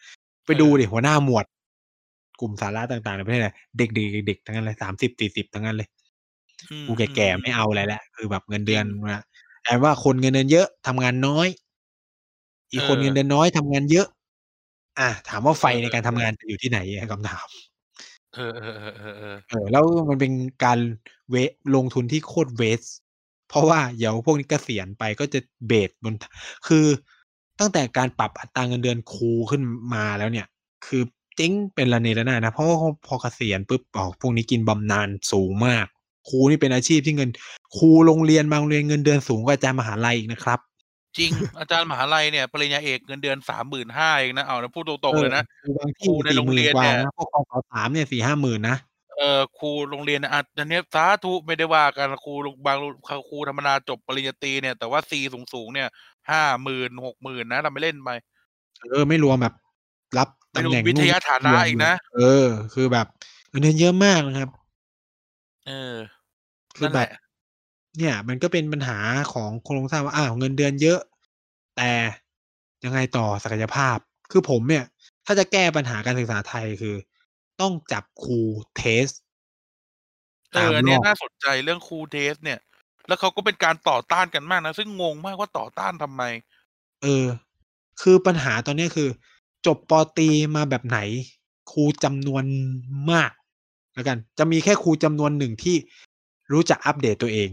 ไปดูดิหัวหน้าหมวดกลุ่มสาระต่างๆในประเทศเด็กๆเด็กๆทั้งนั้นเลยสามสิบสี่สิบทั้งนั้นเลยกูแก่ๆไม่เอาอะไรแล้วคือแบบเงินเดือนนะแอบว่าคนเงินเดือนเยอะทำงานน้อยอีกคนเงินเดือนน้อยทำงานเยอะอ่ะถามว่าไฟในการทำงานจะอยู่ที่ไหนคำถามเออเออเออเออแล้วมันเป็นการเวลงทุนที่โคตรเวสเพราะว่าเดี๋ยวพวกนี้เกษียณไปก็จะเบสบนคือตั้งแต่การปรับอัตราเงินเดือนครูขึ้นมาแล้วเนี่ยคือเจ๊งเป็นระเนระนาดนะเพราะว่าพอเกษียณปุ๊บอ๋อพวกนี้กินบำนาญสูงมากครูนี่เป็นอาชีพที่เงินครูโรงเรียนบางโรงเรียนเงินเดือนสูงกว่าอาจารย์มหาลัยอีกนะครับจริงอาจารย์มหาลัยเนี่ยปริญญาเอกเงินเดือน สามหมื่นห้าพัน เองนะเอานะพูดตรงๆเลยนะครูในโรงเรียนเนี่ยพวกของสามเนี่ย สี่ห้าหมื่น นะเอ่อครูโรงเรียนอ่ะอันนี้สาธุไม่ได้ว่ากันครูบางครูธรรมดาจบปริญญาตรีเนี่ยแต่ว่า C สูงๆเนี่ย ห้าหมื่น หกหมื่น นะเราไม่เล่นไปเออไม่รวมแบบรับตำแหน่งวิทยาฐานะอีกนะเออคือแบบเงินเดือนเยอะมากนะครับเออคือแบบเนี่ยมันก็เป็นปัญหาของโครงสร้างว่าอ้าวเงินเดือนเยอะแต่ยังไงต่อศักยภาพคือผมเนี่ยถ้าจะแก้ปัญหาการศึกษาไทยคือต้องจับครูเทสเออเนี่ยน่าสนใจเรื่องครูเทสเนี่ยแล้วเขาก็เป็นการต่อต้านกันมากนะซึ่งงงมากว่าต่อต้านทำไมเออคือปัญหาตอนนี้คือจบป.ตรีมาแบบไหนครูจำนวนมากแล้วกันจะมีแค่ครูจำนวนหนึ่งที่รู้จักอัปเดตตัวเอง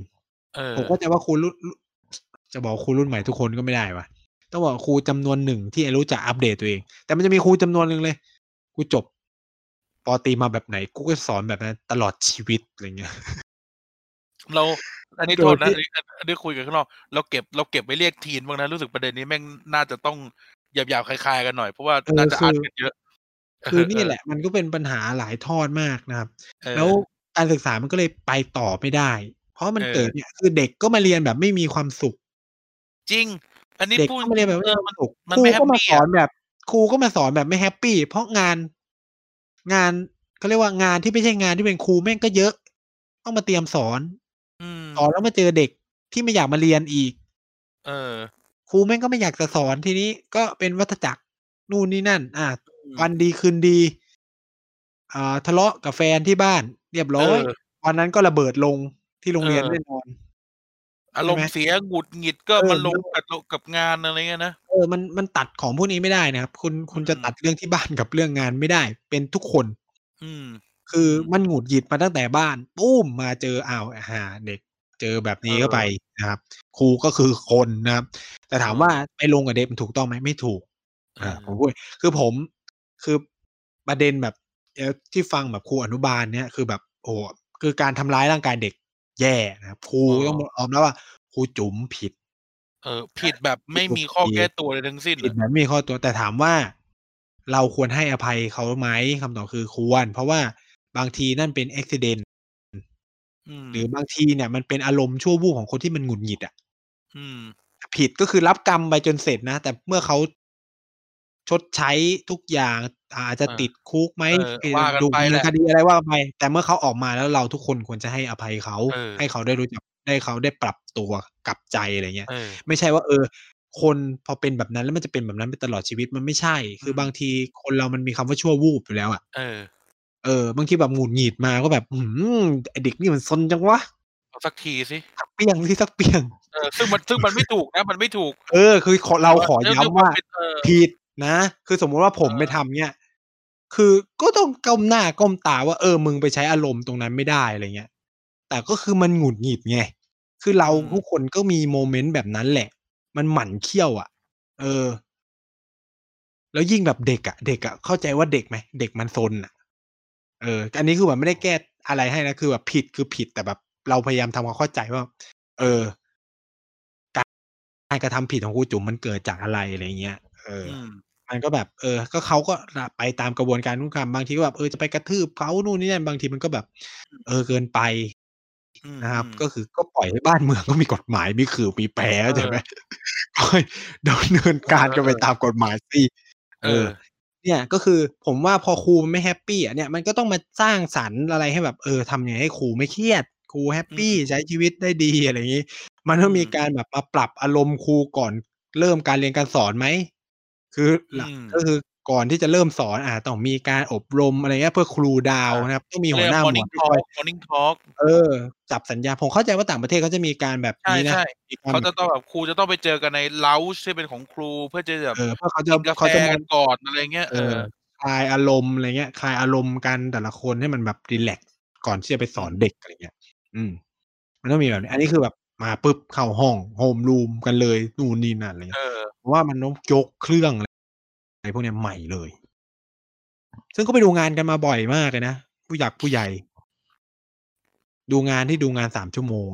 ผมก็จะว่าครูรุ่นจะบอกครูรุ่นใหม่ทุกคนก็ไม่ได้วะต้องบอกครูจำนวนหนึ่งที่รู้จักอัปเดตตัวเองแต่มันจะมีครูจำนวนหนึ่งเลยกูจบป.ตรีมาแบบไหนกูก็สอนแบบนั้นตลอดชีวิตอะไรเงี้ยเราอันนี้โทษนะอันนี้คุยกันข้างนอกเราเก็บเราเก็บไว้เรียกทีนบ้างนะรู้สึกประเด็นนี้แม่งน่าจะต้องหยาบๆคลายๆกันหน่อยเพราะว่าน่าจะอัดกันเยอะคือนี่แหละมันก็เป็นปัญหาหลายทอดมากนะครับแล้วการศึกษามันก็เลยไปต่อไม่ได้เพราะมันเกิดเนี่ยคือเด็กก็มาเรียนแบบไม่มีความสุขจริงอันนี้เด็กก็มาเรียนแบบไม่มีความสุขครูก็มาสอนแบบครูก็มาสอนแบบไม่แฮปปี้เพราะงานงานเขาเรียกว่างานที่ไม่ใช่งานที่เป็นครูแม่งก็เยอะต้องมาเตรียมสอนสอนแล้วมาเจอเด็กที่ไม่อยากมาเรียนอีกเออครูแม่งก็ไม่อยากจะสอนทีนี้ก็เป็นวัฏจักรนู่นนี่นั่นอ่ะวันดีคืนดีอ่าทะเลาะกับแฟนที่บ้านเรียบร้อยวันนั้นก็ระเบิดลงที่โรงเรียนแน่นอนอารมณ์เสียหงุดหงิดก็มันลงกับกับงานอะไรเงี้ยนะเออมันมันตัดของพวกนี้ไม่ได้นะครับคุณคุณจะตัดเรื่องที่บ้านกับเรื่องงานไม่ได้เป็นทุกคนอืมคือมันหงุดหงิดมาตั้งแต่บ้านปุ้มมาเจออ้าวหาเด็กเจอแบบนี้เข้าไปนะครับครูก็คือคนนะครับแต่ถามว่าไปลงกับเด็กมันถูกต้องไหมไม่ถูกอ่าผมพูดคือผมคือประเด็นแบบที่ฟังแบบครูอนุบาลเนี่ยคือแบบโอ้คือการทำร้ายร่างกายเด็กแย่นะครับครูต้องออมแล้วว่าครูจุ๋มผิดเออผิดแบบไม่มีข้อแก้ตัวเลยทั้งสิ้นผิดแบบไม่มีข้อตัวแต่ถามว่าเราควรให้อภัยเขาไหมคำตอบคือควรเพราะว่าบางทีนั่นเป็นอุบัติเหตุหรือบางทีเนี่ยมันเป็นอารมณ์ชั่ววูบของคนที่มันหงุดหงิดอ่ะผิดก็คือรับกรรมไปจนเสร็จนะแต่เมื่อเขาชดใช้ทุกอย่าง อาจจะติดคุกไหมดูคดีอะไรว่าไปแต่เมื่อเขาออกมาแล้วเราทุกคนควรจะให้อภัยเขาให้เขาได้รู้จักได้เขาได้ปรับตัวกลับใจอะไรเงี้ยไม่ใช่ว่าเออคนพอเป็นแบบนั้นแล้วมันจะเป็นแบบนั้นไปตลอดชีวิตมันไม่ใช่คือบางทีคนเรามันมีคำว่าชั่ววูบอยู่แล้วอ่ะเออเออบางทีแบบหงุดหงิดมาก็แบบอืมไอ้เด็กนี่มันซนจังวะสักทีสิสักเปียงสิสักเปียงเออซึ่งมันซึ่งมันไม่ถูกนะมันไม่ถูกเออคือเราขอย้ำว่าผิดนะคือสมมติว่าผมไปทำเนี่ยคือก็ต้องก้มหน้าก้มตาว่าเออมึงไปใช้อารมณ์ตรงนั้นไม่ได้อะไรเงี้ยแต่ก็คือมันหงุดหงิดไงคือเราทุกคนก็มีโมเมนต์แบบนั้นแหละมันหมั่นเขี้ยวอ่ะเออแล้วยิ่งแบบเด็กอ่ะเด็กอ่ะเข้าใจว่าเด็กไหมเด็กมันซนอ่ะเอออันนี้คือแบบไม่ได้แก้อะไรให้นะคือแบบผิดคือผิดแต่แบบเราพยายามทำความเข้าใจว่าเออการกระทำผิดของครูจุ๋มมันเกิดจากอะไรอะไรเงี้ยเออมันก็แบบเออก็เขาก็ไปตามกระบวนการทุกคำบางทีก็แบบเออจะไปกระทืบเขานู่นนี่นั่นบางทีมันก็แบบเออเกินไปนะครับก็คือก็ปล่อยให้บ้านเมืองก็มีกฎหมายมีขื่อมีแปรใช่ไหมก็ดำเนินการกันไปตามกฎหมายสิเออเนี่ยก็คือผมว่าพอครูมันไม่แฮปปี้อ่ะเนี่ยมันก็ต้องมาสร้างสรรค์อะไรให้แบบเออทำยังไงให้ครูไม่เครียดครูแฮปปี้ใช้ชีวิตได้ดีอะไรอย่างนี้มันต้องมีการแบบมาปรับอารมณ์ครูก่อนเริ่มการเรียนการสอนไหมคือหลักก็คือก่อนที่จะเริ่มสอนอ่ะต้องมีการอบรมอะไรเงี้ยเพื่อครูดาวนะครับต้องมีหัวหน้าหมอคอย Morning Talk เออจับสัญญาผมเข้าใจว่าต่างประเทศเขาจะมีการแบบนี้นะเขาจะต้องแบบครูจะต้องไปเจอกันในเลาจ์ที่เป็นของครูเพื่อจะแบบเพื่อเขาจะเขาจะมาก่อนอะไรเงี้ยเออคลายอารมณ์อะไรเงี้ยคลายอารมณ์กันแต่ละคนให้มันแบบรีแลกซ์ก่อนที่จะไปสอนเด็กอะไรเงี้ยอืมมันต้องมีแบบนี้อันนี้คือแบบมาปุ๊บเข้าห้องโฮมรูมกันเลยนู่นนี่นั่นอะไรเงี้ยเพราะว่ามันต้องยกเครื่องไอ้พวกเนี้ยใหม่เลยซึ่งก็ไปดูงานกันมาบ่อยมากเลยนะผู้หลักผู้ใหญ่ดูงานที่ดูงานสามชั่วโมง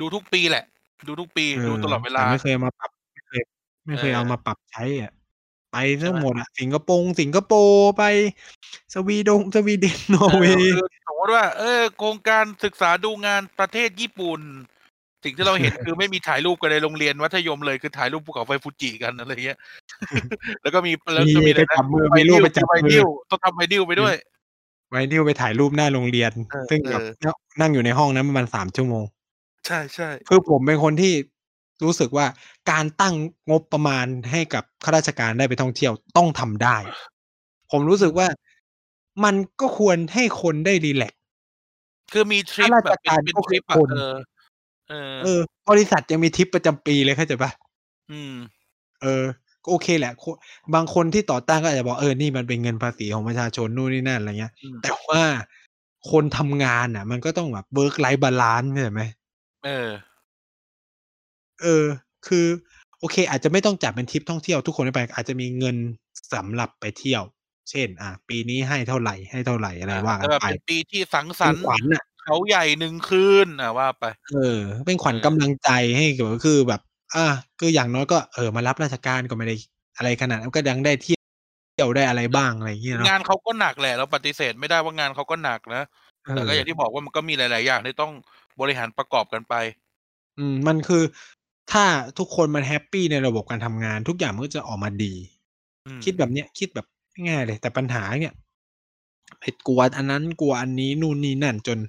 ดูทุกปีแหละดูทุกปีดูตลอดเวลาไม่เคยมาปรับไม่เคยไม่เคยเอามาปรับใช้อ่ะไปทั้งหมดอ่ะสิงคโปร์สิงคโปร์ไปสวีดงสวีเดนนอร์เวย์สมมติว่าเออโครงการศึกษาดูงานประเทศญี่ปุ่นสิ่งที่เราเห็นคือไม่มีถ่ายรูปกันในโรงเรียนมัธยมเลยคือถ่ายรูปภูเขาไฟฟูจิกันอะไรเงี้ยแล้วก็มีแล้วก็มีอะไรนะไปรูปไปจับไวดิวต้องทำไวดิวไปด้วยไวดิวไปถ่ายรูปหน้าโรงเรียนซึ่งแบบนั่งอยู่ในห้องนั้นประมาณสามชั่วโมงใช่ใช่คือผมเป็นคนที่รู้สึกว่าการตั้งงบประมาณให้กับข้าราชการได้ไปท่องเที่ยวต้องทำได้ผมรู้สึกว่ามันก็ควรให้คนได้รีแลกซ์คือมีทริปแบบเป็นทริปแบบเออเออเออบริษัทยังมีทริปประจำปีเลยเข้าใจป่ะอืมเออก็โอเคแหละบางคนที่ต่อต้านก็อาจจะบอกเออนี่มันเป็นเงินภาษีของประชาชนนู่นนี่นั่นอะไรเงี้ยแต่ว่าคนทำงานอ่ะมันก็ต้องแบบเวิร์คไลฟ์บาลานซ์ใช่ไหมเออเออคือโอเคอาจจะไม่ต้องจัดเป็นทริปท่องเที่ยวทุกคนไปอาจจะมีเงินสำหรับไปเที่ยวเช่นอ่ะปีนี้ให้เท่าไหร่ให้เท่าไหร่อะไรว่ากันไปปีที่สังสรรค์เขาใหญ่หนึ่งคืนอ่ะว่าไปเออเป็นขวัญกำลังใจให้ก็คือแบบอ่ะคืออย่างน้อยก็เออมารับราชการก็ไม่ได้อะไรขนาดนั้นก็ยังได้เที่ยวได้อะไรบ้างอะไรอย่างเงี้ยเนาะงานเขาก็หนักแหละเราปฏิเสธไม่ได้ว่างานเขาก็หนักนะแต่ก็อย่างที่บอกว่ามันก็มีหลายๆอย่างที่ต้องบริหารประกอบกันไปอืมมันคือถ้าทุกคนมันแฮปปี้ในระบบการทำงานทุกอย่างมันก็จะออกมาดีคิดแบบเนี้ยคิดแบบง่ายเลยแต่ปัญหาเนี่ยไปกลัวอันนั้นกลัวอันนี้นู่นนี่นั่นจน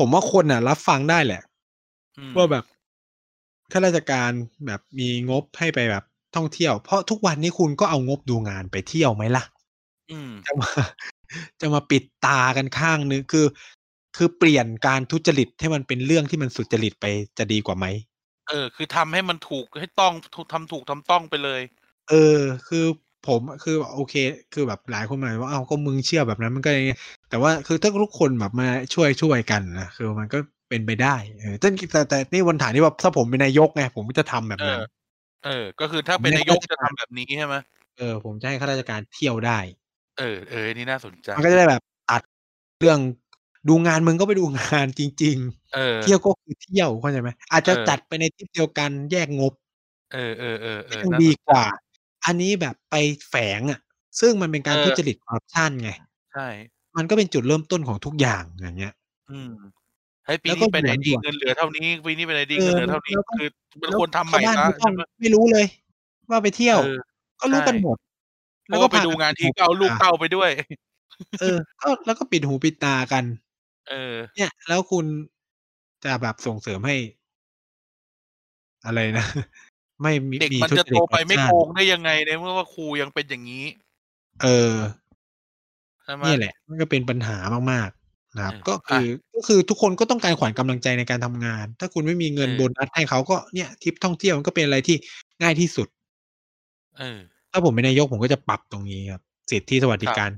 ผมว่าคนน่ะรับฟังได้แหละว่าแบบข้าราชการแบบมีงบให้ไปแบบท่องเที่ยวเพราะทุกวันนี้คุณก็เอางบดูงานไปเที่ยวไหมล่ะจะมาจะมาปิดตากันข้างนึงคือคือเปลี่ยนการทุจริตให้มันเป็นเรื่องที่มันสุจริตไปจะดีกว่าไหมเออคือทำให้มันถูกให้ต้องทำถูกทำต้องไปเลยเออคือผมคือโอเคคือแบบหลายคนหมายว่าเอาก็มึงเชื่อแบบนั้นมันก็อย่างเงี้ยแต่ว่าคือถ้าทุกคนแบบมาช่วยช่วยกันนะคือมันก็เป็นไปได้เออแต่แต่แต่นี่วันฐานที่ว่าถ้าผมเป็นนายกไงผมจะทำแบบนั้นเออก็คือถ้าเป็นนายกจะทำแบบนี้ใช่ไหมเออผมจะให้ข้าราชการเที่ยวได้เออเออนี่น่าสนใจมันก็จะได้แบบอัดเรื่องดูงานมึงก็ไปดูงานจริงๆเออเที่ยวก็คือเที่ยวเข้าใจไหมอาจจะจัดไปในทิศเดียวกันแยกงบเออเออเออเออดีกว่าอันนี้แบบไปแฝงอ่ะซึ่งมันเป็นการทุจริตคอร์รัปชันไงใช่มันก็เป็นจุดเริ่มต้นของทุกอย่างอย่างเงี้ยอืมให้ปีนี้ไปไหนดีเงินเหลือเท่านี้ปีนี้ไปไหนดีเงินเหลือเท่านี้คือมันควรทำใหม่นะไม่รู้เลยว่าไปเที่ยวก็รู้กันหมด แล้วก็ไปดูงานที่เกาลูกเต้าไปด้วยเออก็แล้วก็ปิดหูปิดตากันเออเนี่ยแล้วคุณจะแบบส่งเสริมให้อะไรนะไม่มีเด็กมันจะโตไปไม่โกงได้ยังไงในเมื่อว่าครูยังเป็นอย่างนี้เออนี่แหละมันก็เป็นปัญหามากๆนะครับก็คือก็คือทุกคนก็ต้องการขวัญกำลังใจในการทำงานถ้าคุณไม่มีเงินโบนัสให้เขาก็เนี่ยทริปท่องเที่ยวมันก็เป็นอะไรที่ง่ายที่สุดเออถ้าผมเป็นนายกผมก็จะปรับตรงนี้ครับสิทธิสวัสดิการ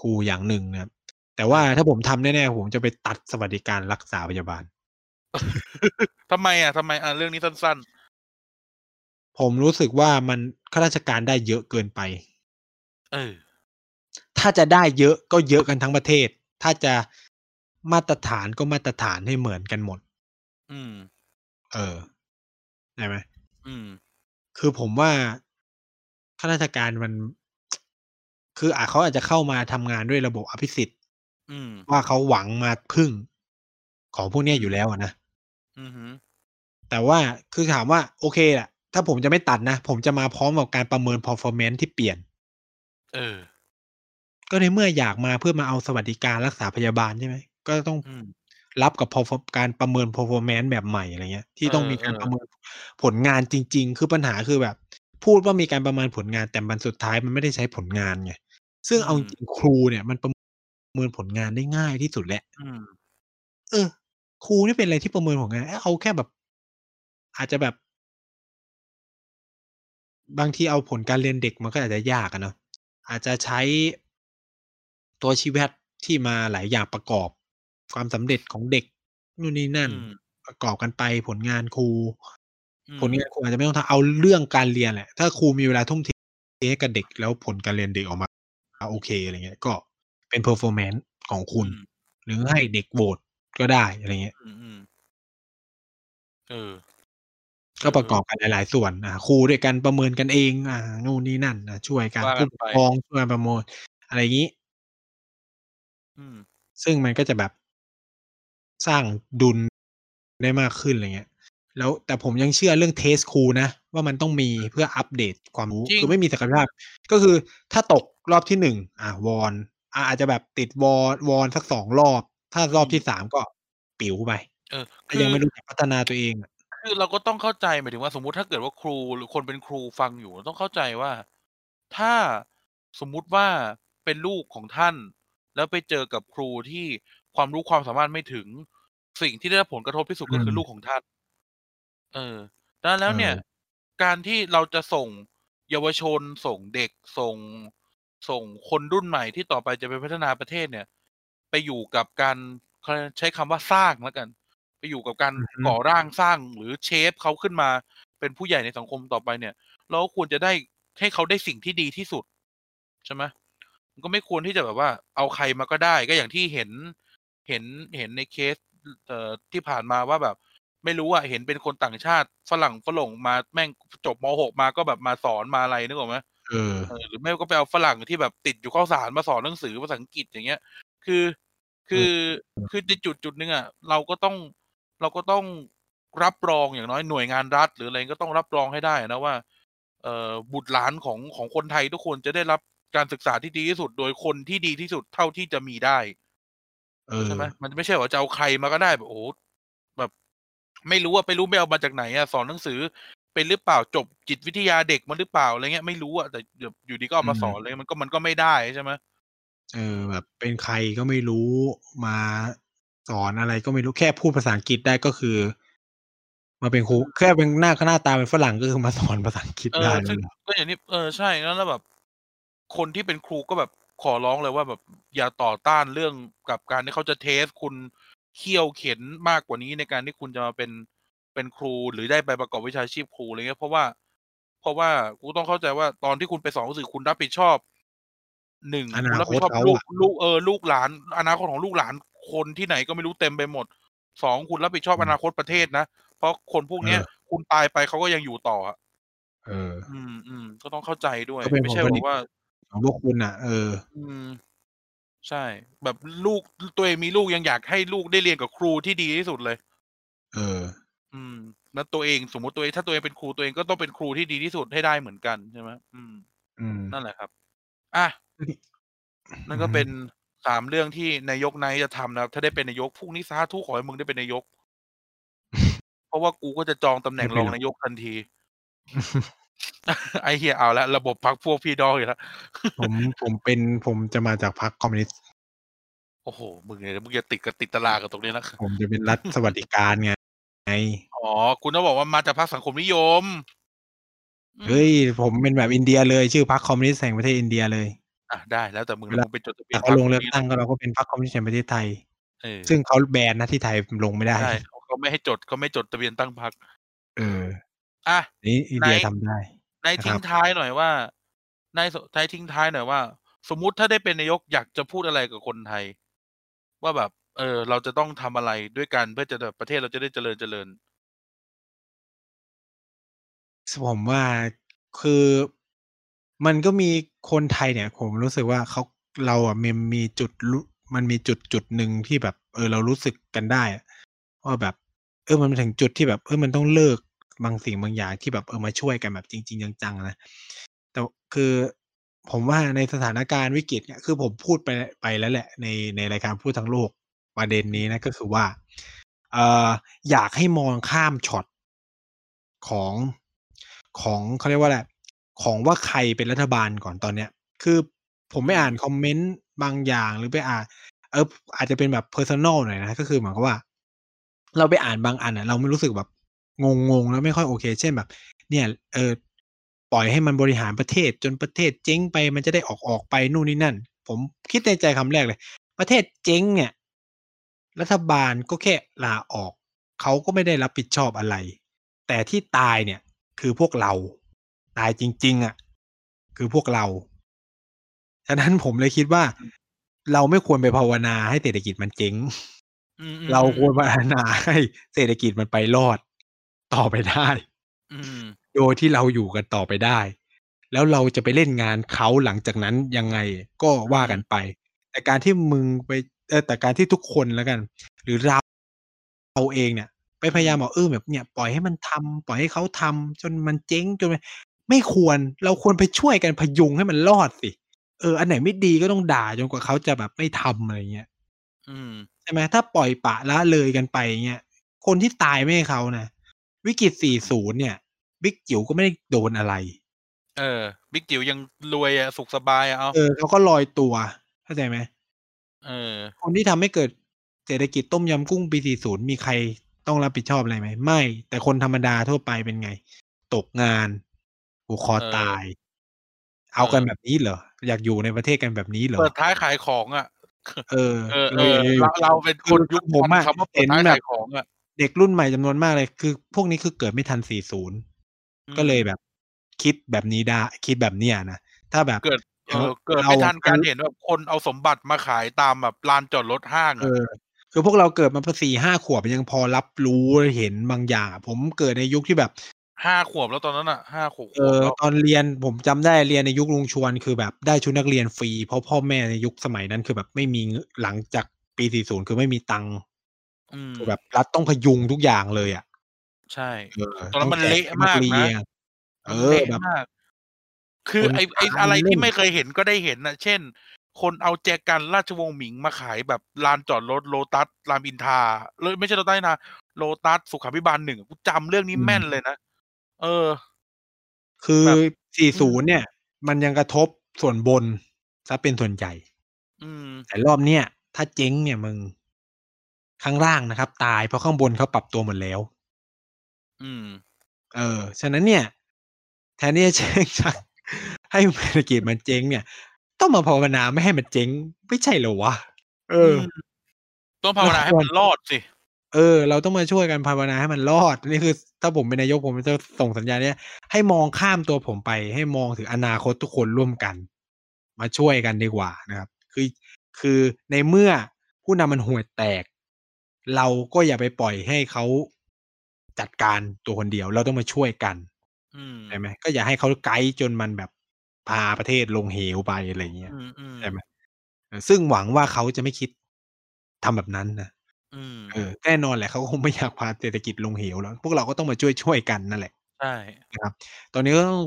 ครูอย่างหนึ่งนะครับแต่ว่าถ้าผมทำแน่ๆผมจะไปตัดสวัสดิการรักษาพยาบาลทำไมอ่ะทำไมอ่ะเรื่องนี้สั้นๆผมรู้สึกว่ามันข้าราชการได้เยอะเกินไปเออถ้าจะได้เยอะก็เยอะกันทั้งประเทศถ้าจะมาตรฐานก็มาตรฐานให้เหมือนกันหมดอืมเออได้ไหมอืมคือผมว่าข้าราชการมันคืออาจเขาอาจจะเข้ามาทำงานด้วยระบบอภิสิทธิ์ว่าเขาหวังมาพึ่งของพวกนี้อยู่แล้วนะแต่ว่าคือถามว่าโอเคแหละถ้าผมจะไม่ตัดนะผมจะมาพร้อมกับการประเมิน performance ที่เปลี่ยนเออก็ในเมื่ออยากมาเพื่อมาเอาสวัสดิการรักษาพยาบาลใช่ไหมก็ต้องรับกับการประเมิน performance แบบใหม่อะไรเงี้ยที่ต้องมีการประเมินผลงานจริงๆคือปัญหาคือแบบพูดว่ามีการประเมินผลงานแต่มันสุดท้ายมันไม่ได้ใช้ผลงานไงซึ่งเอาจริงครูเนี่ยมันประเมินผลงานได้ง่ายที่สุดแหละเออครูนี่เป็นอะไรที่ประเมินผลงานเอาแค่แบบอาจจะแบบบางทีเอาผลการเรียนเด็กมันก็อาจจะยากอะเนาะอาจจะใช้ตัวชี้วัดที่มาหลายอย่างประกอบความสำเร็จของเด็กนู่นนี่นั่นประกอบกันไปผลงานครูผลงานครูอาจจะไม่ต้องทำเอาเรื่องการเรียนแหละถ้าครูมีเวลาทุ่มเทให้กับเด็กแล้วผลการเรียนเด็กออกมาโอเคอะไรเงี้ยก็เป็น performance ของคุณหรือให้เด็กโหวตก็ได้อะไรเงี้ยเออก็ประกอบกันหลายๆส่วนอ่ะครูด้วยกันประเมินกันเองอ่ะนู่นนี่นั่นนะช่วยกันผู้ปกครองช่วยประเมินอะไรอย่างนี้ซึ่งมันก็จะแบบสร้างดุลได้มากขึ้นอะไรเงี้ยแล้วแต่ผมยังเชื่อเรื่องเทสครูนะว่ามันต้องมีเพื่ออัปเดตความรู้คือไม่มีศักยภาพก็คือถ้าตกรอบที่หนึ่งอ่ะวอนอาจจะแบบติดวอนวอนสักสองรอบถ้ารอบที่สามก็ปิ๋วไปเออยังไม่รู้จักพัฒนาตัวเองคือเราก็ต้องเข้าใจหมายถึงว่าสมมุติถ้าเกิดว่าครูหรือคนเป็นครูฟังอยู่ต้องเข้าใจว่าถ้าสมมุติว่าเป็นลูกของท่านแล้วไปเจอกับครูที่ความรู้ความสามารถไม่ถึงสิ่งที่ได้รับผลกระทบที่สุดก็คือลูกของท่านเออดังนั้นแล้วเนี่ยการที่เราจะส่งเยาวชนส่งเด็กส่งส่งคนรุ่นใหม่ที่ต่อไปจะไปพัฒนาประเทศเนี่ยไปอยู่กับการใช้คำว่าสร้างแล้วกันไปอยู่กับการก่อร่างสร้างหรือเชฟเขาขึ้นมาเป็นผู้ใหญ่ในสังคมต่อไปเนี่ยเราควรจะได้ให้เขาได้สิ่งที่ดีที่สุดใช่ไหมมันก็ไม่ควรที่จะแบบว่าเอาใครมาก็ได้ก็อย่างที่เห็นเห็นเห็นในเคสเอ่อที่ผ่านมาว่าแบบไม่รู้อ่ะเห็นเป็นคนต่างชาติฝรั่งฝรั่งมาแม่งจบม.หก มาก็แบบมาสอนมาอะไรนึกออกมั้ยเออหรือไม่ก็ไปเอาฝรั่งที่แบบติดอยู่ข้าวสารมาสอนหนังสือภาษาอังกฤษอย่างเงี้ยคือคือคือในจุดจุดนึงอ่ะเราก็ต้องเราก็ต้องรับรองอย่างน้อยหน่วยงานรัฐหรืออะไรก็ต้องรับรองให้ได้นะว่าเอ่อบุตรหลานของของคนไทยทุกคนจะได้รับการศึกษาที่ดีที่สุดโดยคนที่ดีที่สุดเท่าที่จะมีได้เออใช่มั้ยมันไม่ใช่ว่าจะเอาใครมาก็ได้แบบโอ้แบบไม่รู้ว่าไปรู้ไม่เอามาจากไหนอ่ะสอนหนังสือเป็นหรือเปล่าจบจิตวิทยาเด็กมาหรือเปล่าอะไรเงี้ยไม่รู้อ่ะแต่อยู่ดีก็เอามาสอนเลยมันก็มันก็ไม่ได้ใช่ไหมเออแบบเป็นใครก็ไม่รู้มาสอนอะไรก็ไม่รู้แค่พูดภาษาอังกฤษได้ก็คือมาเป็นครูแค่เป็นหน้าหน้าตาเป็นฝรั่งก็คือมาสอนภาษาอังกฤษได้ก็อย่างนี้เออใช่แล้วแบบคนที่เป็นครูก็แบบขอร้องเลยว่าแบบอย่าต่อต้านเรื่องกับการที่เขาจะเทสคุณเขี่ยวเข็นมากกว่านี้ในการที่คุณจะมาเป็นเป็นครูหรือได้ไปประกอบวิชาชีพครูอะไรเงี้ยเพราะว่าเพราะว่ากูต้องเข้าใจว่าตอนที่คุณไปสอนหนังสือคุณรับผิดชอบหนึ่งคุณรับผิดชอบลูกลูกเออลูกหลานอนาคตของลูกหลานคนที่ไหนก็ไม่รู้เต็มไปหมดสองคุณรับผิดชอบอนาคตประเทศนะเพราะคนพวกเนี้ยคุณตายไปเขาก็ยังอยู่ต่ออ่ะเอออืมอืมก็ต้องเข้าใจด้วยไม่ใช่บอกว่าของพวกคุณอ่ะเออใช่แบบลูกตัวเองมีลูกยังอยากให้ลูกได้เรียนกับครูที่ดีที่สุดเลยเอออืมแล้วตัวเองสมมติตัวเองถ้าตัวเองเป็นครูตัวเองก็ต้องเป็นครูที่ดีที่สุดให้ได้เหมือนกันใช่ไหมอืม อืม นั่นแหละครับ อะ นั่นอืก็เป็ม น สาม เรื่องที่นายกไนซ์จะทำนะครับ ถ้าได้เป็นนายก พรุ่งนี้สาธุขอให้มึงได้เป็นนายก เพราะว่ากูก็จะจองตำแหไนม่่งเป็รนองหรนอาก ยกทันที ไอ้เหี้ย เอาแล้ว ระบบพรรคพวกพี่น้องอีกแล้ว ผม ผมเป็น ผมจะมาจากพรรคคอมมิวนิสต์ โอ้โฮ มึงเนี่ยนะ มึงจะติดกับติดตารางกับตรงนี้นะ ผมจะเป็นรัฐสวัสดิการไง ไง อ๋อ คุณต้องบอกว่ามาจากพรรคสังคมนิยม อืเฮม ้ย ผมเป็นแบบอินเดียเลย ชื่อพรรคคอมมิวนิสต์แห่งประเทศอินเดียเลย อ่า ได้ แล้วแต่มึงเวนะ ลา มึงไปจดทะเบียนเขพารรคลพงวเกลือกนี้ตเัล้ง ย ก็เราก็เป็นพรรคคอมมิวนิสต์แห่งประเทศไทย เอซึ่อ งเขาแบนนะที่ไทยลงไม่ได้ ใช่ เขา เขาไม่ให้จด เขาไม่จดทะเบียนตั้งพรรค เออ อะ นี่อินไนเดียท์ ทำได้ไนท์นะทคิร้ังบ ท้ายหน่อยว่า ไนท์ ส ไนท์ทิ้งท้ายหน่อยว่า สมมุติถ้าได้เป็นนายกอยากจะพูดอะไรกับคนไทย ว่าแบบ เออ เราจะต้องทำอะไรด้วยกัน เพื่อจะแบบประเทศเราจะได้เจริญ ๆ ส ผมว่า คือมันก็มีคนไทยเนี่ย ผมรู้สึกว่าเขา เราอะมี มีจุด รุ มันมีจุดจุดหนึ่งที่แบบ เออ เรารู้สึกกันได้อะว่าแบบ เออ มันมาถึงจุดที่แบบ เออ มันต้องเลิกบางสิ่งบางอย่างที่แบบ เออ มาช่วยกันแบบจริง ๆ จัง ๆ นะ แต่ คือผมว่าในสถานการณ์วิกฤตเนี่ย คือผมพูดไป ไปแล้วแหละ ใน ในรายการพูดทั้งโลก ประเด็นนี้นะ ก็คือว่า เอ่อ อยากให้มองข้ามช็อต ของ ของ เขาเรียกว่าอะไร ของว่าใครเป็นรัฐบาลก่อนตอนเนี้ย คือผมอืไปอ่านม คอมเมนต์บางอย่าง หรือไปอ่าน เออ อาจจะเป็นแบบ เพอร์ซันนัล หน่อยนะ ก็คือเหมือนกับว่า เราไปอ่านบางอันน่ะ เราไม่รู้สึกแบบงง ๆ แล้วไม่ค่อยโอเค เช่น แบบ เนี่ย เออ ปล่อยให้มันบริหารประเทศจนประเทศเจ๊งไป มันจะได้ออก ออกไปนู่นนี่นั่น ผมคิดในใจคำแรกเลย ประเทศเจ๊งเนี่ย รัฐบาลก็แค่ลาออก เขาก็ไม่ได้รับผิดชอบอะไร แต่ที่ตายเนี่ย คือพวกเรา ตายจริง ๆ อะ คือพวกเรา ฉะนั้น ผมเลยคิดว่า อืม เราไม่ควรไปภาวนาให้เศรษฐกิจมันเจ๊ง อืเราคม วรๆ ๆ ภาวนา ให้เศรษฐกิจมันไปรอด ต่อไปได้ อืม โดยที่เราอยู่กันต่อไปได้ แล้วเราจะไปเล่นงานเขาหลังจากนั้นยังไงก็อืว่ากันม ไป แต่การที่มึงไป เออ แต่การที่ทุกคนแล้วกัน หรือ เรา เราเองเนี่ยไปพยายามบอก เออ แบบเนี่ยปล่อยให้มันทำ ปล่อยให้เขาทำจนมันเจ๊ง จนมัน ไม่ควร เราควรไปช่วยกันพยุงให้มันรอดสิ เออ อันไหนไม่ดีก็ต้องด่าจนกว่าเขาจะแบบไม่ทำ อะไรอย่างเงี้ย อืม ใช่ไหม ถ้าปล่อยปละละเลยกันไป อย่างเงี้ย คนที่ตายไม่ใช่เขานะ วิกฤต สี่ศูนย์ เนี่ย บิ๊กจิ๋วก็ไม่ได้โดนอะไร เออ บิ๊กจิ๋วยังรวยอะ สุขสบายอะ อ้าว เออ เขาก็ลอยตัว เข้าใจไหม? เออ คนที่ทำให้เกิดเศรษฐกิจต้มยำกุ้งปี สี่ศูนย์ มีใครต้องรับผิดชอบอะไรไหม? ไม่ แต่คนธรรมดาทั่วไปเป็นไง? ตกงาน ผูกคอเอตาอ ย เเออากันอ แบบนี้เหรอ? อยากอยู่ในประเทศกันแบบนี้เหรเปอ? ิดท้ายขายของอะ เออ เออ เออ ๆ เรา เราเป็นคคือนยุคผทัมนอะคำว่าเเปิห็ดนท้ายแบขาบยของอะ เด็กรุ่นใหม่จำนวนมากเลย คือพวกนี้คือเกิดไม่ทัน สี่ศูนย์ อืก็เลยม แบบคิดแบบนี้ได้ คิดแบบเนี้ยนะ ถ้าแบบ เกิด อเยอ่าง อ เกิดเราไม่ทัอะ นกาการ รเห็นแบบคนเอาสมบัติมาขายตามแบบลานจอดรถห้างเออะ อ คือพวกเราเกิดมาพอ สี่ห้า ขวบ ยังพอรับรู้ เห็นบางอย่างอะ ผมเกิดในยุคที่แบบ ห้า ขวบแล้วตอนนั้นน่ะ ห้า ขวบ เขอวบอ แล้ว ตอนเรียน ผมจำได้เรียนในยุคลุงชวน คือแบบได้ชุดนักเรียนฟรี เพราะพ่อแม่ในยุคสมัยนั้น คือแบบไม่มี ง หลังจากปี สี่ศูนย์ คือไม่มีตังค์ อืคือแบม บรัฐต้องพยุงทุกอย่างเลยอะ ใช่ เออ ตอนนตั้ั้นงมันแจเละกชุดนัมกากเรีนะ ยน เอมันเละอ แบบ มาก คืคอนไอ้ ตไอ้าอะยไรเทล่ี่น ไม่เคยเห็นก็ได้เห็นน่ะ เช่น คนเอาแจกันราชวงศ์หมิงมาขายแบบลานจอดรถ Lotus รามอินทรา เอ๊ย ไม่ใช่ Lotus รามอินทรา Lotus สุขาภิบาล หนึ่ง กูจำเรื่องนี้อืแม่นม เลยนะ เออ คือ แบบ สี่อืศูม นย์ เนี่ย มันยังกระทบส่วนบนเสียเป็นส่วนใหญ่ อืม แต่รอบเนี้ย ถ้าเจ๊งเนี่ยมึง ข้างล่างนะครับตาย เพราะข้างบนเขาปรับตัวหมดแล้ว อืม เออ ฉะนั้นเนี่ย แทนที่จะ เจ๊ง ชัก ให้เศรษฐกิจมันเจ๊งเนี่ย ต้องมาภาวนาไม่ให้มันเจ๊ง ไม่ใช่เหรอวะ? เออือ ม ต้องภาเรวานาให้ควมัร นรอดสิ เออ เราต้องมาช่วยกันภาวนาให้มันรอด นี่คือ ถ้าผมเป็นนายก ผมจะส่งสัญญาณเนี้ย ให้มองข้ามตัวผมไป ให้มองถึงอนาคตทุกคนร่วมกัน มาช่วยกันดีกว่านะครับ คือ คือในเมื่อผู้นำมันห่วยแตก เราก็อย่าไปปล่อยให้เขาจัดการตัวคนเดียว เราต้องมาช่วยกัน อืใช่ม ไหม ก็อย่าให้เขาไกด์จนมันแบบพาประเทศลงเหวไป อะไรอย่างเงี้อืย ม ใช่ไหม ๆ เออ ซึ่งหวังว่าเขาจะไม่คิดทำแบบนั้นนะ อืเอม อ แน่นอนแหละ เขาก็คงไม่อยากพาเศรษฐกิจลงเหวหรอก พวกเราก็ต้องมาช่วย ๆ กันนั่นแหละใช่ นะครับ ตอนนี้ก็ต้อง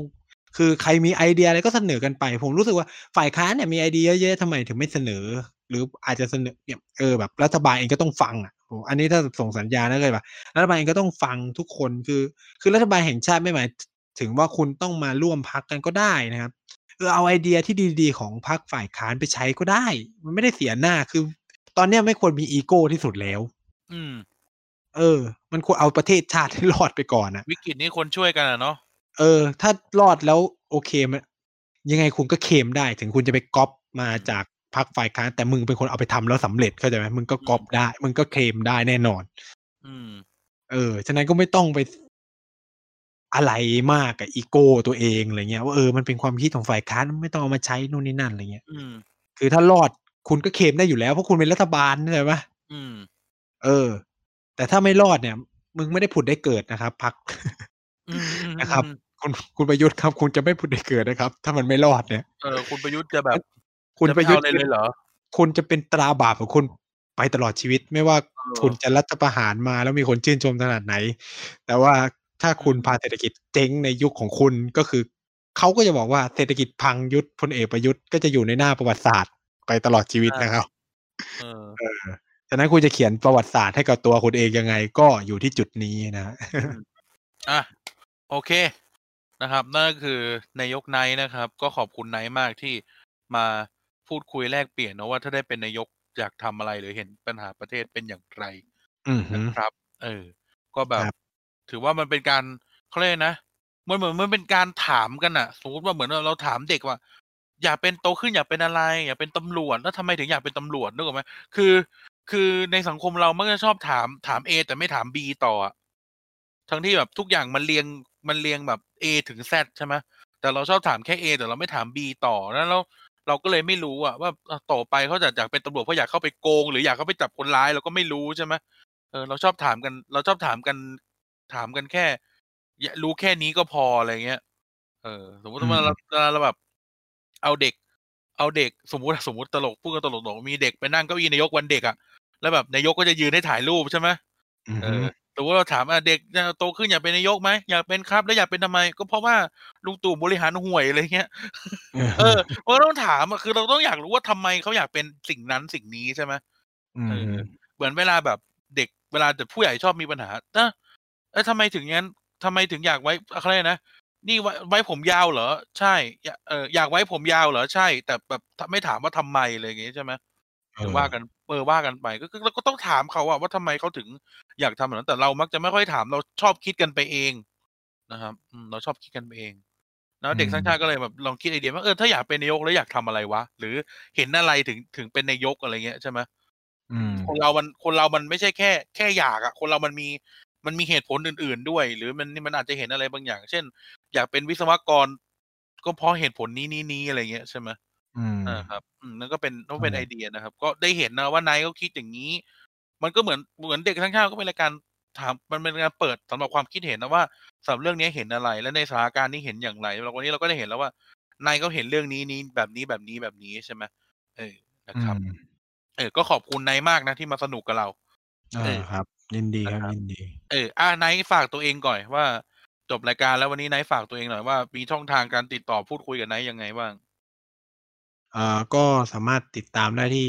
คือใครมีไอเดียอะไรก็เสนอกันไปผมรู้สึกว่าฝ่ายค้านเนี่ยมีไอเดียเยอะๆทำไมถึงไม่เสนอหรืออาจจะเสนอเออแบบรัฐบาลเองก็ต้องฟังอ่ะผมอันนี้ถ้าส่งสัญญาณนะเลยแบบรัฐบาลเองก็ต้องฟังทุกคนคือคือรัฐบาลแห่งชาติไม่หมายถึงว่าคุณต้องมาร่วมพรรคกันก็ได้นะครับเออเอาไอเดียที่ดีๆของพรรคฝ่ายค้านไปใช้ก็ได้มันไม่ได้เสียหน้าคือตอนเนี้ยไม่ควรมีอีโก้ที่สุดแล้วอืมเออมันควรเอาประเทศชาติให้รอดไปก่อนนะวิกฤตนี้คนช่วยกันอ่ะเนาะเออถ้ารอดแล้วโอเคมันยังไงคุณก็เคลมได้ถึงคุณจะไปก๊อปมาจากพรรคฝ่ายค้านแต่มึงเป็นคนเอาไปทำแล้วสำเร็จเข้าใจไหมมึงก็ก๊อปได้มึงก็เคลมได้แน่นอนอืมเออฉะนั้นก็ไม่ต้องไปอะไรมากกับอีโก้ตัวเองอะไรเงี้ยว่าเออมันเป็นความคิดของฝ่ายค้านไม่ต้องเอามาใช้นู่นนี่นั่นอะไรเงี้ยอืมคือถ้ารอดคุณก็เคลมได้อยู่แล้วเพราะคุณเป็นรัฐบาลใช่ไหมอืมเออแต่ถ้าไม่รอดเนี่ยมึงไม่ได้ผุดได้เกิดนะครับพรรคนะครับคุณคุณประยุทธ์ครับคุณจะไม่ผุดได้เกิดนะครับถ้ามันไม่รอดเนี่ยเออคุณประยุทธ์จะแบบคุณประยุทธ์เลยเหรอคุณจะเป็นตราบาปของคุณไปตลอดชีวิตไม่ว่าคุณจะรัฐประหารมาแล้วมีคนชื่นชมขนาดไหนแต่ว่าถ้าคุณพาเศรษฐกิจเจ๊งในยุคของคุณก็คือเขาก็จะบอกว่าเศรษฐกิจพังยุทธพลเอกประยุทธ์ก็จะอยู่ในหน้าประวัติศาสตร์ไปตลอดชีวิตนะครับเออเออฉะนั้นคุณจะเขียนประวัติศาสตร์ให้กับตัวคุณเองยังไงก็อยู่ที่จุดนี้นะอ่ะโอเคนะครับนั่นก็คือนายกไนท์นะครับก็ขอบคุณไนท์มากที่มาพูดคุยแลกเปลี่ยนนะว่าถ้าได้เป็นนายกอยากทำอะไรหรือเห็นปัญหาประเทศเป็นอย่างไรนะครับเออก็แบบถือว่ามันเป็นการเขาเรียกนะมันเหมือนมันเป็นการถามกันอะสมมติว่าเหมือนเราถามเด็กว่าอยากเป็นโตขึ้นอยากเป็นอะไรอยากเป็นตำรวจแล้วทำไมถึงอยากเป็นตำรวจนึกออกไหมคือคือในสังคมเรามักจะชอบถามถาม A แต่ไม่ถาม B ต่อทั้งที่แบบทุกอย่างมันเรียงมันเรียงแบบ A ถึง Z ใช่ไหมแต่เราชอบถามแค่ A แต่เราไม่ถาม B ต่อแล้วเราเราก็เลยไม่รู้อะว่าต่อไปเขาจะอยากเป็นตำรวจเพราะอยากเข้าไปโกงหรืออยากเข้าไปจับคนร้ายเราก็ไม่รู้ใช่ไหมเออเราชอบถามกันเราชอบถามกันถามกันแค่รู้แค่นี้ก็พออะไรเงี้ยเออสมมติว่าเราเราแบบเอาเด็กเอาเด็กสมมติสมมติตลกพูดกันตลกๆมีเด็กไปนั่งเก้าอี้นายกวันเด็กอะแล้วแบบนายกก็จะยืนให้ถ่ายรูปใช่ไหมเออหรือว่าเราถามเด็กโตขึ้นอยากเป็นนายกไหมอยากเป็นครับแล้วอยากเป็นทำไมก็เพราะว่าลุงตู่บริหารห่วยอะไรเงี้ยเออเราต้องถามคือเราต้องอยากรู้ว่าทำไมเขาอยากเป็นสิ่งนั้นสิ่งนี้ใช่ไหมเออเหมือนเวลาแบบเด็กเวลาแต่ผู้ใหญ่ชอบมีปัญหานะเอ้ยทำไมถึงงั้นทำไมถึงอยากไว้อะไรนะนี่ไว้ไว้ผมยาวเหรอใช่เอออยากไว้ผมยาวเหรอใช่แต่แบบไม่ถามว่าทำไมอะไรอย่างเงี้ยใช่ไหมหรือว่ากันเออว่ากันไปก็เราก็ต้องถามเขาว่าทำไมเขาถึงอยากทำแบบนั้นแต่เรามักจะไม่ค่อยถามเราชอบคิดกันไปเองนะครับเราชอบคิดกันไปเองแล้วเด็กสร้างชาติก็เลยแบบลองคิดไอเดียว่าเออถ้าอยากเป็นนายกแล้วอยากทำอะไรวะหรือเห็นอะไรถึงถึงเป็นนายกอะไรเงี้ยใช่ไหมคนเรามันคนเรามันไม่ใช่แค่แค่อยากอะคนเรามันมีมันมีเหตุผลอื่นๆด้วยหรือมันมันอาจจะเห็นอะไรบางอย่างเช่นอยากเป็นวิศวกรก็เพราะเหตุผลนี้นี้นี้อะไรเงี้ยใช่ไหมอ่าครับนั่นก็เป็นนั่นเป็นไอเดียนะครับก็ได้เห็นนะว่านายเขาคิดอย่างนี้มันก็เหมือนเหมือนเด็กทั้งชาติก็เป็นรายการถามมันเป็นการเปิดสำหรับความคิดเห็นนะว่าสำหรับเรื่องนี้เห็นอะไรและในสถานการณ์นี้เห็นอย่างไรเราวันนี้เราก็ได้เห็นแล้วว่านายเขาเห็นเรื่องนี้นี้แบบนี้แบบนี้แบบนี้ใช่ไหมเออนะครับเออก็ขอบคุณนายมากนะที่มาสนุกกับเราเออครับยินดีครับยินดีเอออ่านายฝากตัวเองก่อนว่าจบรายการแล้ววันนี้นายฝากตัวเองหน่อยว่ามีช่องทางการติดต่อพูดคุยกับนายยังไงบ้างอ่าก็สามารถติดตามได้ที่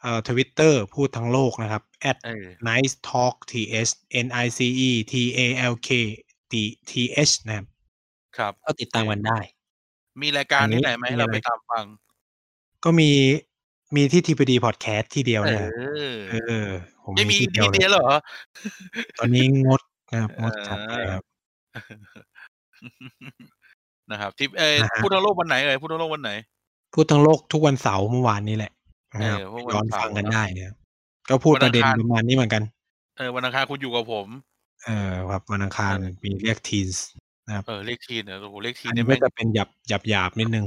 เอ่อ Twitter พูดทั้งโลกนะครับ แอท ไนซ์ ทอล์ก ที เอช N I C E T A L K T T H นะครับครับก็ติดตามกันได้มีรายการที่ไหนไหมเราไปตามฟังก็มีมีที่ ที พี ดี Podcast ที่เดียวนะเออผมไม่มีที่เดียวเหรอตอนนี้งดนะครับงดจัดครับนะครับที่เอ่อพูดทั้งโลกวันไหนเอ่ยพูดทั้งโลกวันไหนพูดทั้งโลกทุกวันเสาร์เมื่อวานนี้แหละย้อนฟังกันได้เนี่ยก็พูดประเด็นประมาณนี้เหมือนกันเออวันอังคารคุณอยู่กับผมเออครับวันอังคารมีเรียกทีนส์นะครับเออเรียกทีนส์เนี่ยโอ้โหเรียกทีนส์เนี่ยมันจะเป็นหยับหยับหยาบนิดนึง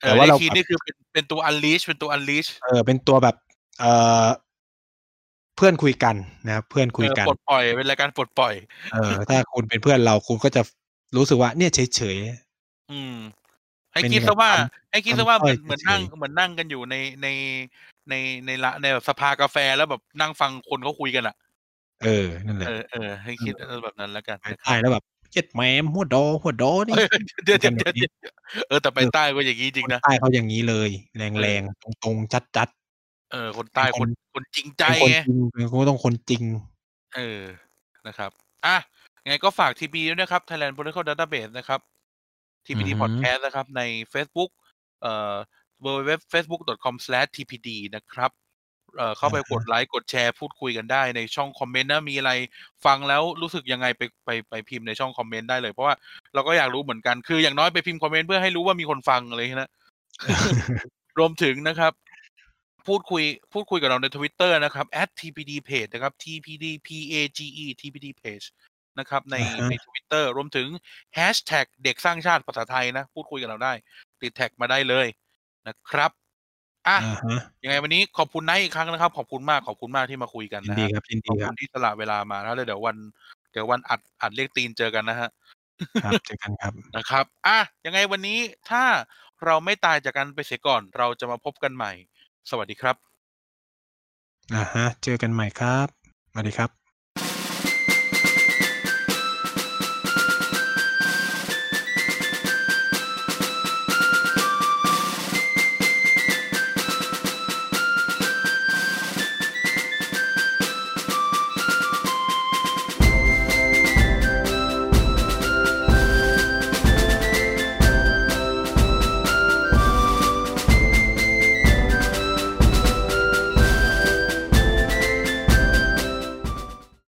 แต่ว่าเราทีนส์นี่คือเป็นเป็นตัวอันลิชเป็นตัวอันลิชเออเป็นตัวแบบเออเพื่อนคุยกันนะครับเพื่อนคุยกันปลดปล่อยเป็นรายการปลดปล่อยเออถ้าคุณเป็นเพื่อนเราคุณก็จะรู้สึกว่าเนี่ยเฉยเฉยอืมไอ้คิดซะว่าไอ้คิดซะว่าเหมือนเหมือนนั่งเหมือนนั่งกันอยู่ในในในในละในแบบสภากาแฟแล้วแบบนั่งฟังคนเขาคุยกันอ่ะเออนั่นแหละเออเออให้คิดแบบนั้นแล้วกันใช่แล้วแบบ ย็ดแหมหัวดอหัวดอนี่เดี๋ยวเออแต่ไปใต้ก็อย่างนี้จริงนะใต้เขาอย่างนี้เลยแรงๆตรงๆจัดๆเออคนใต้คนคนจริงใจไงเขาต้องคนจริงเออนะครับอ่ะไงก็ฝากทีบีด้วยนะครับ Thailand Political Database นะครับ ที พี ดี Podcast นะครับใน Facebook เอ่อ ดับเบิลยู ดับเบิลยู ดับเบิลยู ดอท เฟซบุ๊ก ดอท คอม สแลช ที พี ดี นะครับเอ่อเข้าไปกดไลค์กดแชร์พูดคุยกันได้ในช่องคอมเมนต์นะมีอะไรฟังแล้วรู้สึกยังไงไปไปไปพิมพ์ในช่องคอมเมนต์ได้เลยเพราะว่าเราก็อยากรู้เหมือนกันคืออย่างน้อยไปพิมพ์คอมเมนต์เพื่อให้รู้ว่ามีคนฟังอะไรนะ รวมถึงนะครับพูดคุยพูดคุยกับเราใน Twitter นะครับ แอท ที พี ดี เพจ นะครับ ที พี ดี เพจ นะครับใน uh-huh. ใน Twitter รวมถึง hashtag เด็กสร้างชาติภาษาไทยนะพูดคุยกับเราได้ติดแท็กมาได้เลยนะครับอ่ะ uh-huh. ยังไงวันนี้ขอบคุณนายอีกครั้งนะครับขอบคุณมากขอบคุณมากที่มาคุยกันนะดีครับขอบคุณที่สละเวลามาแล้วเดี๋ยววันเดี๋ยววันอัดอัดเรียกตีนเจอกันนะฮะครับเจอกันครับนะครับอ่ะยังไงวันนี้ถ้าเราไม่ตายจากกันไปเสียก่อนเราจะมาพบกันใหม่สวัสดีครับอ่าฮะเจอกันใหม่ครับสวัสดีครับ